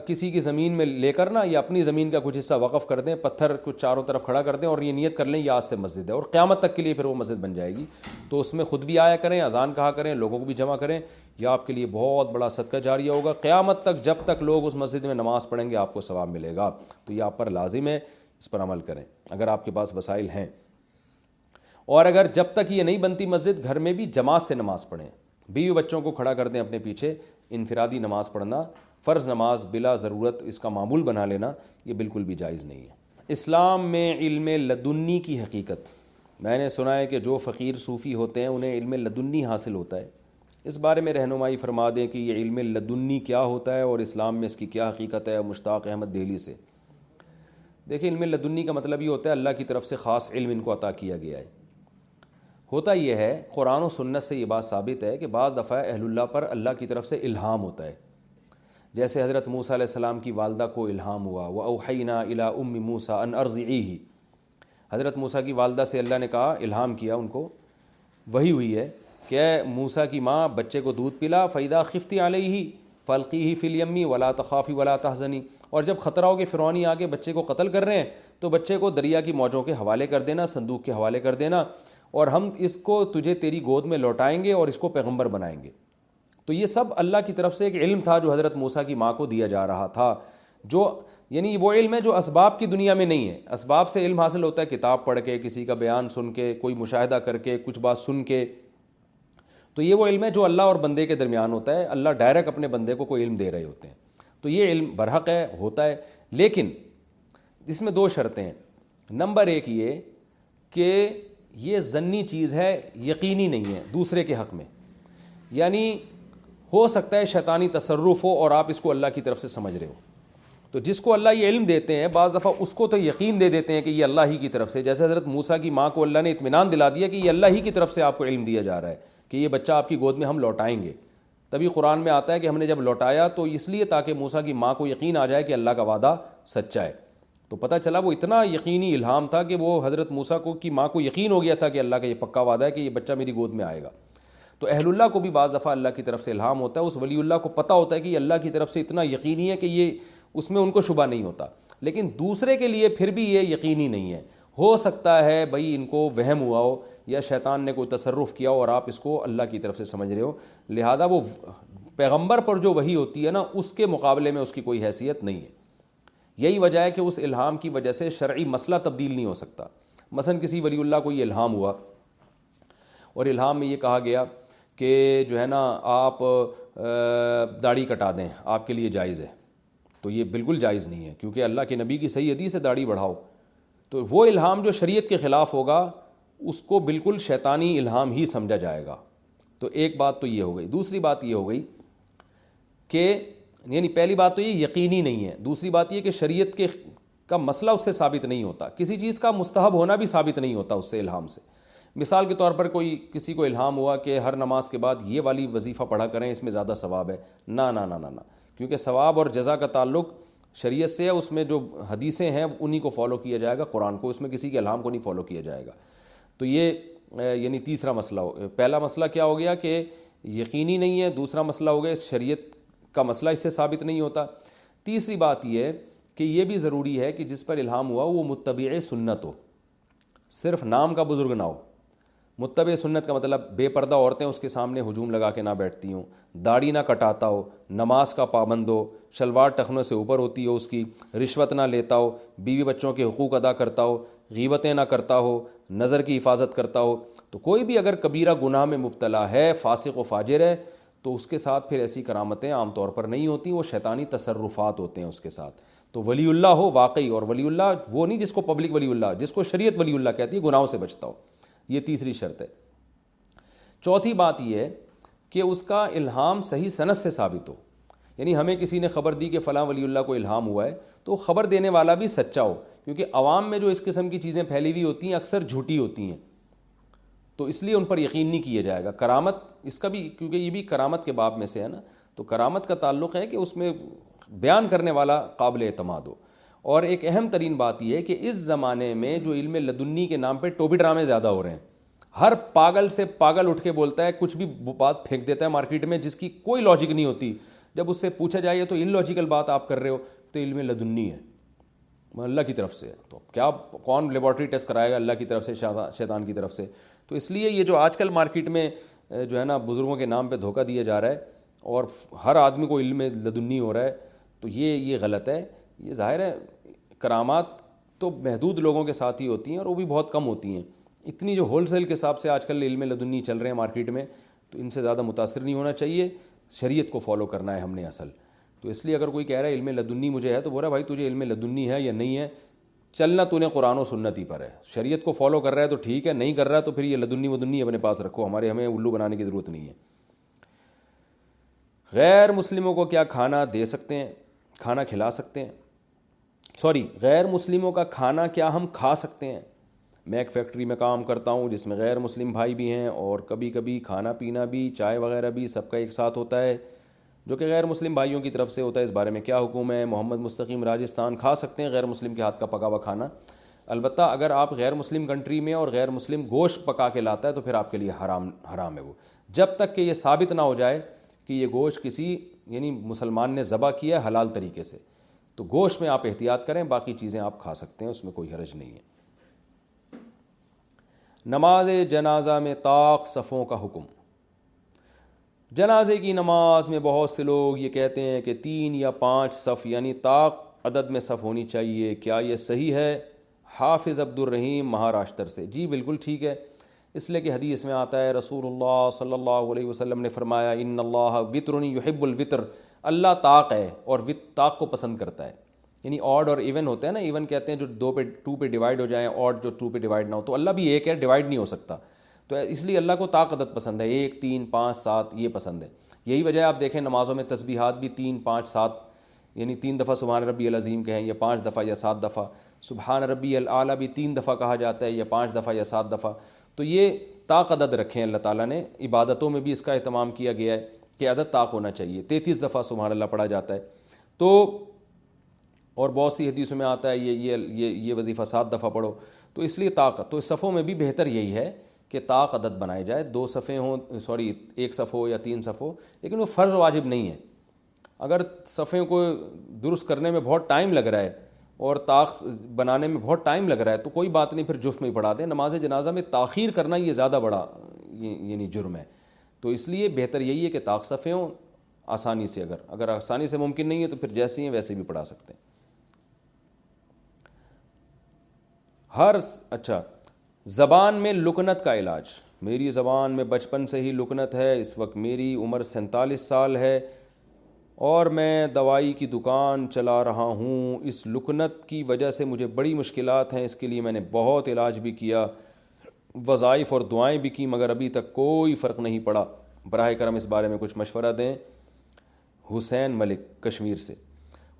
کسی کی زمین میں لے کر نا, یا اپنی زمین کا کچھ حصہ وقف کر دیں, پتھر کو چاروں طرف کھڑا کر دیں اور یہ نیت کر لیں یہ آج سے مسجد ہے, اور قیامت تک کے لیے پھر وہ مسجد بن جائے گی. تو اس میں خود بھی آیا کریں, اذان کہا کریں, لوگوں کو بھی جمع کریں, یہ آپ کے لیے بہت بڑا صدقہ جاریہ ہوگا. قیامت تک جب تک لوگ اس مسجد میں نماز پڑھیں گے آپ کو ثواب ملے گا. تو یہ آپ پر لازم ہے, اس پر عمل کریں اگر آپ کے پاس وسائل ہیں. اور اگر جب تک یہ نہیں بنتی مسجد, گھر میں بھی جماعت سے نماز پڑھیں, بیوی بچوں کو کھڑا کر دیں اپنے پیچھے, انفرادی نماز پڑھنا, فرض نماز بلا ضرورت اس کا معمول بنا لینا, یہ بالکل بھی جائز نہیں ہے. اسلام میں علم لدنی کی حقیقت. میں نے سنا ہے کہ جو فقیر صوفی ہوتے ہیں انہیں علم لدنی حاصل ہوتا ہے, اس بارے میں رہنمائی فرما دیں کہ یہ علم لدنی کیا ہوتا ہے اور اسلام میں اس کی کیا حقیقت ہے. مشتاق احمد دہلی سے. دیکھیں علم لدنی کا مطلب یہ ہوتا ہے اللہ کی طرف سے خاص علم ان کو عطا کیا گیا ہے. ہوتا یہ ہے قرآن و سنت سے یہ بات ثابت ہے کہ بعض دفعہ اہل اللہ پر اللہ کی طرف سے الہام ہوتا ہے, جیسے حضرت موسیٰ علیہ السلام کی والدہ کو الہام ہوا وَأَوْحَيْنَا إِلَىٰ أُمِّ مُوسَىٰ أَنْ أَرْضِعِيهِ, حضرت موسیٰ کی والدہ سے اللہ نے کہا الہام کیا ان کو وحی ہوئی ہے کہ موسیٰ کی ماں بچے کو دودھ پلا فَإِذَا خِفْتِ عَلَيْهِ فَأَلْقِيهِ فِي الْيَمِّ وَلَا تَخَافِي وَلَا تَحْزَنِي, اور جب خطرہ ہو کہ فرعونی آگے بچے کو قتل کر رہے ہیں تو بچے کو دریا کی موجوں کے حوالے کر دینا, صندوق کے حوالے کر دینا, اور ہم اس کو تجھے تیری گود میں لوٹائیں گے اور اس کو پیغمبر بنائیں گے. تو یہ سب اللہ کی طرف سے ایک علم تھا جو حضرت موسیٰ کی ماں کو دیا جا رہا تھا, جو یعنی وہ علم ہے جو اسباب کی دنیا میں نہیں ہے. اسباب سے علم حاصل ہوتا ہے کتاب پڑھ کے, کسی کا بیان سن کے, کوئی مشاہدہ کر کے, کچھ بات سن کے. تو یہ وہ علم ہے جو اللہ اور بندے کے درمیان ہوتا ہے, اللہ ڈائریکٹ اپنے بندے کو کوئی علم دے رہے ہوتے ہیں. تو یہ علم برحق ہے, ہوتا ہے, لیکن اس میں دو شرطیں ہیں. نمبر ایک یہ کہ یہ ظنی چیز ہے, یقینی نہیں ہے دوسرے کے حق میں, یعنی ہو سکتا ہے شیطانی تصرف ہو اور آپ اس کو اللہ کی طرف سے سمجھ رہے ہو. تو جس کو اللہ یہ علم دیتے ہیں بعض دفعہ اس کو تو یقین دے دیتے ہیں کہ یہ اللہ ہی کی طرف سے, جیسے حضرت موسیٰ کی ماں کو اللہ نے اطمینان دلا دیا کہ یہ اللہ ہی کی طرف سے آپ کو علم دیا جا رہا ہے کہ یہ بچہ آپ کی گود میں ہم لوٹائیں گے. تبھی قرآن میں آتا ہے کہ ہم نے جب لوٹایا تو اس لیے تاکہ موسیٰ کی ماں کو یقین آ جائے کہ اللہ کا وعدہ سچا ہے. تو پتہ چلا وہ اتنا یقینی الہام تھا کہ وہ حضرت موسیٰ کو کی ماں کو یقین ہو گیا تھا کہ اللہ کا یہ پکا وعدہ ہے کہ یہ بچہ میری گود میں آئے گا. تو اہل اللہ کو بھی بعض دفعہ اللہ کی طرف سے الہام ہوتا ہے, اس ولی اللہ کو پتہ ہوتا ہے کہ یہ اللہ کی طرف سے اتنا یقینی ہے کہ یہ اس میں ان کو شبہ نہیں ہوتا, لیکن دوسرے کے لیے پھر بھی یہ یقینی نہیں ہے. ہو سکتا ہے بھائی ان کو وہم ہوا ہو یا شیطان نے کوئی تصرف کیا ہو اور آپ اس کو اللہ کی طرف سے سمجھ رہے ہو. لہذا وہ پیغمبر پر جو وحی ہوتی ہے نا اس کے مقابلے میں اس کی کوئی حیثیت نہیں ہے. یہی وجہ ہے کہ اس الہام کی وجہ سے شرعی مسئلہ تبدیل نہیں ہو سکتا. مثلا کسی ولی اللہ کو یہ الہام ہوا اور الہام میں یہ کہا گیا کہ جو ہے نا آپ داڑھی کٹا دیں, آپ کے لیے جائز ہے, تو یہ بالکل جائز نہیں ہے کیونکہ اللہ کے نبی کی صحیح حدیث ہے داڑھی بڑھاؤ. تو وہ الہام جو شریعت کے خلاف ہوگا اس کو بالکل شیطانی الہام ہی سمجھا جائے گا. تو ایک بات تو یہ ہو گئی. دوسری بات یہ ہو گئی کہ یعنی پہلی بات تو یہ یقینی نہیں ہے, دوسری بات یہ کہ شریعت کے کا مسئلہ اس سے ثابت نہیں ہوتا. کسی چیز کا مستحب ہونا بھی ثابت نہیں ہوتا اس سے الہام سے. مثال کے طور پر کوئی کسی کو الہام ہوا کہ ہر نماز کے بعد یہ والی وظیفہ پڑھا کریں اس میں زیادہ ثواب ہے, نہ نہ نہ نہ کیونکہ ثواب اور جزا کا تعلق شریعت سے ہے, اس میں جو حدیثیں ہیں انہی کو فالو کیا جائے گا, قرآن کو, اس میں کسی کے الہام کو نہیں فالو کیا جائے گا. تو یہ یعنی تیسرا مسئلہ ہو, پہلا مسئلہ کیا ہو گیا کہ یقینی نہیں ہے, دوسرا مسئلہ ہو گیا اس شریعت کا مسئلہ اس سے ثابت نہیں ہوتا. تیسری بات یہ کہ یہ بھی ضروری ہے کہ جس پر الہام ہوا وہ متبع سنت ہو, صرف نام کا بزرگ نہ ہو. متبع سنت کا مطلب بے پردہ عورتیں اس کے سامنے ہجوم لگا کے نہ بیٹھتی ہوں, داڑھی نہ کٹاتا ہو, نماز کا پابند ہو, شلوار ٹخنوں سے اوپر ہوتی ہو اس کی, رشوت نہ لیتا ہو, بیوی بچوں کے حقوق ادا کرتا ہو, غیبتیں نہ کرتا ہو, نظر کی حفاظت کرتا ہو. تو کوئی بھی اگر کبیرہ گناہ میں مبتلا ہے, فاسق و فاجر ہے, تو اس کے ساتھ پھر ایسی کرامتیں عام طور پر نہیں ہوتی, وہ شیطانی تصرفات ہوتے ہیں اس کے ساتھ. تو ولی اللہ ہو واقعی, اور ولی اللہ وہ نہیں جس کو پبلک ولی اللہ, جس کو شریعت ولی اللہ کہتی ہے, گناہوں سے بچتا ہو. یہ تیسری شرط ہے. چوتھی بات یہ ہے کہ اس کا الہام صحیح سند سے ثابت ہو, یعنی ہمیں کسی نے خبر دی کہ فلاں ولی اللہ کو الہام ہوا ہے تو خبر دینے والا بھی سچا ہو, کیونکہ عوام میں جو اس قسم کی چیزیں پھیلی ہوئی ہوتی ہیں اکثر جھوٹی ہوتی ہیں, تو اس لیے ان پر یقین نہیں کیا جائے گا. کرامت اس کا بھی, کیونکہ یہ بھی کرامت کے باب میں سے ہے نا, تو کرامت کا تعلق ہے کہ اس میں بیان کرنے والا قابل اعتماد ہو. اور ایک اہم ترین بات یہ ہے کہ اس زمانے میں جو علم لدنی کے نام پہ ٹوبی ڈرامے زیادہ ہو رہے ہیں, ہر پاگل سے پاگل اٹھ کے بولتا ہے, کچھ بھی بات پھینک دیتا ہے مارکیٹ میں جس کی کوئی لاجک نہیں ہوتی. جب اس سے پوچھا جائے تو ان لاجیکل بات آپ کر رہے ہو تو علم لدنی ہے اللہ کی طرف سے, تو کیا کون لیبارٹری ٹیسٹ کرائے گا اللہ کی طرف سے, شیطان کی طرف سے. تو اس لیے یہ جو آج کل مارکیٹ میں جو ہے نا بزرگوں کے نام پہ دھوکہ دیا جا رہا ہے اور ہر آدمی کو علم لدنی ہو رہا ہے, تو یہ یہ غلط ہے. یہ ظاہر ہے کرامات تو محدود لوگوں کے ساتھ ہی ہوتی ہیں اور وہ بھی بہت کم ہوتی ہیں. اتنی جو ہول سیل کے حساب سے آج کل علم لدنی چل رہے ہیں مارکیٹ میں, تو ان سے زیادہ متاثر نہیں ہونا چاہیے. شریعت کو فالو کرنا ہے ہم نے اصل. تو اس لیے اگر کوئی کہہ رہا ہے علم لدنی مجھے ہے, تو بول رہا بھائی تجھے علم لدنی ہے یا نہیں ہے, چلنا تو نے قرآن و سنت ہی پر ہے. شریعت کو فالو کر رہا ہے تو ٹھیک ہے, نہیں کر رہا تو پھر یہ لدنی ودنی اپنے پاس رکھو, ہمارے ہمیں الو بنانے کی ضرورت نہیں ہے. غیر مسلموں کو کیا کھانا دے سکتے ہیں, کھانا کھلا سکتے ہیں؟ سوری غیر مسلموں کا کھانا کیا ہم کھا سکتے ہیں؟ میں ایک فیکٹری میں کام کرتا ہوں جس میں غیر مسلم بھائی بھی ہیں اور کبھی کبھی کھانا پینا بھی، چائے وغیرہ بھی، سب کا ایک ساتھ ہوتا ہے جو کہ غیر مسلم بھائیوں کی طرف سے ہوتا ہے. اس بارے میں کیا حکم ہے؟ محمد مستقیم راجستھان، کھا سکتے ہیں غیر مسلم کے ہاتھ کا پکا ہوا کھانا. البتہ اگر آپ غیر مسلم کنٹری میں اور غیر مسلم گوشت پکا کے لاتا ہے تو پھر آپ کے لیے حرام حرام ہے وہ، جب تک کہ یہ ثابت نہ ہو جائے کہ یہ گوشت کسی یعنی مسلمان نے ذبح کیا ہے حلال طریقے سے. تو گوشت میں آپ احتیاط کریں، باقی چیزیں آپ کھا سکتے ہیں، اس میں کوئی حرج نہیں ہے. نماز جنازہ میں طاق صفوں کا حکم. جنازے کی نماز میں بہت سے لوگ یہ کہتے ہیں کہ تین یا پانچ صف یعنی طاق عدد میں صف ہونی چاہیے، کیا یہ صحیح ہے؟ حافظ عبد الرحیم مہاراشٹر سے. جی بالکل ٹھیک ہے، اس لیے کہ حدیث میں آتا ہے رسول اللہ صلی اللہ علیہ وسلم نے فرمایا ان اللہ وطرن یحب الوطر، اللہ طاق ہے اور وط طاق کو پسند کرتا ہے، یعنی آڈ اور ایون ہوتے ہیں نا، ایون کہتے ہیں جو دو پہ ٹو پہ ڈیوائڈ ہو جائیں، آڈ جو ٹو پہ ڈیوائڈ نہ ہو، تو اللہ بھی ایک ہے، ڈیوائڈ نہیں ہو سکتا، تو اس لیے اللہ کو طاق عدد پسند ہے، ایک تین پانچ سات یہ پسند ہے. یہی وجہ آپ دیکھیں نمازوں میں تسبیحات بھی تین پانچ سات یعنی تین دفعہ سبحان ربی العظیم کہیں یا پانچ دفعہ یا سات دفعہ، سبحان ربی العلیٰ بھی تین دفعہ کہا جاتا ہے یا پانچ دفعہ یا سات دفعہ. تو یہ طاق عدد رکھیں اللہ تعالیٰ نے، عبادتوں میں بھی اس کا اہتمام کیا گیا ہے کہ عدد طاق ہونا چاہیے. تینتیس دفعہ سبحان اللہ پڑھا جاتا ہے، تو اور بہت سی حدیثوں میں آتا ہے یہ یہ یہ وظیفہ سات دفعہ پڑھو، تو اس لیے طاق. تو اس صفوں میں بھی بہتر یہی ہے کہ طاق عدد بنائے جائے، دو صفیں ہوں سوری ایک صف ہو یا تین صف ہو، لیکن وہ فرض واجب نہیں ہے. اگر صفیں کو درست کرنے میں بہت ٹائم لگ رہا ہے اور طاق بنانے میں بہت ٹائم لگ رہا ہے تو کوئی بات نہیں، پھر جفت میں پڑھا دیں. نماز جنازہ میں تاخیر کرنا یہ زیادہ بڑا یعنی جرم ہے، تو اس لیے بہتر یہی ہے کہ طاق صفیں ہوں آسانی سے. اگر اگر آسانی سے ممکن نہیں ہے تو پھر جیسے ہیں ویسے بھی پڑھا سکتے ہیں. ہر اچھا زبان میں لکنت کا علاج. میری زبان میں بچپن سے ہی لکنت ہے، اس وقت میری عمر سینتالیس سال ہے اور میں دوائی کی دکان چلا رہا ہوں. اس لکنت کی وجہ سے مجھے بڑی مشکلات ہیں، اس کے لیے میں نے بہت علاج بھی کیا، وظائف اور دعائیں بھی کی مگر ابھی تک کوئی فرق نہیں پڑا. براہ کرم اس بارے میں کچھ مشورہ دیں. حسین ملک کشمیر سے.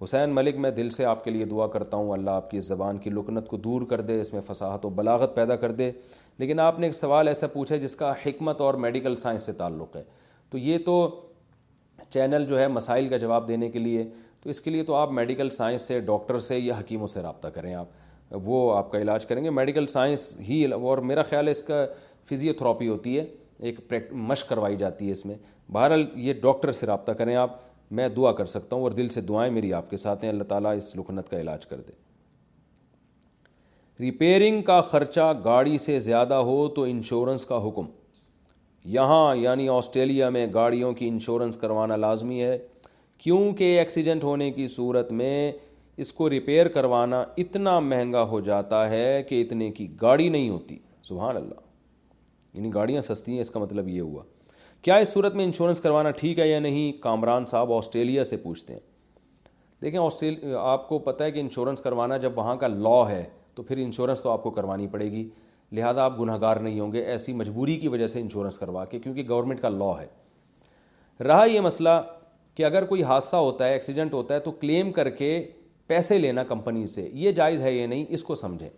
حسین ملک، میں دل سے آپ کے لیے دعا کرتا ہوں اللہ آپ کی زبان کی لکنت کو دور کر دے، اس میں فصاحت و بلاغت پیدا کر دے. لیکن آپ نے ایک سوال ایسا پوچھا جس کا حکمت اور میڈیکل سائنس سے تعلق ہے، تو یہ تو چینل جو ہے مسائل کا جواب دینے کے لیے، تو اس کے لیے تو آپ میڈیکل سائنس سے، ڈاکٹر سے یا حکیموں سے رابطہ کریں، آپ وہ آپ کا علاج کریں گے. میڈیکل سائنس ہی، اور میرا خیال ہے اس کا فزیوتھراپی ہوتی ہے، ایک مشق کروائی جاتی ہے اس میں. بہرحال یہ ڈاکٹر سے رابطہ کریں آپ، میں دعا کر سکتا ہوں اور دل سے دعائیں میری آپ کے ساتھ ہیں، اللہ تعالیٰ اس لکنت کا علاج کر دے. ریپیرنگ کا خرچہ گاڑی سے زیادہ ہو تو انشورنس کا حکم. یہاں یعنی آسٹریلیا میں گاڑیوں کی انشورنس کروانا لازمی ہے، کیونکہ ایکسیڈنٹ ہونے کی صورت میں اس کو ریپیئر کروانا اتنا مہنگا ہو جاتا ہے کہ اتنے کی گاڑی نہیں ہوتی. سبحان اللہ، یعنی گاڑیاں سستی ہیں، اس کا مطلب یہ ہوا. کیا اس صورت میں انشورنس کروانا ٹھیک ہے یا نہیں؟ کامران صاحب آسٹریلیا سے پوچھتے ہیں. دیکھیں آسٹریلیا، آپ کو پتہ ہے کہ انشورنس کروانا جب وہاں کا لاء ہے تو پھر انشورنس تو آپ کو کروانی پڑے گی، لہذا آپ گناہ گار نہیں ہوں گے ایسی مجبوری کی وجہ سے انشورنس کروا کے، کیونکہ گورنمنٹ کا لاء ہے. رہا یہ مسئلہ کہ اگر کوئی حادثہ ہوتا ہے، ایکسیڈنٹ ہوتا ہے، تو کلیم کر کے پیسے لینا کمپنی سے، یہ جائز ہے یا نہیں، اس کو سمجھیں.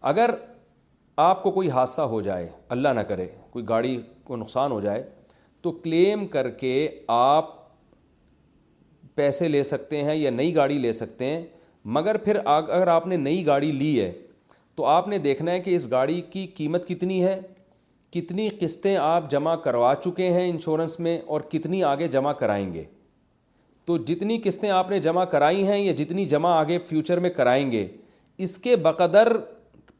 اگر آپ کو کوئی حادثہ ہو جائے، اللہ نہ کرے کوئی گاڑی کو نقصان ہو جائے، تو کلیم کر کے آپ پیسے لے سکتے ہیں یا نئی گاڑی لے سکتے ہیں. مگر پھر اگر آپ نے نئی گاڑی لی ہے تو آپ نے دیکھنا ہے کہ اس گاڑی کی قیمت کتنی ہے، کتنی قسطیں آپ جمع کروا چکے ہیں انشورنس میں، اور کتنی آگے جمع کرائیں گے. تو جتنی قسطیں آپ نے جمع کرائی ہیں یا جتنی جمع آگے فیوچر میں کرائیں گے، اس کے بقدر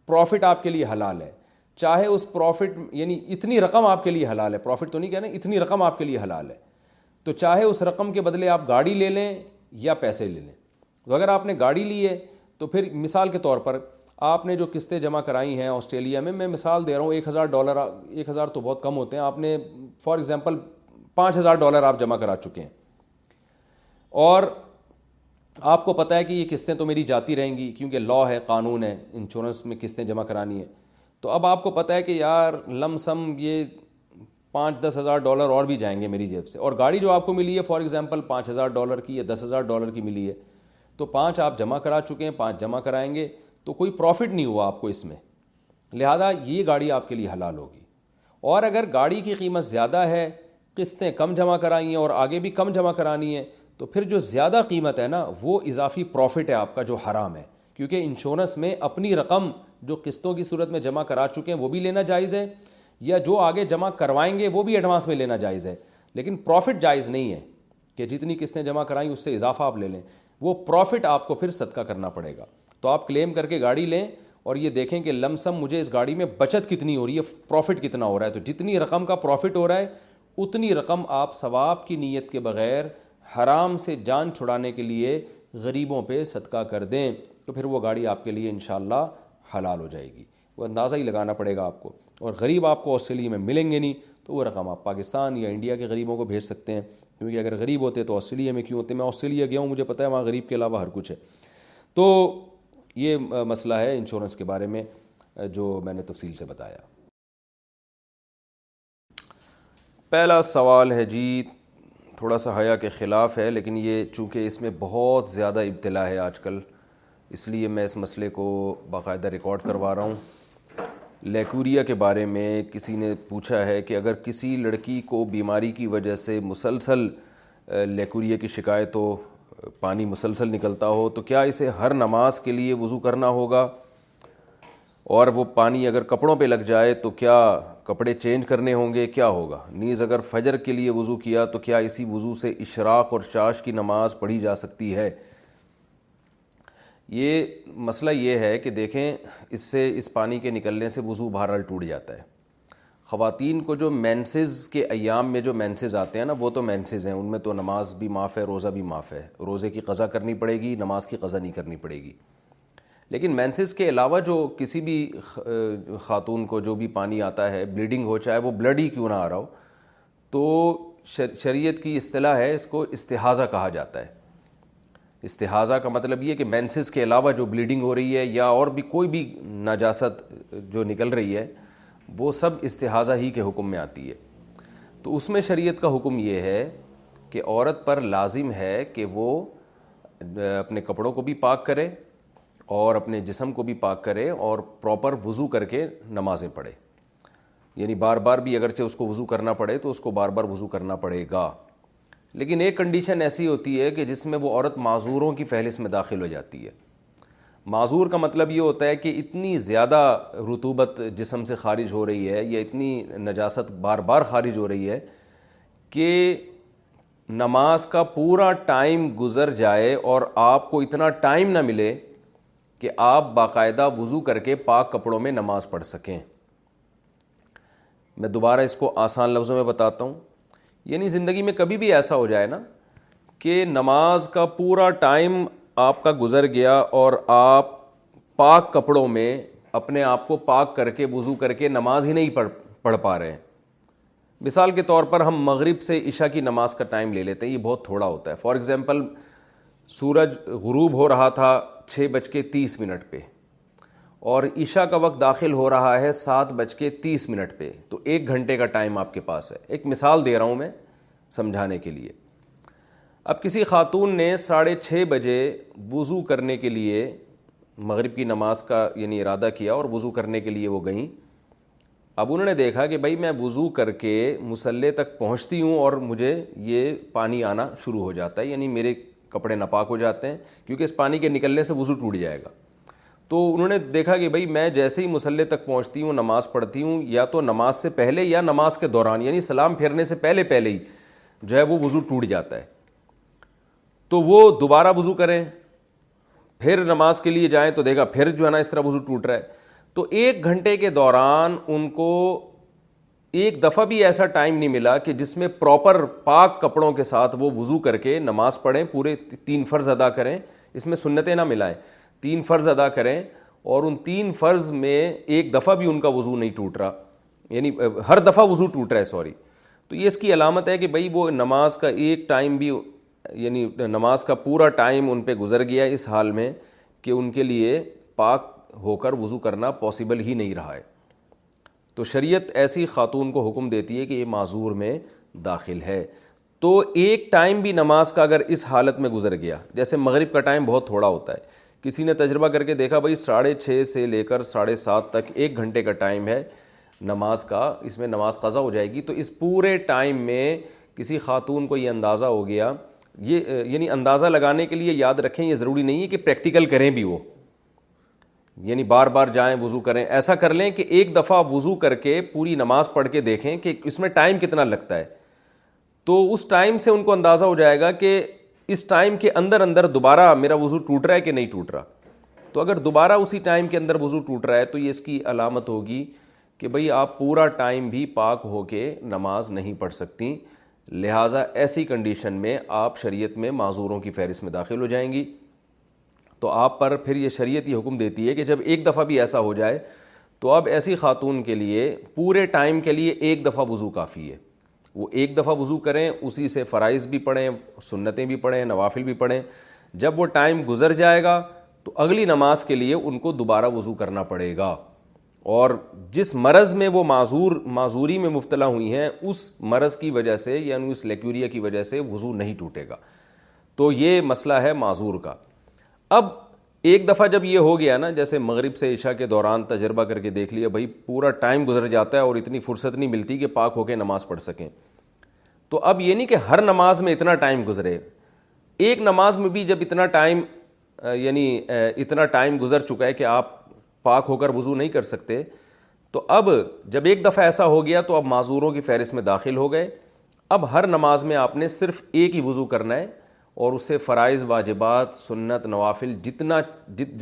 پروفٹ آپ کے لیے حلال ہے. چاہے اس پروفٹ یعنی اتنی رقم آپ کے لیے حلال ہے، پروفٹ تو نہیں کہنا، اتنی رقم آپ کے لیے حلال ہے. تو چاہے اس رقم کے بدلے آپ گاڑی لے لیں یا پیسے لے لیں. تو اگر آپ نے گاڑی لی ہے تو پھر مثال کے طور پر آپ نے جو قسطیں جمع کرائی ہیں آسٹریلیا میں، میں مثال دے رہا ہوں، ایک ہزار ڈالر ایک ہزار تو بہت کم ہوتے ہیں، آپ نے فار ایگزامپل پانچ ہزار ڈالر آپ جمع کرا چکے ہیں، اور آپ کو پتہ ہے کہ یہ قسطیں تو میری جاتی رہیں گی، کیونکہ لاء ہے، قانون ہے، انشورنس میں قسطیں جمع کرانی ہے. تو اب آپ کو پتہ ہے کہ یار لم سم یہ پانچ دس ہزار ڈالر اور بھی جائیں گے میری جیب سے، اور گاڑی جو آپ کو ملی ہے فار ایگزامپل پانچ ہزار ڈالر کی یا دس ہزار ڈالر کی ملی ہے، تو پانچ آپ جمع کرا چکے ہیں, پانچ جمع کرائیں گے تو کوئی پروفٹ نہیں ہوا آپ کو اس میں, لہذا یہ گاڑی آپ کے لیے حلال ہوگی. اور اگر گاڑی کی قیمت زیادہ ہے, قسطیں کم جمع کرائی ہیں اور آگے بھی کم جمع کرانی ہیں, تو پھر جو زیادہ قیمت ہے نا وہ اضافی پروفٹ ہے آپ کا جو حرام ہے, کیونکہ انشورنس میں اپنی رقم جو قسطوں کی صورت میں جمع کرا چکے ہیں وہ بھی لینا جائز ہے, یا جو آگے جمع کروائیں گے وہ بھی ایڈوانس میں لینا جائز ہے, لیکن پروفٹ جائز نہیں ہے کہ جتنی قسطیں جمع کرائیں اس سے اضافہ آپ لے لیں, وہ پروفٹ آپ کو پھر صدقہ کرنا پڑے گا. تو آپ کلیم کر کے گاڑی لیں اور یہ دیکھیں کہ لم سم مجھے اس گاڑی میں بچت کتنی ہو رہی ہے, پروفٹ کتنا ہو رہا ہے, تو جتنی رقم کا پروفٹ ہو رہا ہے اتنی رقم آپ ثواب کی نیت کے بغیر حرام سے جان چھڑانے کے لیے غریبوں پہ صدقہ کر دیں, تو پھر وہ گاڑی آپ کے لیے انشاءاللہ حلال ہو جائے گی. وہ اندازہ ہی لگانا پڑے گا آپ کو, اور غریب آپ کو آسٹریلیا میں ملیں گے نہیں, تو وہ رقم آپ پاکستان یا انڈیا کے غریبوں کو بھیج سکتے ہیں, کیونکہ اگر غریب ہوتے تو آسٹریلیا میں کیوں ہوتے, میں آسٹریلیا گیا ہوں مجھے پتہ ہے وہاں غریب کے علاوہ ہر کچھ ہے. تو یہ مسئلہ ہے انشورنس کے بارے میں جو میں نے تفصیل سے بتایا. پہلا سوال ہے جی تھوڑا سا حیا کے خلاف ہے, لیکن یہ چونکہ اس میں بہت زیادہ ابتلا ہے آج کل, اس لیے میں اس مسئلے کو باقاعدہ ریکارڈ کروا رہا ہوں. لیکوریا کے بارے میں کسی نے پوچھا ہے کہ اگر کسی لڑکی کو بیماری کی وجہ سے مسلسل لیکوریا کی شکایت ہو, پانی مسلسل نکلتا ہو, تو کیا اسے ہر نماز کے لیے وضو کرنا ہوگا؟ اور وہ پانی اگر کپڑوں پہ لگ جائے تو کیا کپڑے چینج کرنے ہوں گے, کیا ہوگا؟ نیز اگر فجر کے لیے وضو کیا تو کیا اسی وضو سے اشراق اور چاش کی نماز پڑھی جا سکتی ہے؟ یہ مسئلہ یہ ہے کہ دیکھیں اس سے, اس پانی کے نکلنے سے وضو بہرحال ٹوٹ جاتا ہے. خواتین کو جو مینسز کے ایام میں جو مینسز آتے ہیں نا, وہ تو مینسز ہیں, ان میں تو نماز بھی معاف ہے, روزہ بھی معاف ہے, روزے کی قضا کرنی پڑے گی, نماز کی قضا نہیں کرنی پڑے گی. لیکن مینسز کے علاوہ جو کسی بھی خاتون کو جو بھی پانی آتا ہے, بلیڈنگ ہو چاہے وہ بلڈ ہی کیوں نہ آ رہا ہو, تو شریعت کی اصطلاح ہے اس کو استحاضہ کہا جاتا ہے. استحاضہ کا مطلب یہ کہ مینسز کے علاوہ جو بلیڈنگ ہو رہی ہے یا اور بھی کوئی بھی نجاست جو نکل رہی ہے وہ سب استحاضہ ہی کے حکم میں آتی ہے. تو اس میں شریعت کا حکم یہ ہے کہ عورت پر لازم ہے کہ وہ اپنے کپڑوں کو بھی پاک کرے اور اپنے جسم کو بھی پاک کرے اور پراپر وضو کر کے نمازیں پڑھے, یعنی بار بار بھی اگرچہ اس کو وضو کرنا پڑے تو اس کو بار بار وضو کرنا پڑے گا. لیکن ایک کنڈیشن ایسی ہوتی ہے کہ جس میں وہ عورت معذوروں کی فہرست میں داخل ہو جاتی ہے. معذور کا مطلب یہ ہوتا ہے کہ اتنی زیادہ رطوبت جسم سے خارج ہو رہی ہے یا اتنی نجاست بار بار خارج ہو رہی ہے کہ نماز کا پورا ٹائم گزر جائے اور آپ کو اتنا ٹائم نہ ملے کہ آپ باقاعدہ وضو کر کے پاک کپڑوں میں نماز پڑھ سکیں. میں دوبارہ اس کو آسان لفظوں میں بتاتا ہوں, یعنی زندگی میں کبھی بھی ایسا ہو جائے نا کہ نماز کا پورا ٹائم آپ کا گزر گیا اور آپ پاک کپڑوں میں اپنے آپ کو پاک کر کے وضو کر کے نماز ہی نہیں پڑھ پڑھ پا رہے ہیں. مثال کے طور پر ہم مغرب سے عشاء کی نماز کا ٹائم لے لیتے ہیں, یہ بہت تھوڑا ہوتا ہے. فار ایگزامپل سورج غروب ہو رہا تھا چھ بج کے تیس منٹ پہ اور عشاء کا وقت داخل ہو رہا ہے سات بج کے تیس منٹ پہ, تو ایک گھنٹے کا ٹائم آپ کے پاس ہے. ایک مثال دے رہا ہوں میں سمجھانے کے لیے. اب کسی خاتون نے ساڑھے چھ بجے وضو کرنے کے لیے مغرب کی نماز کا یعنی ارادہ کیا اور وضو کرنے کے لیے وہ گئیں. اب انہوں نے دیکھا کہ بھائی میں وضو کر کے مصلے تک پہنچتی ہوں اور مجھے یہ پانی آنا شروع ہو جاتا ہے, یعنی میرے کپڑے ناپاک ہو جاتے ہیں کیونکہ اس پانی کے نکلنے سے وضو ٹوٹ جائے گا. تو انہوں نے دیکھا کہ بھائی میں جیسے ہی مصلے تک پہنچتی ہوں نماز پڑھتی ہوں, یا تو نماز سے پہلے یا نماز کے دوران, یعنی سلام پھیرنے سے پہلے پہلے ہی جو ہے وہ وضو ٹوٹ جاتا ہے. تو وہ دوبارہ وضو کریں, پھر نماز کے لیے جائیں تو دیکھا پھر جو ہے نا اس طرح وضو ٹوٹ رہا ہے. تو ایک گھنٹے کے دوران ان کو ایک دفعہ بھی ایسا ٹائم نہیں ملا کہ جس میں پراپر پاک کپڑوں کے ساتھ وہ وضو کر کے نماز پڑھیں, پورے تین فرض ادا کریں, اس میں سنتیں نہ ملائیں, تین فرض ادا کریں, اور ان تین فرض میں ایک دفعہ بھی ان کا وضو نہیں ٹوٹ رہا, یعنی ہر دفعہ وضو ٹوٹ رہا ہے سوری تو یہ اس کی علامت ہے کہ بھائی وہ نماز کا ایک ٹائم بھی یعنی نماز کا پورا ٹائم ان پہ گزر گیا اس حال میں کہ ان کے لیے پاک ہو کر وضو کرنا پاسبل ہی نہیں رہا ہے. تو شریعت ایسی خاتون کو حکم دیتی ہے کہ یہ معذور میں داخل ہے. تو ایک ٹائم بھی نماز کا اگر اس حالت میں گزر گیا, جیسے مغرب کا ٹائم بہت تھوڑا ہوتا ہے, کسی نے تجربہ کر کے دیکھا بھائی ساڑھے چھ سے لے کر ساڑھے سات تک ایک گھنٹے کا ٹائم ہے نماز کا, اس میں نماز قضا ہو جائے گی. تو اس پورے ٹائم میں کسی خاتون کو یہ اندازہ ہو گیا, یہ یعنی اندازہ لگانے کے لیے یاد رکھیں یہ ضروری نہیں ہے کہ پریکٹیکل کریں بھی وہ, یعنی بار بار جائیں وضو کریں, ایسا کر لیں کہ ایک دفعہ وضو کر کے پوری نماز پڑھ کے دیکھیں کہ اس میں ٹائم کتنا لگتا ہے. تو اس ٹائم سے ان کو اندازہ ہو جائے گا کہ اس ٹائم کے اندر اندر دوبارہ میرا وضو ٹوٹ رہا ہے کہ نہیں ٹوٹ رہا. تو اگر دوبارہ اسی ٹائم کے اندر وضو ٹوٹ رہا ہے تو یہ اس کی علامت ہوگی کہ بھئی آپ پورا ٹائم بھی پاک ہو کے نماز نہیں پڑھ سکتی, لہٰذا ایسی کنڈیشن میں آپ شریعت میں معذوروں کی فہرست میں داخل ہو جائیں گی. تو آپ پر پھر یہ شریعت یہ حکم دیتی ہے کہ جب ایک دفعہ بھی ایسا ہو جائے تو اب ایسی خاتون کے لیے پورے ٹائم کے لیے ایک دفعہ وضو کافی ہے. وہ ایک دفعہ وضو کریں, اسی سے فرائض بھی پڑھیں, سنتیں بھی پڑھیں, نوافل بھی پڑھیں. جب وہ ٹائم گزر جائے گا تو اگلی نماز کے لیے ان کو دوبارہ وضو کرنا پڑے گا. اور جس مرض میں وہ معذور معذوری میں مبتلا ہوئی ہیں اس مرض کی وجہ سے, یعنی اس لیکوریا کی وجہ سے وضو نہیں ٹوٹے گا. تو یہ مسئلہ ہے معذور کا. اب ایک دفعہ جب یہ ہو گیا نا, جیسے مغرب سے عشاء کے دوران تجربہ کر کے دیکھ لیا بھائی پورا ٹائم گزر جاتا ہے اور اتنی فرصت نہیں ملتی کہ پاک ہو کے نماز پڑھ سکیں, تو اب یہ نہیں کہ ہر نماز میں اتنا ٹائم گزرے, ایک نماز میں بھی جب اتنا ٹائم یعنی اتنا ٹائم گزر چکا ہے کہ آپ پاک ہو کر وضو نہیں کر سکتے, تو اب جب ایک دفعہ ایسا ہو گیا تو اب معذوروں کی فہرست میں داخل ہو گئے. اب ہر نماز میں آپ نے صرف ایک ہی وضو کرنا ہے اور اس سے فرائض, واجبات, سنت, نوافل جتنا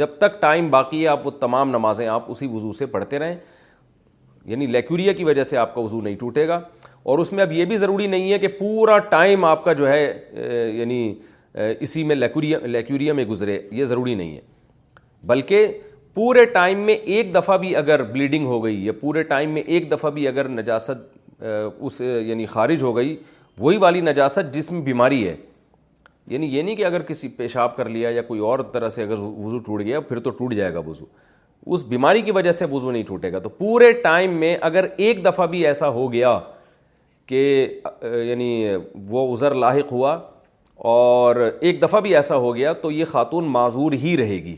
جب تک ٹائم باقی ہے آپ وہ تمام نمازیں آپ اسی وضو سے پڑھتے رہیں, یعنی لیکوریا کی وجہ سے آپ کا وضو نہیں ٹوٹے گا. اور اس میں اب یہ بھی ضروری نہیں ہے کہ پورا ٹائم آپ کا جو ہے یعنی اسی میں لیکوریا لیکوریا میں گزرے, یہ ضروری نہیں ہے, بلکہ پورے ٹائم میں ایک دفعہ بھی اگر بلیڈنگ ہو گئی یا پورے ٹائم میں ایک دفعہ بھی اگر نجاست اس یعنی خارج ہو گئی, وہی والی نجاست جس میں بیماری ہے, یعنی یہ نہیں کہ اگر کسی پیشاب کر لیا یا کوئی اور طرح سے اگر وضو ٹوٹ گیا پھر تو ٹوٹ جائے گا وضو, اس بیماری کی وجہ سے وضو نہیں ٹوٹے گا. تو پورے ٹائم میں اگر ایک دفعہ بھی ایسا ہو گیا کہ یعنی وہ عذر لاحق ہوا اور ایک دفعہ بھی ایسا ہو گیا تو یہ خاتون معذور ہی رہے گی.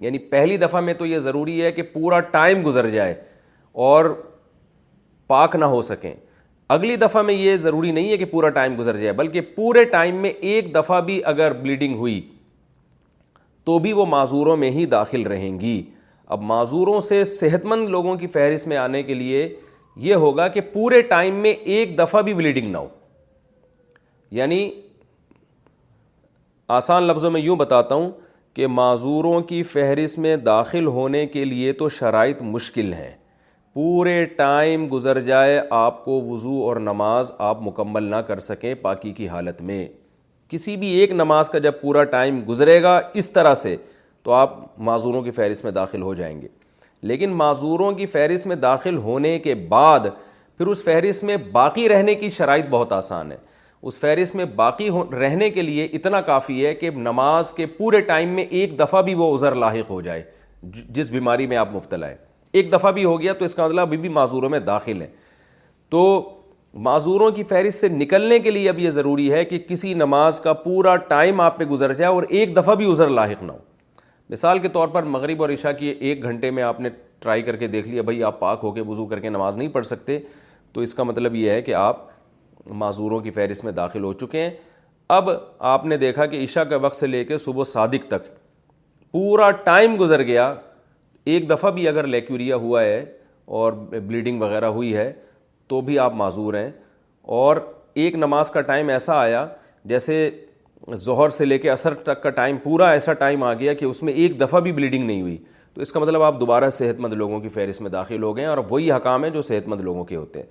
یعنی پہلی دفعہ میں تو یہ ضروری ہے کہ پورا ٹائم گزر جائے اور پاک نہ ہو سکیں, اگلی دفعہ میں یہ ضروری نہیں ہے کہ پورا ٹائم گزر جائے, بلکہ پورے ٹائم میں ایک دفعہ بھی اگر بلیڈنگ ہوئی تو بھی وہ معذوروں میں ہی داخل رہیں گی. اب معذوروں سے صحت مند لوگوں کی فہرست میں آنے کے لیے یہ ہوگا کہ پورے ٹائم میں ایک دفعہ بھی بلیڈنگ نہ ہو. یعنی آسان لفظوں میں یوں بتاتا ہوں کہ معذوروں کی فہرست میں داخل ہونے کے لیے تو شرائط مشکل ہیں, پورے ٹائم گزر جائے آپ کو وضو اور نماز آپ مکمل نہ کر سکیں پاکی کی حالت میں, کسی بھی ایک نماز کا جب پورا ٹائم گزرے گا اس طرح سے تو آپ معذوروں کی فہرست میں داخل ہو جائیں گے. لیکن معذوروں کی فہرست میں داخل ہونے کے بعد پھر اس فہرست میں باقی رہنے کی شرائط بہت آسان ہے. اس فہرست میں باقی رہنے کے لیے اتنا کافی ہے کہ نماز کے پورے ٹائم میں ایک دفعہ بھی وہ عذر لاحق ہو جائے جس بیماری میں آپ مبتلا ہیں, ایک دفعہ بھی ہو گیا تو اس کا مطلب ابھی بھی معذوروں میں داخل ہیں. تو معذوروں کی فہرست سے نکلنے کے لیے اب یہ ضروری ہے کہ کسی نماز کا پورا ٹائم آپ پہ گزر جائے اور ایک دفعہ بھی عذر لاحق نہ ہو. مثال کے طور پر مغرب اور عشاء کی ایک گھنٹے میں آپ نے ٹرائی کر کے دیکھ لیا بھائی آپ پاک ہو کے وضو کر کے نماز نہیں پڑھ سکتے, تو اس کا مطلب یہ ہے کہ آپ معذوروں کی فہرست میں داخل ہو چکے ہیں. اب آپ نے دیکھا کہ عشاء کے وقت سے لے کے صبح صادق تک پورا ٹائم گزر گیا, ایک دفعہ بھی اگر لیکوریا ہوا ہے اور بلیڈنگ وغیرہ ہوئی ہے تو بھی آپ معذور ہیں. اور ایک نماز کا ٹائم ایسا آیا جیسے ظہر سے لے کے عصر تک کا ٹائم, پورا ایسا ٹائم آ گیا کہ اس میں ایک دفعہ بھی بلیڈنگ نہیں ہوئی, تو اس کا مطلب آپ دوبارہ صحت مند لوگوں کی فہرست میں داخل ہو گئے ہیں اور وہی حکام ہیں جو صحت مند لوگوں کے ہوتے ہیں.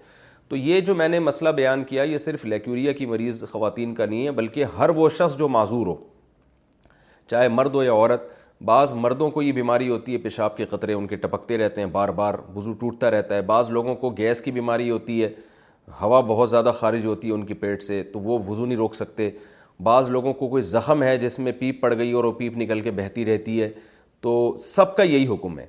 تو یہ جو میں نے مسئلہ بیان کیا یہ صرف لیکوریا کی مریض خواتین کا نہیں ہے, بلکہ ہر وہ شخص جو معذور ہو, چاہے مرد ہو یا عورت. بعض مردوں کو یہ بیماری ہوتی ہے پیشاب کے قطرے ان کے ٹپکتے رہتے ہیں, بار بار وضو ٹوٹتا رہتا ہے. بعض لوگوں کو گیس کی بیماری ہوتی ہے, ہوا بہت زیادہ خارج ہوتی ہے ان کے پیٹ سے تو وہ وضو نہیں روک سکتے. بعض لوگوں کو کوئی زخم ہے جس میں پیپ پڑ گئی اور وہ پیپ نکل کے بہتی رہتی ہے. تو سب کا یہی حکم ہے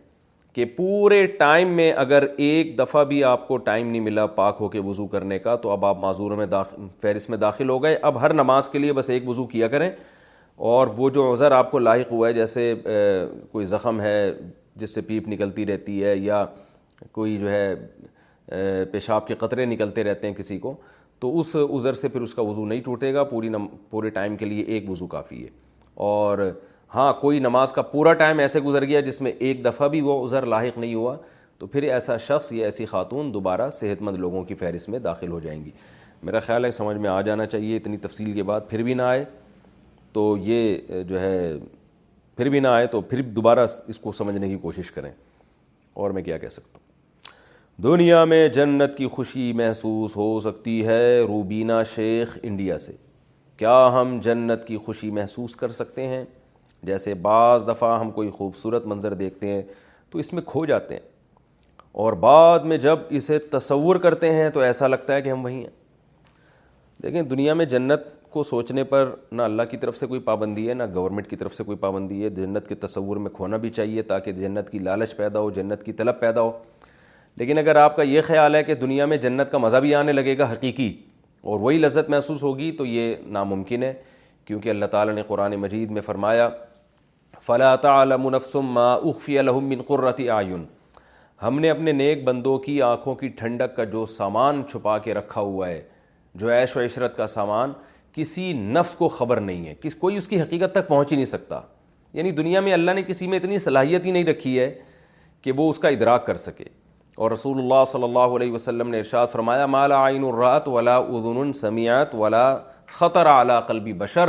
کہ پورے ٹائم میں اگر ایک دفعہ بھی آپ کو ٹائم نہیں ملا پاک ہو کے وضو کرنے کا تو اب آپ معذوروں میں داخل فہرست میں داخل ہو گئے. اب ہر نماز کے لیے بس ایک وضو کیا کریں, اور وہ جو عذر آپ کو لاحق ہوا ہے جیسے کوئی زخم ہے جس سے پیپ نکلتی رہتی ہے, یا کوئی جو ہے پیشاب کے قطرے نکلتے رہتے ہیں کسی کو, تو اس عذر سے پھر اس کا وضو نہیں ٹوٹے گا. پوری نم پورے ٹائم کے لیے ایک وضو کافی ہے. اور ہاں کوئی نماز کا پورا ٹائم ایسے گزر گیا جس میں ایک دفعہ بھی وہ عذر لاحق نہیں ہوا, تو پھر ایسا شخص یا ایسی خاتون دوبارہ صحت مند لوگوں کی فہرست میں داخل ہو جائیں گی. میرا خیال ہے سمجھ میں آ جانا چاہیے, اتنی تفصیل کے بعد پھر بھی نہ آئے تو یہ جو ہے پھر بھی نہ آئے تو پھر دوبارہ اس کو سمجھنے کی کوشش کریں. اور میں کیا کہہ سکتا ہوں. دنیا میں جنت کی خوشی محسوس ہو سکتی ہے. روبینہ شیخ انڈیا سے. کیا ہم جنت کی خوشی محسوس کر سکتے ہیں؟ جیسے بعض دفعہ ہم کوئی خوبصورت منظر دیکھتے ہیں تو اس میں کھو جاتے ہیں, اور بعد میں جب اسے تصور کرتے ہیں تو ایسا لگتا ہے کہ ہم وہیں ہیں. دیکھیں, دنیا میں جنت کو سوچنے پر نہ اللہ کی طرف سے کوئی پابندی ہے, نہ گورنمنٹ کی طرف سے کوئی پابندی ہے. جنت کے تصور میں کھونا بھی چاہیے تاکہ جنت کی لالچ پیدا ہو, جنت کی طلب پیدا ہو. لیکن اگر آپ کا یہ خیال ہے کہ دنیا میں جنت کا مزہ بھی آنے لگے گا حقیقی, اور وہی لذت محسوس ہوگی, تو یہ ناممکن ہے. کیونکہ اللہ تعالیٰ نے قرآن مجید میں فرمایا, فَلَا تَعْلَمُ نَفْسٌ مَا أُخْفِيَ لَهُم مِّن قُرَّةِ أَعْیُنٍ, ہم نے اپنے نیک بندوں کی آنکھوں کی ٹھنڈک کا جو سامان چھپا کے رکھا ہوا ہے, جو عیش و عشرت کا سامان, کسی نفس کو خبر نہیں ہے, کس کوئی اس کی حقیقت تک پہنچ ہی نہیں سکتا. یعنی دنیا میں اللہ نے کسی میں اتنی صلاحیت ہی نہیں رکھی ہے کہ وہ اس کا ادراک کر سکے. اور رسول اللہ صلی اللہ علیہ وسلم نے ارشاد فرمایا, مَا لَا عَيْنٌ رَأَتْ وَلَا أُذُنٌ سَمِعَتْ وَلَا خطر علی قلبی بشر,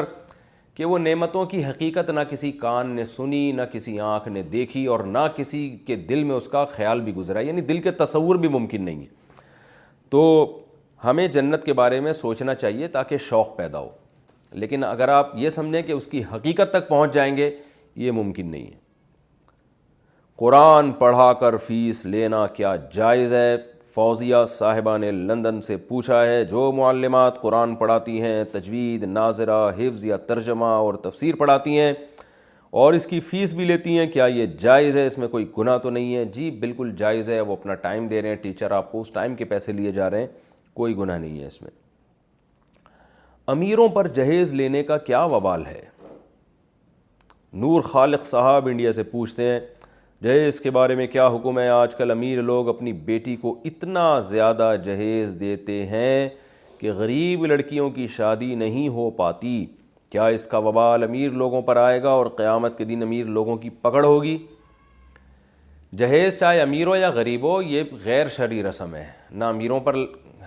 کہ وہ نعمتوں کی حقیقت نہ کسی کان نے سنی, نہ کسی آنکھ نے دیکھی, اور نہ کسی کے دل میں اس کا خیال بھی گزرا. یعنی دل کے تصور بھی ممکن نہیں ہے. تو ہمیں جنت کے بارے میں سوچنا چاہیے تاکہ شوق پیدا ہو, لیکن اگر آپ یہ سمجھیں کہ اس کی حقیقت تک پہنچ جائیں گے, یہ ممکن نہیں ہے. قرآن پڑھا کر فیس لینا کیا جائز ہے؟ فوزیہ صاحبہ نے لندن سے پوچھا ہے, جو معلمات قرآن پڑھاتی ہیں, تجوید, ناظرہ, حفظ یا ترجمہ اور تفسیر پڑھاتی ہیں, اور اس کی فیس بھی لیتی ہیں, کیا یہ جائز ہے؟ اس میں کوئی گناہ تو نہیں ہے؟ جی بالکل جائز ہے. وہ اپنا ٹائم دے رہے ہیں, ٹیچر آپ کو اس ٹائم کے پیسے لیے جا رہے ہیں, کوئی گناہ نہیں ہے اس میں. امیروں پر جہیز لینے کا کیا وبال ہے؟ نور خالق صاحب انڈیا سے پوچھتے ہیں, جہیز کے بارے میں کیا حکم ہے؟ آج کل امیر لوگ اپنی بیٹی کو اتنا زیادہ جہیز دیتے ہیں کہ غریب لڑکیوں کی شادی نہیں ہو پاتی. کیا اس کا وبال امیر لوگوں پر آئے گا اور قیامت کے دن امیر لوگوں کی پکڑ ہوگی؟ جہیز چاہے امیر ہو یا غریب ہو, یہ غیر شرعی رسم ہے. نہ امیروں پر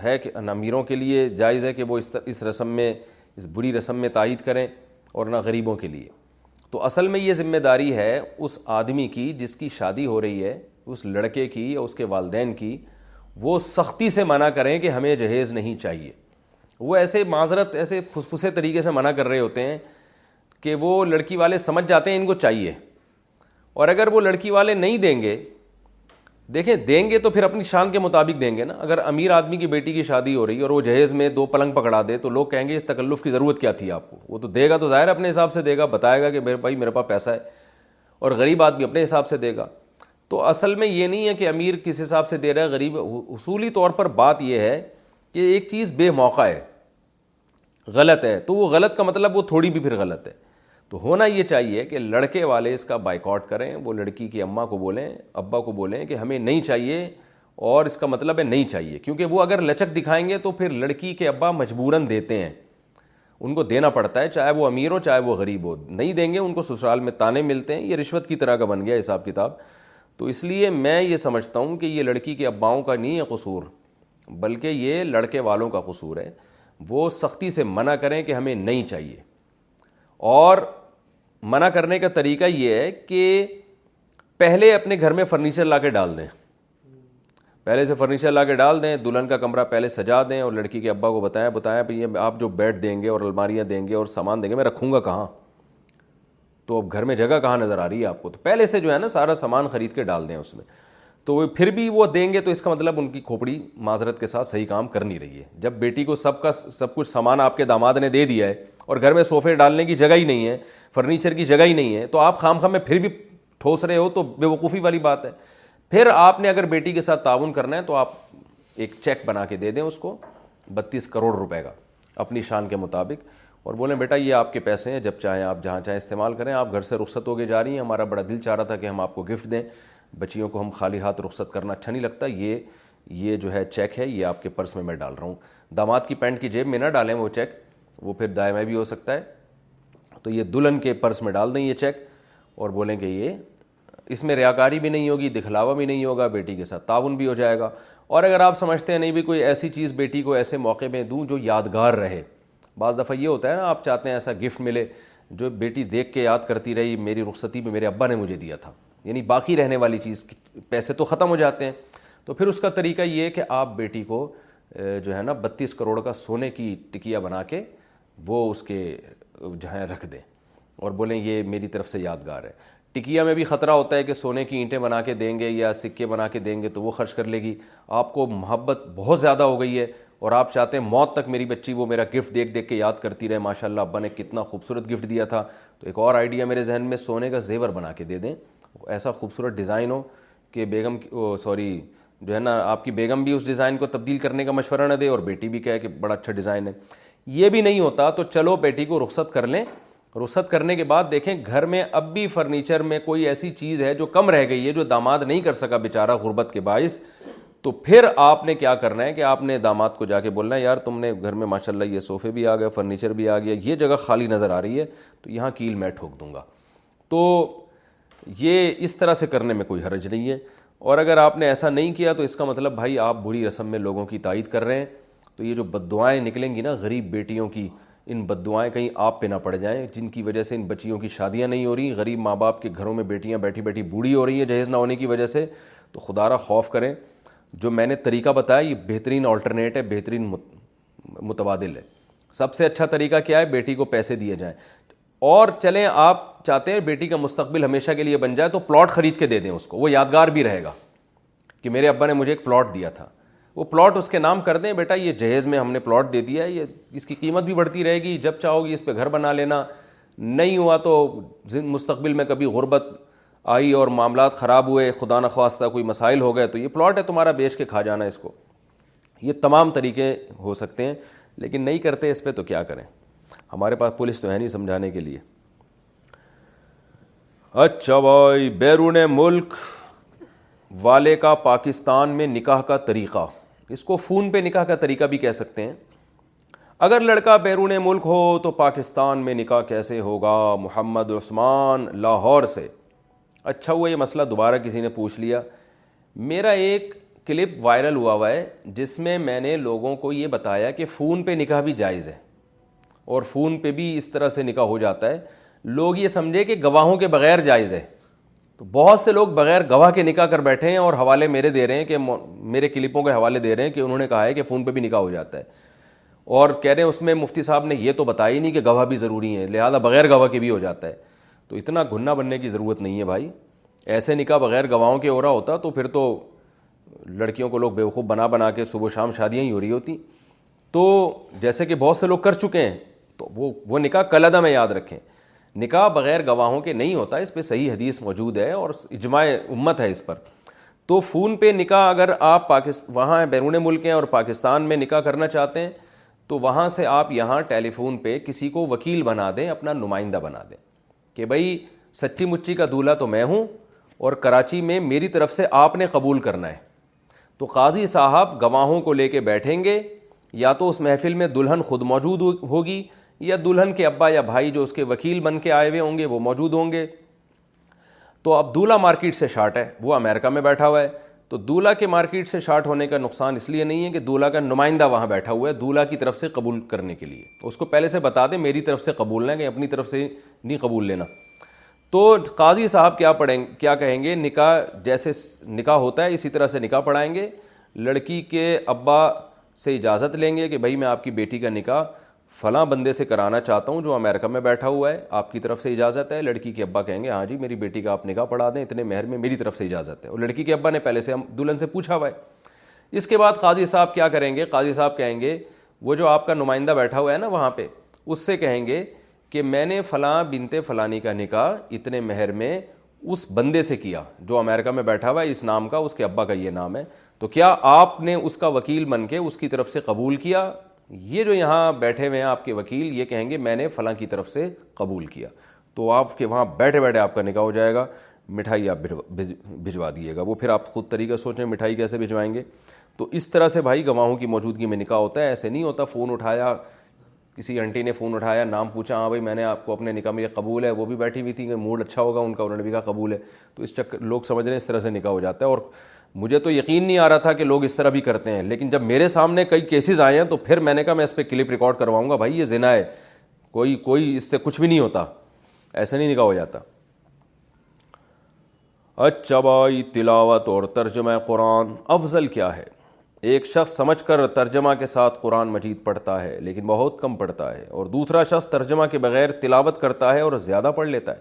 ہے کہ نہ امیروں کے لیے جائز ہے کہ وہ اس اس رسم میں, اس بری رسم میں تائید کریں, اور نہ غریبوں کے لیے. تو اصل میں یہ ذمہ داری ہے اس آدمی کی جس کی شادی ہو رہی ہے, اس لڑکے کی یا اس کے والدین کی, وہ سختی سے منع کریں کہ ہمیں جہیز نہیں چاہیے. وہ ایسے معذرت ایسے پھسپھسے طریقے سے منع کر رہے ہوتے ہیں کہ وہ لڑکی والے سمجھ جاتے ہیں ان کو چاہیے, اور اگر وہ لڑکی والے نہیں دیں گے, دیکھیں دیں گے تو پھر اپنی شان کے مطابق دیں گے نا. اگر امیر آدمی کی بیٹی کی شادی ہو رہی ہے اور وہ جہیز میں دو پلنگ پکڑا دے تو لوگ کہیں گے اس تکلف کی ضرورت کیا تھی آپ کو. وہ تو دے گا تو ظاہر اپنے حساب سے دے گا, بتائے گا کہ میرے بھائی میرے پاس پیسہ ہے, اور غریب آدمی اپنے حساب سے دے گا. تو اصل میں یہ نہیں ہے کہ امیر کس حساب سے دے رہا ہے غریب. اصولی طور پر بات یہ ہے کہ ایک چیز بے موقع ہے, غلط ہے, تو وہ غلط کا مطلب وہ تھوڑی بھی پھر غلط ہے. تو ہونا یہ چاہیے کہ لڑکے والے اس کا بائیکاٹ کریں, وہ لڑکی کی اماں کو بولیں, ابا کو بولیں کہ ہمیں نہیں چاہیے, اور اس کا مطلب ہے نہیں چاہیے. کیونکہ وہ اگر لچک دکھائیں گے تو پھر لڑکی کے ابا مجبوراً دیتے ہیں, ان کو دینا پڑتا ہے, چاہے وہ امیر ہو چاہے وہ غریب ہو. نہیں دیں گے ان کو سسرال میں تانے ملتے ہیں. یہ رشوت کی طرح کا بن گیا حساب کتاب. تو اس لیے میں یہ سمجھتا ہوں کہ یہ لڑکی کے اباؤں کا نہیں ہے قصور, بلکہ یہ لڑکے والوں کا قصور ہے. وہ سختی سے منع کریں کہ ہمیں نہیں چاہیے. اور منع کرنے کا طریقہ یہ ہے کہ پہلے اپنے گھر میں فرنیچر لا کے ڈال دیں, پہلے سے فرنیچر لا کے ڈال دیں, دلہن کا کمرہ پہلے سجا دیں, اور لڑکی کے ابا کو بتائیں بتائیں بھائی یہ آپ جو بیڈ دیں گے اور الماریاں دیں گے اور سامان دیں گے میں رکھوں گا کہاں, تو اب گھر میں جگہ کہاں نظر آ رہی ہے آپ کو. تو پہلے سے جو ہے نا سارا سامان خرید کے ڈال دیں اس میں. تو پھر بھی وہ دیں گے تو اس کا مطلب ان کی کھوپڑی معذرت کے ساتھ صحیح کام کر نہیں رہی ہے. جب بیٹی کو سب کا سب کچھ سامان آپ کے داماد نے دے دیا ہے اور گھر میں صوفے ڈالنے کی جگہ ہی نہیں ہے, فرنیچر کی جگہ ہی نہیں ہے, تو آپ خام خام میں پھر بھی ٹھوس رہے ہو تو بے وقوفی والی بات ہے. پھر آپ نے اگر بیٹی کے ساتھ تعاون کرنا ہے تو آپ ایک چیک بنا کے دے دیں اس کو بتیس کروڑ روپے کا اپنی شان کے مطابق، اور بولیں بیٹا یہ آپ کے پیسے ہیں، جب چاہیں آپ جہاں چاہیں استعمال کریں، آپ گھر سے رخصت ہو کے جا رہی ہیں، ہمارا بڑا دل چاہ رہا تھا کہ ہم آپ کو گفٹ دیں، بچیوں کو ہم خالی ہاتھ رخصت کرنا اچھا نہیں لگتا، یہ یہ جو ہے چیک ہے یہ آپ کے پرس میں میں ڈال رہا ہوں، داماد کی پینٹ کی جیب میں نہ ڈالیں وہ چیک، وہ پھر دائیں میں بھی ہو سکتا ہے، تو یہ دلہن کے پرس میں ڈال دیں یہ چیک، اور بولیں کہ یہ اس میں ریاکاری بھی نہیں ہوگی، دکھلاوا بھی نہیں ہوگا، بیٹی کے ساتھ تعاون بھی ہو جائے گا، اور اگر آپ سمجھتے ہیں نہیں بھی کوئی ایسی چیز بیٹی کو ایسے موقع میں دوں جو یادگار رہے، بعض دفعہ یہ ہوتا ہے نا آپ چاہتے ہیں ایسا گفٹ ملے جو بیٹی دیکھ کے یاد کرتی رہی، میری رخصتی میں میرے ابا نے مجھے دیا تھا، یعنی باقی رہنے والی چیز، پیسے تو ختم ہو جاتے ہیں، تو پھر اس کا طریقہ یہ کہ آپ بیٹی کو جو ہے نا بتیس کروڑ کا سونے کی ٹکیا بنا کے وہ اس کے جو ہے رکھ دیں، اور بولیں یہ میری طرف سے یادگار ہے۔ ٹکیا میں بھی خطرہ ہوتا ہے کہ سونے کی اینٹیں بنا کے دیں گے یا سکے بنا کے دیں گے تو وہ خرچ کر لے گی، آپ کو محبت بہت زیادہ ہو گئی ہے اور آپ چاہتے ہیں موت تک میری بچی وہ میرا گفٹ دیکھ دیکھ کے یاد کرتی رہے، ماشاء اللہ ابا نے کتنا خوبصورت گفٹ دیا تھا، تو ایک اور آئیڈیا میرے ذہن میں، سونے کا زیور بنا کے دے دیں، ایسا خوبصورت ڈیزائن ہو کہ بیگم سوری جو ہے نا آپ کی بیگم بھی اس ڈیزائن کو تبدیل کرنے کا مشورہ نہ دے اور بیٹی بھی کہے کہ بڑا اچھا ڈیزائن ہے۔ یہ بھی نہیں ہوتا تو چلو بیٹی کو رخصت کر لیں، رخصت کرنے کے بعد دیکھیں گھر میں اب بھی فرنیچر میں کوئی ایسی چیز ہے جو کم رہ گئی ہے جو داماد نہیں کر سکا بیچارہ غربت کے باعث، تو پھر آپ نے کیا کرنا ہے کہ آپ نے داماد کو جا کے بولنا ہے یار تم نے گھر میں ماشاءاللہ یہ صوفے بھی آ گئے، فرنیچر بھی آ گیا، یہ جگہ خالی نظر آ رہی ہے تو یہاں کیل میں ٹھوک دوں گا، تو یہ اس طرح سے کرنے میں کوئی حرج نہیں ہے۔ اور اگر آپ نے ایسا نہیں کیا تو اس کا مطلب بھائی آپ بری رسم میں لوگوں کی تائید کر رہے ہیں، تو یہ جو بد دعائیں نکلیں گی نا غریب بیٹیوں کی، ان بد دعائیں کہیں آپ پہ نہ پڑ جائیں، جن کی وجہ سے ان بچیوں کی شادیاں نہیں ہو رہی، غریب ماں باپ کے گھروں میں بیٹیاں بیٹھی بیٹھی بوڑھی ہو رہی ہیں جہیز نہ ہونے کی وجہ سے، تو خدا را خوف کریں۔ جو میں نے طریقہ بتایا یہ بہترین آلٹرنیٹ ہے، بہترین متبادل ہے، سب سے اچھا طریقہ کیا ہے، بیٹی کو پیسے دیے جائیں، اور چلیں آپ چاہتے ہیں بیٹی کا مستقبل ہمیشہ کے لیے بن جائے تو پلاٹ خرید کے دے دیں اس کو، وہ یادگار بھی رہے گا کہ میرے ابا نے مجھے ایک پلاٹ دیا تھا، وہ پلاٹ اس کے نام کر دیں، بیٹا یہ جہیز میں ہم نے پلاٹ دے دیا ہے، یہ اس کی قیمت بھی بڑھتی رہے گی، جب چاہو گی اس پہ گھر بنا لینا، نہیں ہوا تو مستقبل میں کبھی غربت آئی اور معاملات خراب ہوئے، خدا نخواستہ کوئی مسائل ہو گئے تو یہ پلاٹ ہے تمہارا، بیچ کے کھا جانا اس کو۔ یہ تمام طریقے ہو سکتے ہیں لیکن نہیں کرتے اس پہ تو کیا کریں، ہمارے پاس پولیس تو ہے نہیں سمجھانے کے لیے۔ اچھا بھائی، بیرون ملک والے کا پاکستان میں نکاح کا طریقہ، اس کو فون پہ نکاح کا طریقہ بھی کہہ سکتے ہیں۔ اگر لڑکا بیرون ملک ہو تو پاکستان میں نکاح کیسے ہوگا؟ محمد عثمان لاہور سے۔ اچھا ہوا یہ مسئلہ دوبارہ کسی نے پوچھ لیا، میرا ایک کلپ وائرل ہوا ہوا ہے جس میں میں نے لوگوں کو یہ بتایا کہ فون پہ نکاح بھی جائز ہے اور فون پہ بھی اس طرح سے نکاح ہو جاتا ہے، لوگ یہ سمجھے کہ گواہوں کے بغیر جائز ہے، تو بہت سے لوگ بغیر گواہ کے نکاح کر بیٹھے ہیں اور حوالے میرے دے رہے ہیں کہ میرے کلپوں کے حوالے دے رہے ہیں کہ انہوں نے کہا ہے کہ فون پہ بھی نکاح ہو جاتا ہے، اور کہہ رہے ہیں اس میں مفتی صاحب نے یہ تو بتایا ہی نہیں کہ گواہ بھی ضروری ہیں، لہذا بغیر گواہ کے بھی ہو جاتا ہے، تو اتنا گھننا بننے کی ضرورت نہیں ہے بھائی، ایسے نکاح بغیر گواہوں کے ہو رہا ہوتا تو پھر تو لڑکیوں کو لوگ بیوقوف بنا بنا کے صبح و شام شادیاں ہی ہو رہی ہوتی، تو جیسے کہ بہت سے لوگ کر چکے ہیں، تو وہ وہ نکاح کلعدم میں یاد رکھیں، نکاح بغیر گواہوں کے نہیں ہوتا، اس پہ صحیح حدیث موجود ہے اور اجماع امت ہے اس پر۔ تو فون پہ نکاح اگر آپ پاکستان وہاں بیرون ملک ہیں اور پاکستان میں نکاح کرنا چاہتے ہیں تو وہاں سے آپ یہاں ٹیلی فون پہ کسی کو وکیل بنا دیں، اپنا نمائندہ بنا دیں کہ بھائی سچی مچی کا دولہا تو میں ہوں اور کراچی میں میری طرف سے آپ نے قبول کرنا ہے، تو قاضی صاحب گواہوں کو لے کے بیٹھیں گے، یا تو اس محفل میں دلہن خود موجود ہوگی یا دلہن کے ابا یا بھائی جو اس کے وکیل بن کے آئے ہوئے ہوں گے وہ موجود ہوں گے۔ تو اب دولہا مارکیٹ سے شارٹ ہے، وہ امریکہ میں بیٹھا ہوا ہے، تو دولہا کے مارکیٹ سے شارٹ ہونے کا نقصان اس لیے نہیں ہے کہ دولہا کا نمائندہ وہاں بیٹھا ہوا ہے دولہا کی طرف سے قبول کرنے کے لیے، اس کو پہلے سے بتا دیں میری طرف سے قبول نہ کہ اپنی طرف سے نہیں قبول لینا، تو قاضی صاحب کیا پڑھیں کیا کہیں گے، نکاح جیسے نکاح ہوتا ہے اسی طرح سے نکاح پڑھائیں گے، لڑکی کے ابا سے اجازت لیں گے کہ بھائی میں آپ کی بیٹی کا نکاح فلاں بندے سے کرانا چاہتا ہوں جو امریکہ میں بیٹھا ہوا ہے، آپ کی طرف سے اجازت ہے؟ لڑکی کے ابا کہیں گے ہاں جی میری بیٹی کا آپ نکاح پڑھا دیں، اتنے مہر میں میری طرف سے اجازت ہے، اور لڑکی کے ابا نے پہلے سے دلہن سے پوچھا ہوا ہے۔ اس کے بعد قاضی صاحب کیا کریں گے، قاضی صاحب کہیں گے وہ جو آپ کا نمائندہ بیٹھا ہوا ہے نا وہاں پہ، اس سے کہیں گے کہ میں نے فلاں بنت فلانی کا نکاح اتنے مہر میں اس بندے سے کیا جو امریکہ میں بیٹھا ہوا ہے, اس نام کا, اس کے ابا کا یہ نام ہے, تو کیا آپ نے اس کا وکیل بن کے اس کی طرف سے قبول کیا؟ یہ جو یہاں بیٹھے ہوئے ہیں آپ کے وکیل یہ کہیں گے میں نے فلاں کی طرف سے قبول کیا, تو آپ کے وہاں بیٹھے بیٹھے آپ کا نکاح ہو جائے گا, مٹھائی آپ بھجوا دیجیے گا. وہ پھر آپ خود طریقہ سوچیں مٹھائی کیسے بھجوائیں گے. تو اس طرح سے بھائی گواہوں کی موجودگی میں نکاح ہوتا ہے, ایسے نہیں ہوتا فون اٹھایا کسی آنٹی نے, فون اٹھایا نام پوچھا, ہاں بھائی میں نے آپ کو اپنے نکاح میں, یہ قبول ہے. وہ بھی بیٹھی ہوئی تھی کہ موڈ اچھا ہوگا ان کا, انہوں نے بھی کہا قبول ہے. تو اس چکر لوگ سمجھ رہے ہیں اس طرح سے نکاح ہو جاتا ہے, اور مجھے تو یقین نہیں آ رہا تھا کہ لوگ اس طرح بھی کرتے ہیں, لیکن جب میرے سامنے کئی کیسز آئے ہیں تو پھر میں نے کہا میں اس پہ کلپ ریکارڈ کرواؤں گا. بھائی یہ زنا ہے, کوئی کوئی اس سے کچھ بھی نہیں ہوتا, ایسا نہیں نکاح ہو جاتا. اچھا بھائی, تلاوت اور ترجمہ قرآن افضل کیا ہے؟ ایک شخص سمجھ کر ترجمہ کے ساتھ قرآن مجید پڑھتا ہے لیکن بہت کم پڑھتا ہے, اور دوسرا شخص ترجمہ کے بغیر تلاوت کرتا ہے اور زیادہ پڑھ لیتا ہے.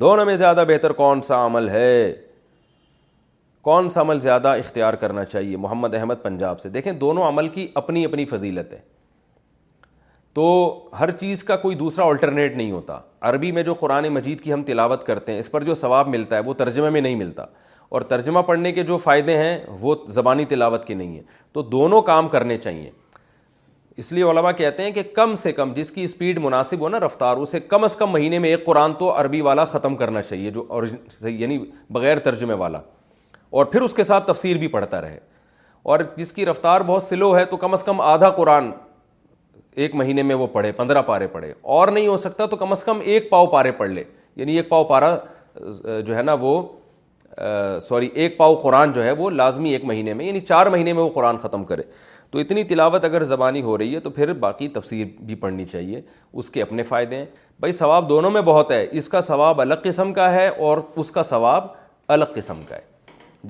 دونوں میں زیادہ بہتر کون سا عمل ہے؟ کون سا عمل زیادہ اختیار کرنا چاہیے؟ محمد احمد پنجاب سے. دیکھیں دونوں عمل کی اپنی اپنی فضیلت ہے, تو ہر چیز کا کوئی دوسرا آلٹرنیٹ نہیں ہوتا. عربی میں جو قرآن مجید کی ہم تلاوت کرتے ہیں اس پر جو ثواب ملتا ہے وہ ترجمے میں نہیں ملتا, اور ترجمہ پڑھنے کے جو فائدے ہیں وہ زبانی تلاوت کے نہیں ہیں. تو دونوں کام کرنے چاہیے, اس لیے علماء کہتے ہیں کہ کم سے کم جس کی اسپیڈ مناسب ہو نا, رفتار, اسے کم از کم مہینے میں ایک قرآن تو عربی والا ختم کرنا چاہیے, جو یعنی بغیر ترجمے والا, اور پھر اس کے ساتھ تفسیر بھی پڑھتا رہے. اور جس کی رفتار بہت سلو ہے تو کم از کم آدھا قرآن ایک مہینے میں وہ پڑھے, پندرہ پارے پڑھے, اور نہیں ہو سکتا تو کم از کم ایک پاؤ پارے پڑھ لے, یعنی ایک پاؤ پارا جو ہے نا وہ سوری ایک پاؤ قرآن جو ہے وہ لازمی ایک مہینے میں, یعنی چار مہینے میں وہ قرآن ختم کرے. تو اتنی تلاوت اگر زبانی ہو رہی ہے تو پھر باقی تفسیر بھی پڑھنی چاہیے, اس کے اپنے فائدے ہیں. بھائی ثواب دونوں میں بہت ہے, اس کا ثواب الگ قسم کا ہے اور اس کا ثواب الگ قسم کا ہے.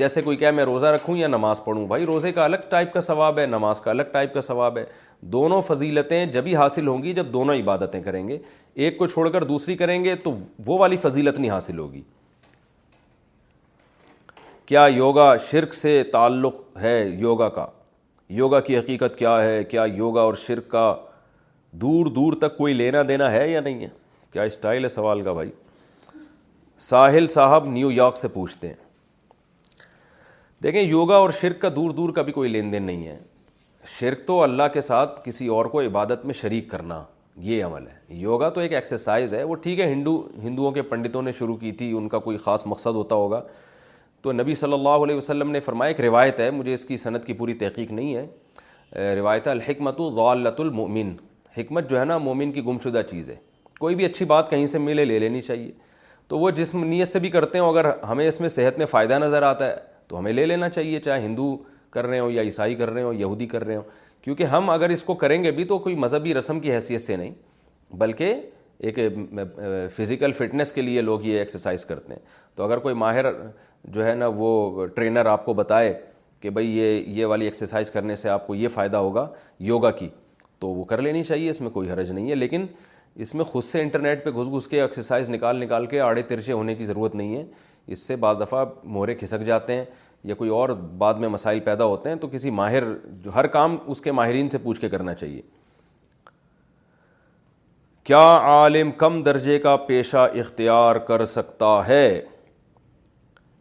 جیسے کوئی کہے میں روزہ رکھوں یا نماز پڑھوں, بھائی روزے کا الگ ٹائپ کا ثواب ہے, نماز کا الگ ٹائپ کا ثواب ہے. دونوں فضیلتیں جب ہی حاصل ہوں گی جب دونوں عبادتیں کریں گے, ایک کو چھوڑ کر دوسری کریں گے تو وہ والی فضیلت نہیں حاصل ہوگی. کیا یوگا شرک سے تعلق ہے؟ یوگا کا یوگا کی حقیقت کیا ہے؟ کیا یوگا اور شرک کا دور دور تک کوئی لینا دینا ہے یا نہیں ہے؟ کیا اسٹائل ہے سوال کا بھائی. ساحل صاحب نیو یارک سے پوچھتے ہیں, دیکھیں یوگا اور شرک کا دور دور کا بھی کوئی لین دین نہیں ہے. شرک تو اللہ کے ساتھ کسی اور کو عبادت میں شریک کرنا, یہ عمل ہے. یوگا تو ایک ایکسرسائز ہے, وہ ٹھیک ہے ہندو ہندوؤں کے پنڈتوں نے شروع کی تھی, ان کا کوئی خاص مقصد ہوتا ہوگا. تو نبی صلی اللہ علیہ وسلم نے فرمایا, ایک روایت ہے, مجھے اس کی سند کی پوری تحقیق نہیں ہے, روایت الحکمت ضالۃ المؤمن, حکمت جو ہے نا مومن کی گمشدہ چیز ہے. کوئی بھی اچھی بات کہیں سے ملے لے لینی چاہیے, تو وہ جس نیت سے بھی کرتے ہوں اگر ہمیں اس میں صحت میں فائدہ نظر آتا ہے تو ہمیں لے لینا چاہیے, چاہے ہندو کر رہے ہوں یا عیسائی کر رہے ہوں, یہودی کر رہے ہوں. کیونکہ ہم اگر اس کو کریں گے بھی تو کوئی مذہبی رسم کی حیثیت سے نہیں, بلکہ ایک فزیکل فٹنس کے لیے لوگ یہ ایکسرسائز کرتے ہیں. تو اگر کوئی ماہر جو ہے نا وہ ٹرینر آپ کو بتائے کہ بھئی یہ یہ والی ایکسرسائز کرنے سے آپ کو یہ فائدہ ہوگا یوگا کی, تو وہ کر لینی چاہیے, اس میں کوئی حرج نہیں ہے. لیکن اس میں خود سے انٹرنیٹ پہ گھس گھس کے ایکسرسائز نکال نکال کے آڑے ترچے ہونے کی ضرورت نہیں ہے, اس سے بعض دفعہ مہرے کھسک جاتے ہیں یا کوئی اور بعد میں مسائل پیدا ہوتے ہیں. تو کسی ماہر, جو ہر کام اس کے ماہرین سے پوچھ کے کرنا چاہیے. کیا عالم کم درجے کا پیشہ اختیار کر سکتا ہے؟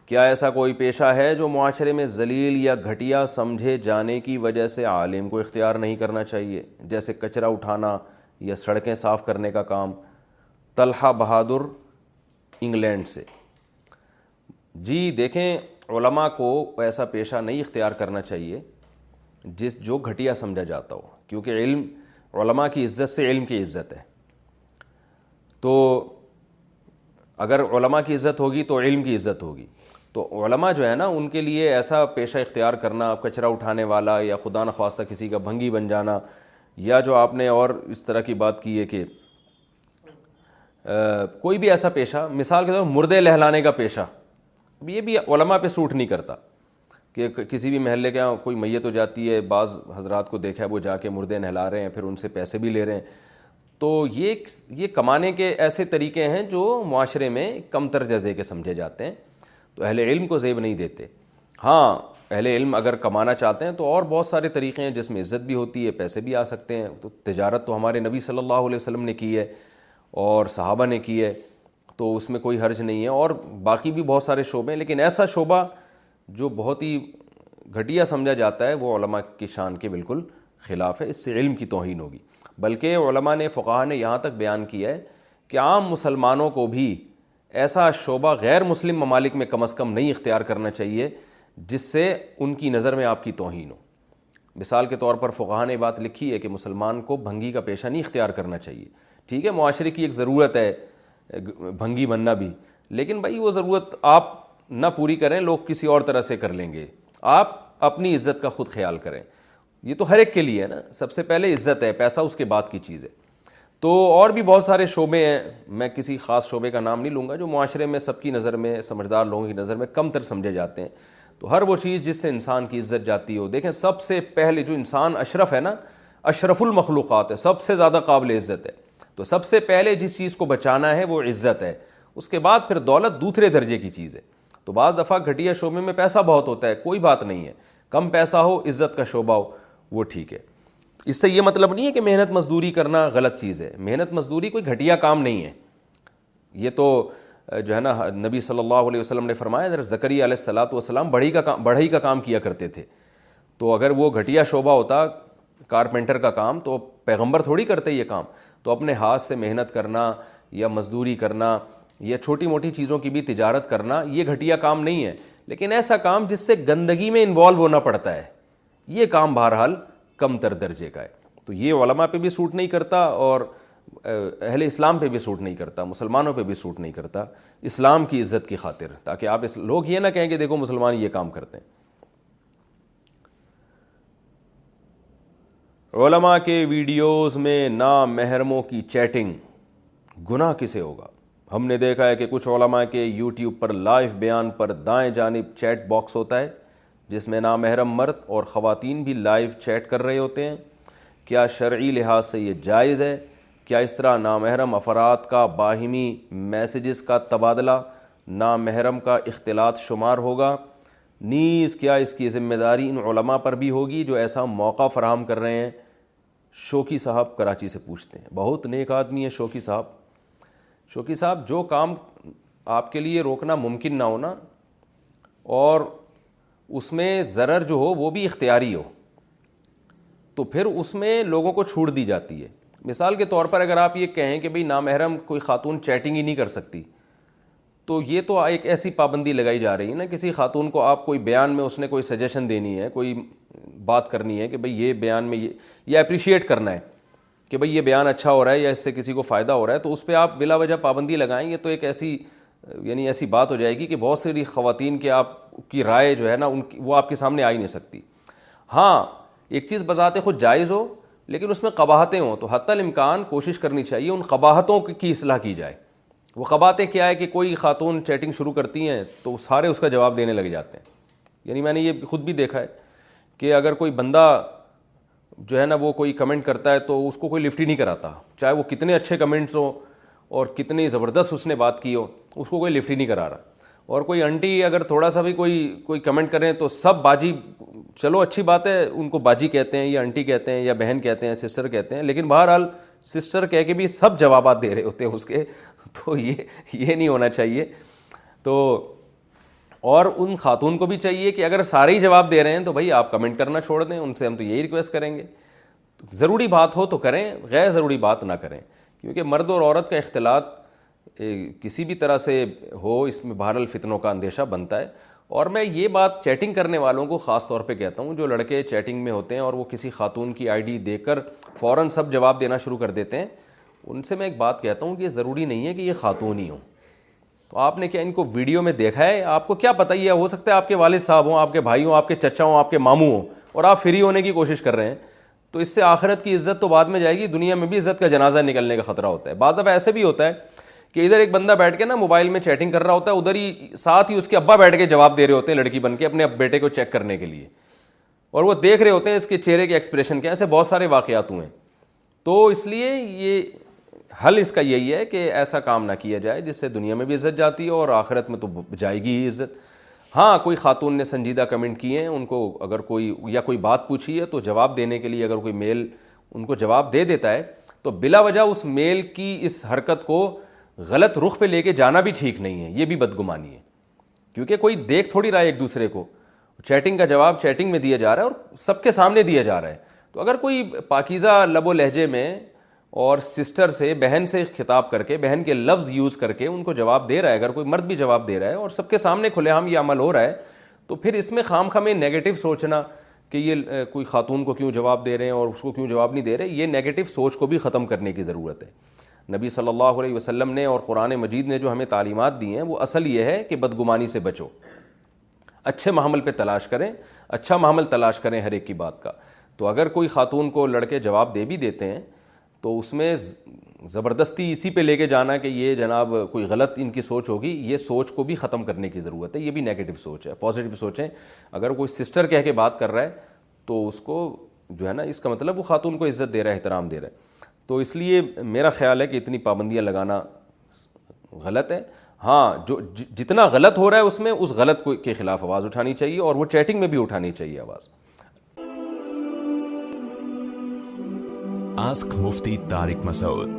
کیا ایسا کوئی پیشہ ہے جو معاشرے میں ذلیل یا گھٹیا سمجھے جانے کی وجہ سے عالم کو اختیار نہیں کرنا چاہیے, جیسے کچرا اٹھانا یا سڑکیں صاف کرنے کا کام؟ طلحہ بہادر انگلینڈ سے. جی دیکھیں علماء کو ایسا پیشہ نہیں اختیار کرنا چاہیے جس جو گھٹیا سمجھا جاتا ہو, کیونکہ علم, علماء کی عزت سے علم کی عزت ہے. تو اگر علماء کی عزت ہوگی تو علم کی عزت ہوگی. تو علماء جو ہے نا ان کے لیے ایسا پیشہ اختیار کرنا, کچرا اٹھانے والا یا خدا نخواستہ کسی کا بھنگی بن جانا, یا جو آپ نے اور اس طرح کی بات کی ہے کہ کوئی بھی ایسا پیشہ, مثال کے طور پر مردے لہلانے کا پیشہ, یہ بھی علماء پہ سوٹ نہیں کرتا کہ کسی بھی محلے کے کوئی میت ہو جاتی ہے, بعض حضرات کو دیکھا ہے وہ جا کے مردے نہلا رہے ہیں, پھر ان سے پیسے بھی لے رہے ہیں. تو یہ یہ کمانے کے ایسے طریقے ہیں جو معاشرے میں کم تر درجے کے سمجھے جاتے ہیں, تو اہل علم کو زیب نہیں دیتے. ہاں اہل علم اگر کمانا چاہتے ہیں تو اور بہت سارے طریقے ہیں جس میں عزت بھی ہوتی ہے, پیسے بھی آ سکتے ہیں. تو تجارت تو ہمارے نبی صلی اللہ علیہ وسلم نے کی ہے اور صحابہ نے کی ہے, تو اس میں کوئی حرج نہیں ہے, اور باقی بھی بہت سارے شعبے ہیں, لیکن ایسا شعبہ جو بہت ہی گھٹیا سمجھا جاتا ہے وہ علماء کی شان کے بالکل خلاف ہے, اس سے علم کی توہین ہوگی. بلکہ علماء نے, فقہاء نے یہاں تک بیان کیا ہے کہ عام مسلمانوں کو بھی ایسا شعبہ غیر مسلم ممالک میں کم از کم نہیں اختیار کرنا چاہیے جس سے ان کی نظر میں آپ کی توہین ہو. مثال کے طور پر فقہاء نے بات لکھی ہے کہ مسلمان کو بھنگی کا پیشہ نہیں اختیار کرنا چاہیے. ٹھیک ہے, معاشرے کی ایک ضرورت ہے بھنگی بننا بھی, لیکن بھائی وہ ضرورت آپ نہ پوری کریں, لوگ کسی اور طرح سے کر لیں گے. آپ اپنی عزت کا خود خیال کریں, یہ تو ہر ایک کے لیے ہے نا, سب سے پہلے عزت ہے, پیسہ اس کے بعد کی چیز ہے. تو اور بھی بہت سارے شعبے ہیں, میں کسی خاص شعبے کا نام نہیں لوں گا, جو معاشرے میں سب کی نظر میں, سمجھدار لوگوں کی نظر میں کم تر سمجھے جاتے ہیں. تو ہر وہ چیز جس سے انسان کی عزت جاتی ہو, دیکھیں سب سے پہلے جو انسان اشرف ہے نا, اشرف المخلوقات ہے, سب سے زیادہ قابل عزت ہے, تو سب سے پہلے جس چیز کو بچانا ہے وہ عزت ہے, اس کے بعد پھر دولت دوسرے درجے کی چیز ہے. تو بعض دفعہ گھٹیا شعبے میں پیسہ بہت ہوتا ہے, کوئی بات نہیں ہے, کم پیسہ ہو عزت کا شعبہ ہو وہ ٹھیک ہے. اس سے یہ مطلب نہیں ہے کہ محنت مزدوری کرنا غلط چیز ہے, محنت مزدوری کوئی گھٹیا کام نہیں ہے. یہ تو جو ہے نا نبی صلی اللہ علیہ وسلم نے فرمایا ذرا زکریا علیہ الصلاۃ والسلام بڑھئی کا کام, بڑھئی کا کام کیا کرتے تھے. تو اگر وہ گھٹیا شعبہ ہوتا کارپینٹر کا کام تو پیغمبر تھوڑی کرتے یہ کام. تو اپنے ہاتھ سے محنت کرنا یا مزدوری کرنا یا چھوٹی موٹی چیزوں کی بھی تجارت کرنا یہ گھٹیا کام نہیں ہے, لیکن ایسا کام جس سے گندگی میں انوالو ہونا پڑتا ہے یہ کام بہرحال کم تر درجے کا ہے. تو یہ علماء پہ بھی سوٹ نہیں کرتا اور اہل اسلام پہ بھی سوٹ نہیں کرتا, مسلمانوں پہ بھی سوٹ نہیں کرتا, اسلام کی عزت کی خاطر, تاکہ آپ اس لوگ یہ نہ کہیں کہ دیکھو مسلمان یہ کام کرتے ہیں. علماء کے ویڈیوز میں نامحرموں کی چیٹنگ گناہ کسے ہوگا؟ ہم نے دیکھا ہے کہ کچھ علماء کے یوٹیوب پر لائیو بیان پر دائیں جانب چیٹ باکس ہوتا ہے جس میں نامحرم مرد اور خواتین بھی لائیو چیٹ کر رہے ہوتے ہیں. کیا شرعی لحاظ سے یہ جائز ہے؟ کیا اس طرح نامحرم افراد کا باہمی میسیجز کا تبادلہ نامحرم کا اختلاط شمار ہوگا؟ نیز کیا اس کی ذمہ داری ان علماء پر بھی ہوگی جو ایسا موقع فراہم کر رہے ہیں؟ شوقی صاحب کراچی سے پوچھتے ہیں. بہت نیک آدمی ہیں شوقی صاحب. شوقی صاحب جو کام آپ کے لیے روکنا ممکن نہ ہونا اور اس میں ضرر جو ہو وہ بھی اختیاری ہو تو پھر اس میں لوگوں کو چھوڑ دی جاتی ہے. مثال کے طور پر اگر آپ یہ کہیں کہ بھئی نامحرم کوئی خاتون چیٹنگ ہی نہیں کر سکتی تو یہ تو ایک ایسی پابندی لگائی جا رہی ہے نا, کسی خاتون کو آپ کوئی بیان میں اس نے کوئی سجیشن دینی ہے, کوئی بات کرنی ہے کہ بھئی یہ بیان میں یہ یہ اپریشیٹ کرنا ہے کہ بھئی یہ بیان اچھا ہو رہا ہے یا اس سے کسی کو فائدہ ہو رہا ہے, تو اس پہ آپ بلا وجہ پابندی لگائیں گے تو ایک ایسی یعنی ایسی بات ہو جائے گی کہ بہت ساری خواتین کے آپ کی رائے جو ہے نا ان کی وہ آپ کے سامنے آ ہی نہیں سکتی. ہاں ایک چیز بذات خود جائز ہو لیکن اس میں قباحتیں ہوں تو حتی الامکان کوشش کرنی چاہیے ان قباحتوں کی اصلاح کی جائے. وہ قباحتیں کیا ہے کہ کوئی خاتون چیٹنگ شروع کرتی ہیں تو سارے اس کا جواب دینے لگ جاتے ہیں. یعنی میں نے یہ خود بھی دیکھا ہے کہ اگر کوئی بندہ جو ہے نا وہ کوئی کمنٹ کرتا ہے تو اس کو کوئی لفٹ ہی نہیں کراتا, چاہے وہ کتنے اچھے کمنٹس ہوں اور کتنی زبردست اس نے بات کی ہو, اس کو کوئی لفٹ ہی نہیں کرا رہا. اور کوئی آنٹی اگر تھوڑا سا بھی کوئی کوئی کمنٹ کریں تو سب باجی, چلو اچھی بات ہے ان کو باجی کہتے ہیں یا آنٹی کہتے ہیں یا بہن کہتے ہیں سسٹر کہتے ہیں, لیکن بہرحال سسٹر کہہ کے بھی سب جوابات دے رہے ہوتے ہیں اس کے. تو یہ یہ نہیں ہونا چاہیے. تو اور ان خاتون کو بھی چاہیے کہ اگر سارے ہی جواب دے رہے ہیں تو بھائی آپ کمنٹ کرنا چھوڑ دیں, ان سے ہم تو یہی ریکویسٹ کریں گے. ضروری بات ہو تو کریں, غیر ضروری بات نہ کریں, کیونکہ مرد اور عورت کا اختلاط کسی بھی طرح سے ہو اس میں بہرحال فتنوں کا اندیشہ بنتا ہے. اور میں یہ بات چیٹنگ کرنے والوں کو خاص طور پہ کہتا ہوں, جو لڑکے چیٹنگ میں ہوتے ہیں اور وہ کسی خاتون کی آئی ڈی دے کر فوراً سب جواب دینا شروع کر دیتے ہیں, ان سے میں ایک بات کہتا ہوں کہ یہ ضروری نہیں ہے کہ یہ خاتون ہی ہوں. تو آپ نے کیا ان کو ویڈیو میں دیکھا ہے؟ آپ کو کیا پتہ ہی ہے, ہو سکتا ہے آپ کے والد صاحب ہوں, آپ کے بھائی ہوں, آپ کے چچا ہوں, آپ کے ماموں ہوں, اور آپ فری ہونے کی کوشش کر رہے ہیں. تو اس سے آخرت کی عزت تو بعد میں جائے گی, دنیا میں بھی عزت کا جنازہ نکلنے کا خطرہ ہوتا ہے. بعض دفعہ ایسے بھی ہوتا ہے کہ ادھر ایک بندہ بیٹھ کے نا موبائل میں چیٹنگ کر رہا ہوتا ہے, ادھر ہی ساتھ ہی اس کے ابا بیٹھ کے جواب دے رہے ہوتے ہیں لڑکی بن کے اپنے بیٹے کو چیک کرنے کے لیے, اور وہ دیکھ رہے ہوتے ہیں اس کے چہرے کے ایکسپریشن کے. ایسے بہت سارے واقعات ہوئے ہیں. تو اس لیے یہ حل اس کا یہی ہے کہ ایسا کام نہ کیا جائے جس سے دنیا میں بھی عزت جاتی ہے اور آخرت میں تو جائے گی ہی عزت. ہاں کوئی خاتون نے سنجیدہ کمنٹ کیے ہیں, ان کو اگر کوئی یا کوئی بات پوچھی ہے تو جواب دینے کے لیے اگر کوئی میل ان کو جواب دے دیتا ہے تو بلا وجہ اس میل کی اس حرکت کو غلط رخ پہ لے کے جانا بھی ٹھیک نہیں ہے, یہ بھی بدگمانی ہے, کیونکہ کوئی دیکھ تھوڑی رہا ہے ایک دوسرے کو. چیٹنگ کا جواب چیٹنگ میں دیا جا رہا ہے اور سب کے سامنے دیا جا رہا ہے. تو اگر کوئی پاکیزہ لب و لہجے میں اور سسٹر سے, بہن سے خطاب کر کے, بہن کے لفظ یوز کر کے ان کو جواب دے رہا ہے, اگر کوئی مرد بھی جواب دے رہا ہے اور سب کے سامنے کھلے عام یہ عمل ہو رہا ہے, تو پھر اس میں خام خام نیگیٹو سوچنا کہ یہ کوئی خاتون کو کیوں جواب دے رہے ہیں اور اس کو کیوں جواب نہیں دے رہے, یہ نیگیٹو سوچ کو بھی ختم کرنے کی ضرورت ہے. نبی صلی اللہ علیہ وسلم نے اور قرآن مجید نے جو ہمیں تعلیمات دی ہیں, وہ اصل یہ ہے کہ بدگمانی سے بچو, اچھے معامل پہ تلاش کریں, اچھا معامل تلاش کریں ہر ایک کی بات کا. تو اگر کوئی خاتون کو لڑکے جواب دے بھی دیتے ہیں تو اس میں زبردستی اسی پہ لے کے جانا کہ یہ جناب کوئی غلط ان کی سوچ ہوگی, یہ سوچ کو بھی ختم کرنے کی ضرورت ہے, یہ بھی نیگیٹو سوچ ہے. پازیٹیو سوچیں, اگر کوئی سسٹر کہہ کے بات کر رہا ہے تو اس کو جو ہے نا, اس کا مطلب وہ خاتون کو عزت دے رہا ہے, احترام دے رہا ہے. تو اس لیے میرا خیال ہے کہ اتنی پابندیاں لگانا غلط ہے. ہاں, جو جتنا غلط ہو رہا ہے اس میں اس غلط کو کے خلاف آواز اٹھانی چاہیے, اور وہ چیٹنگ میں بھی اٹھانی چاہیے آواز. Ask Mufti Tariq Masood.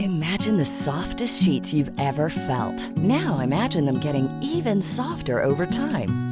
Imagine the softest sheets you've ever felt. Now imagine them getting even softer over time.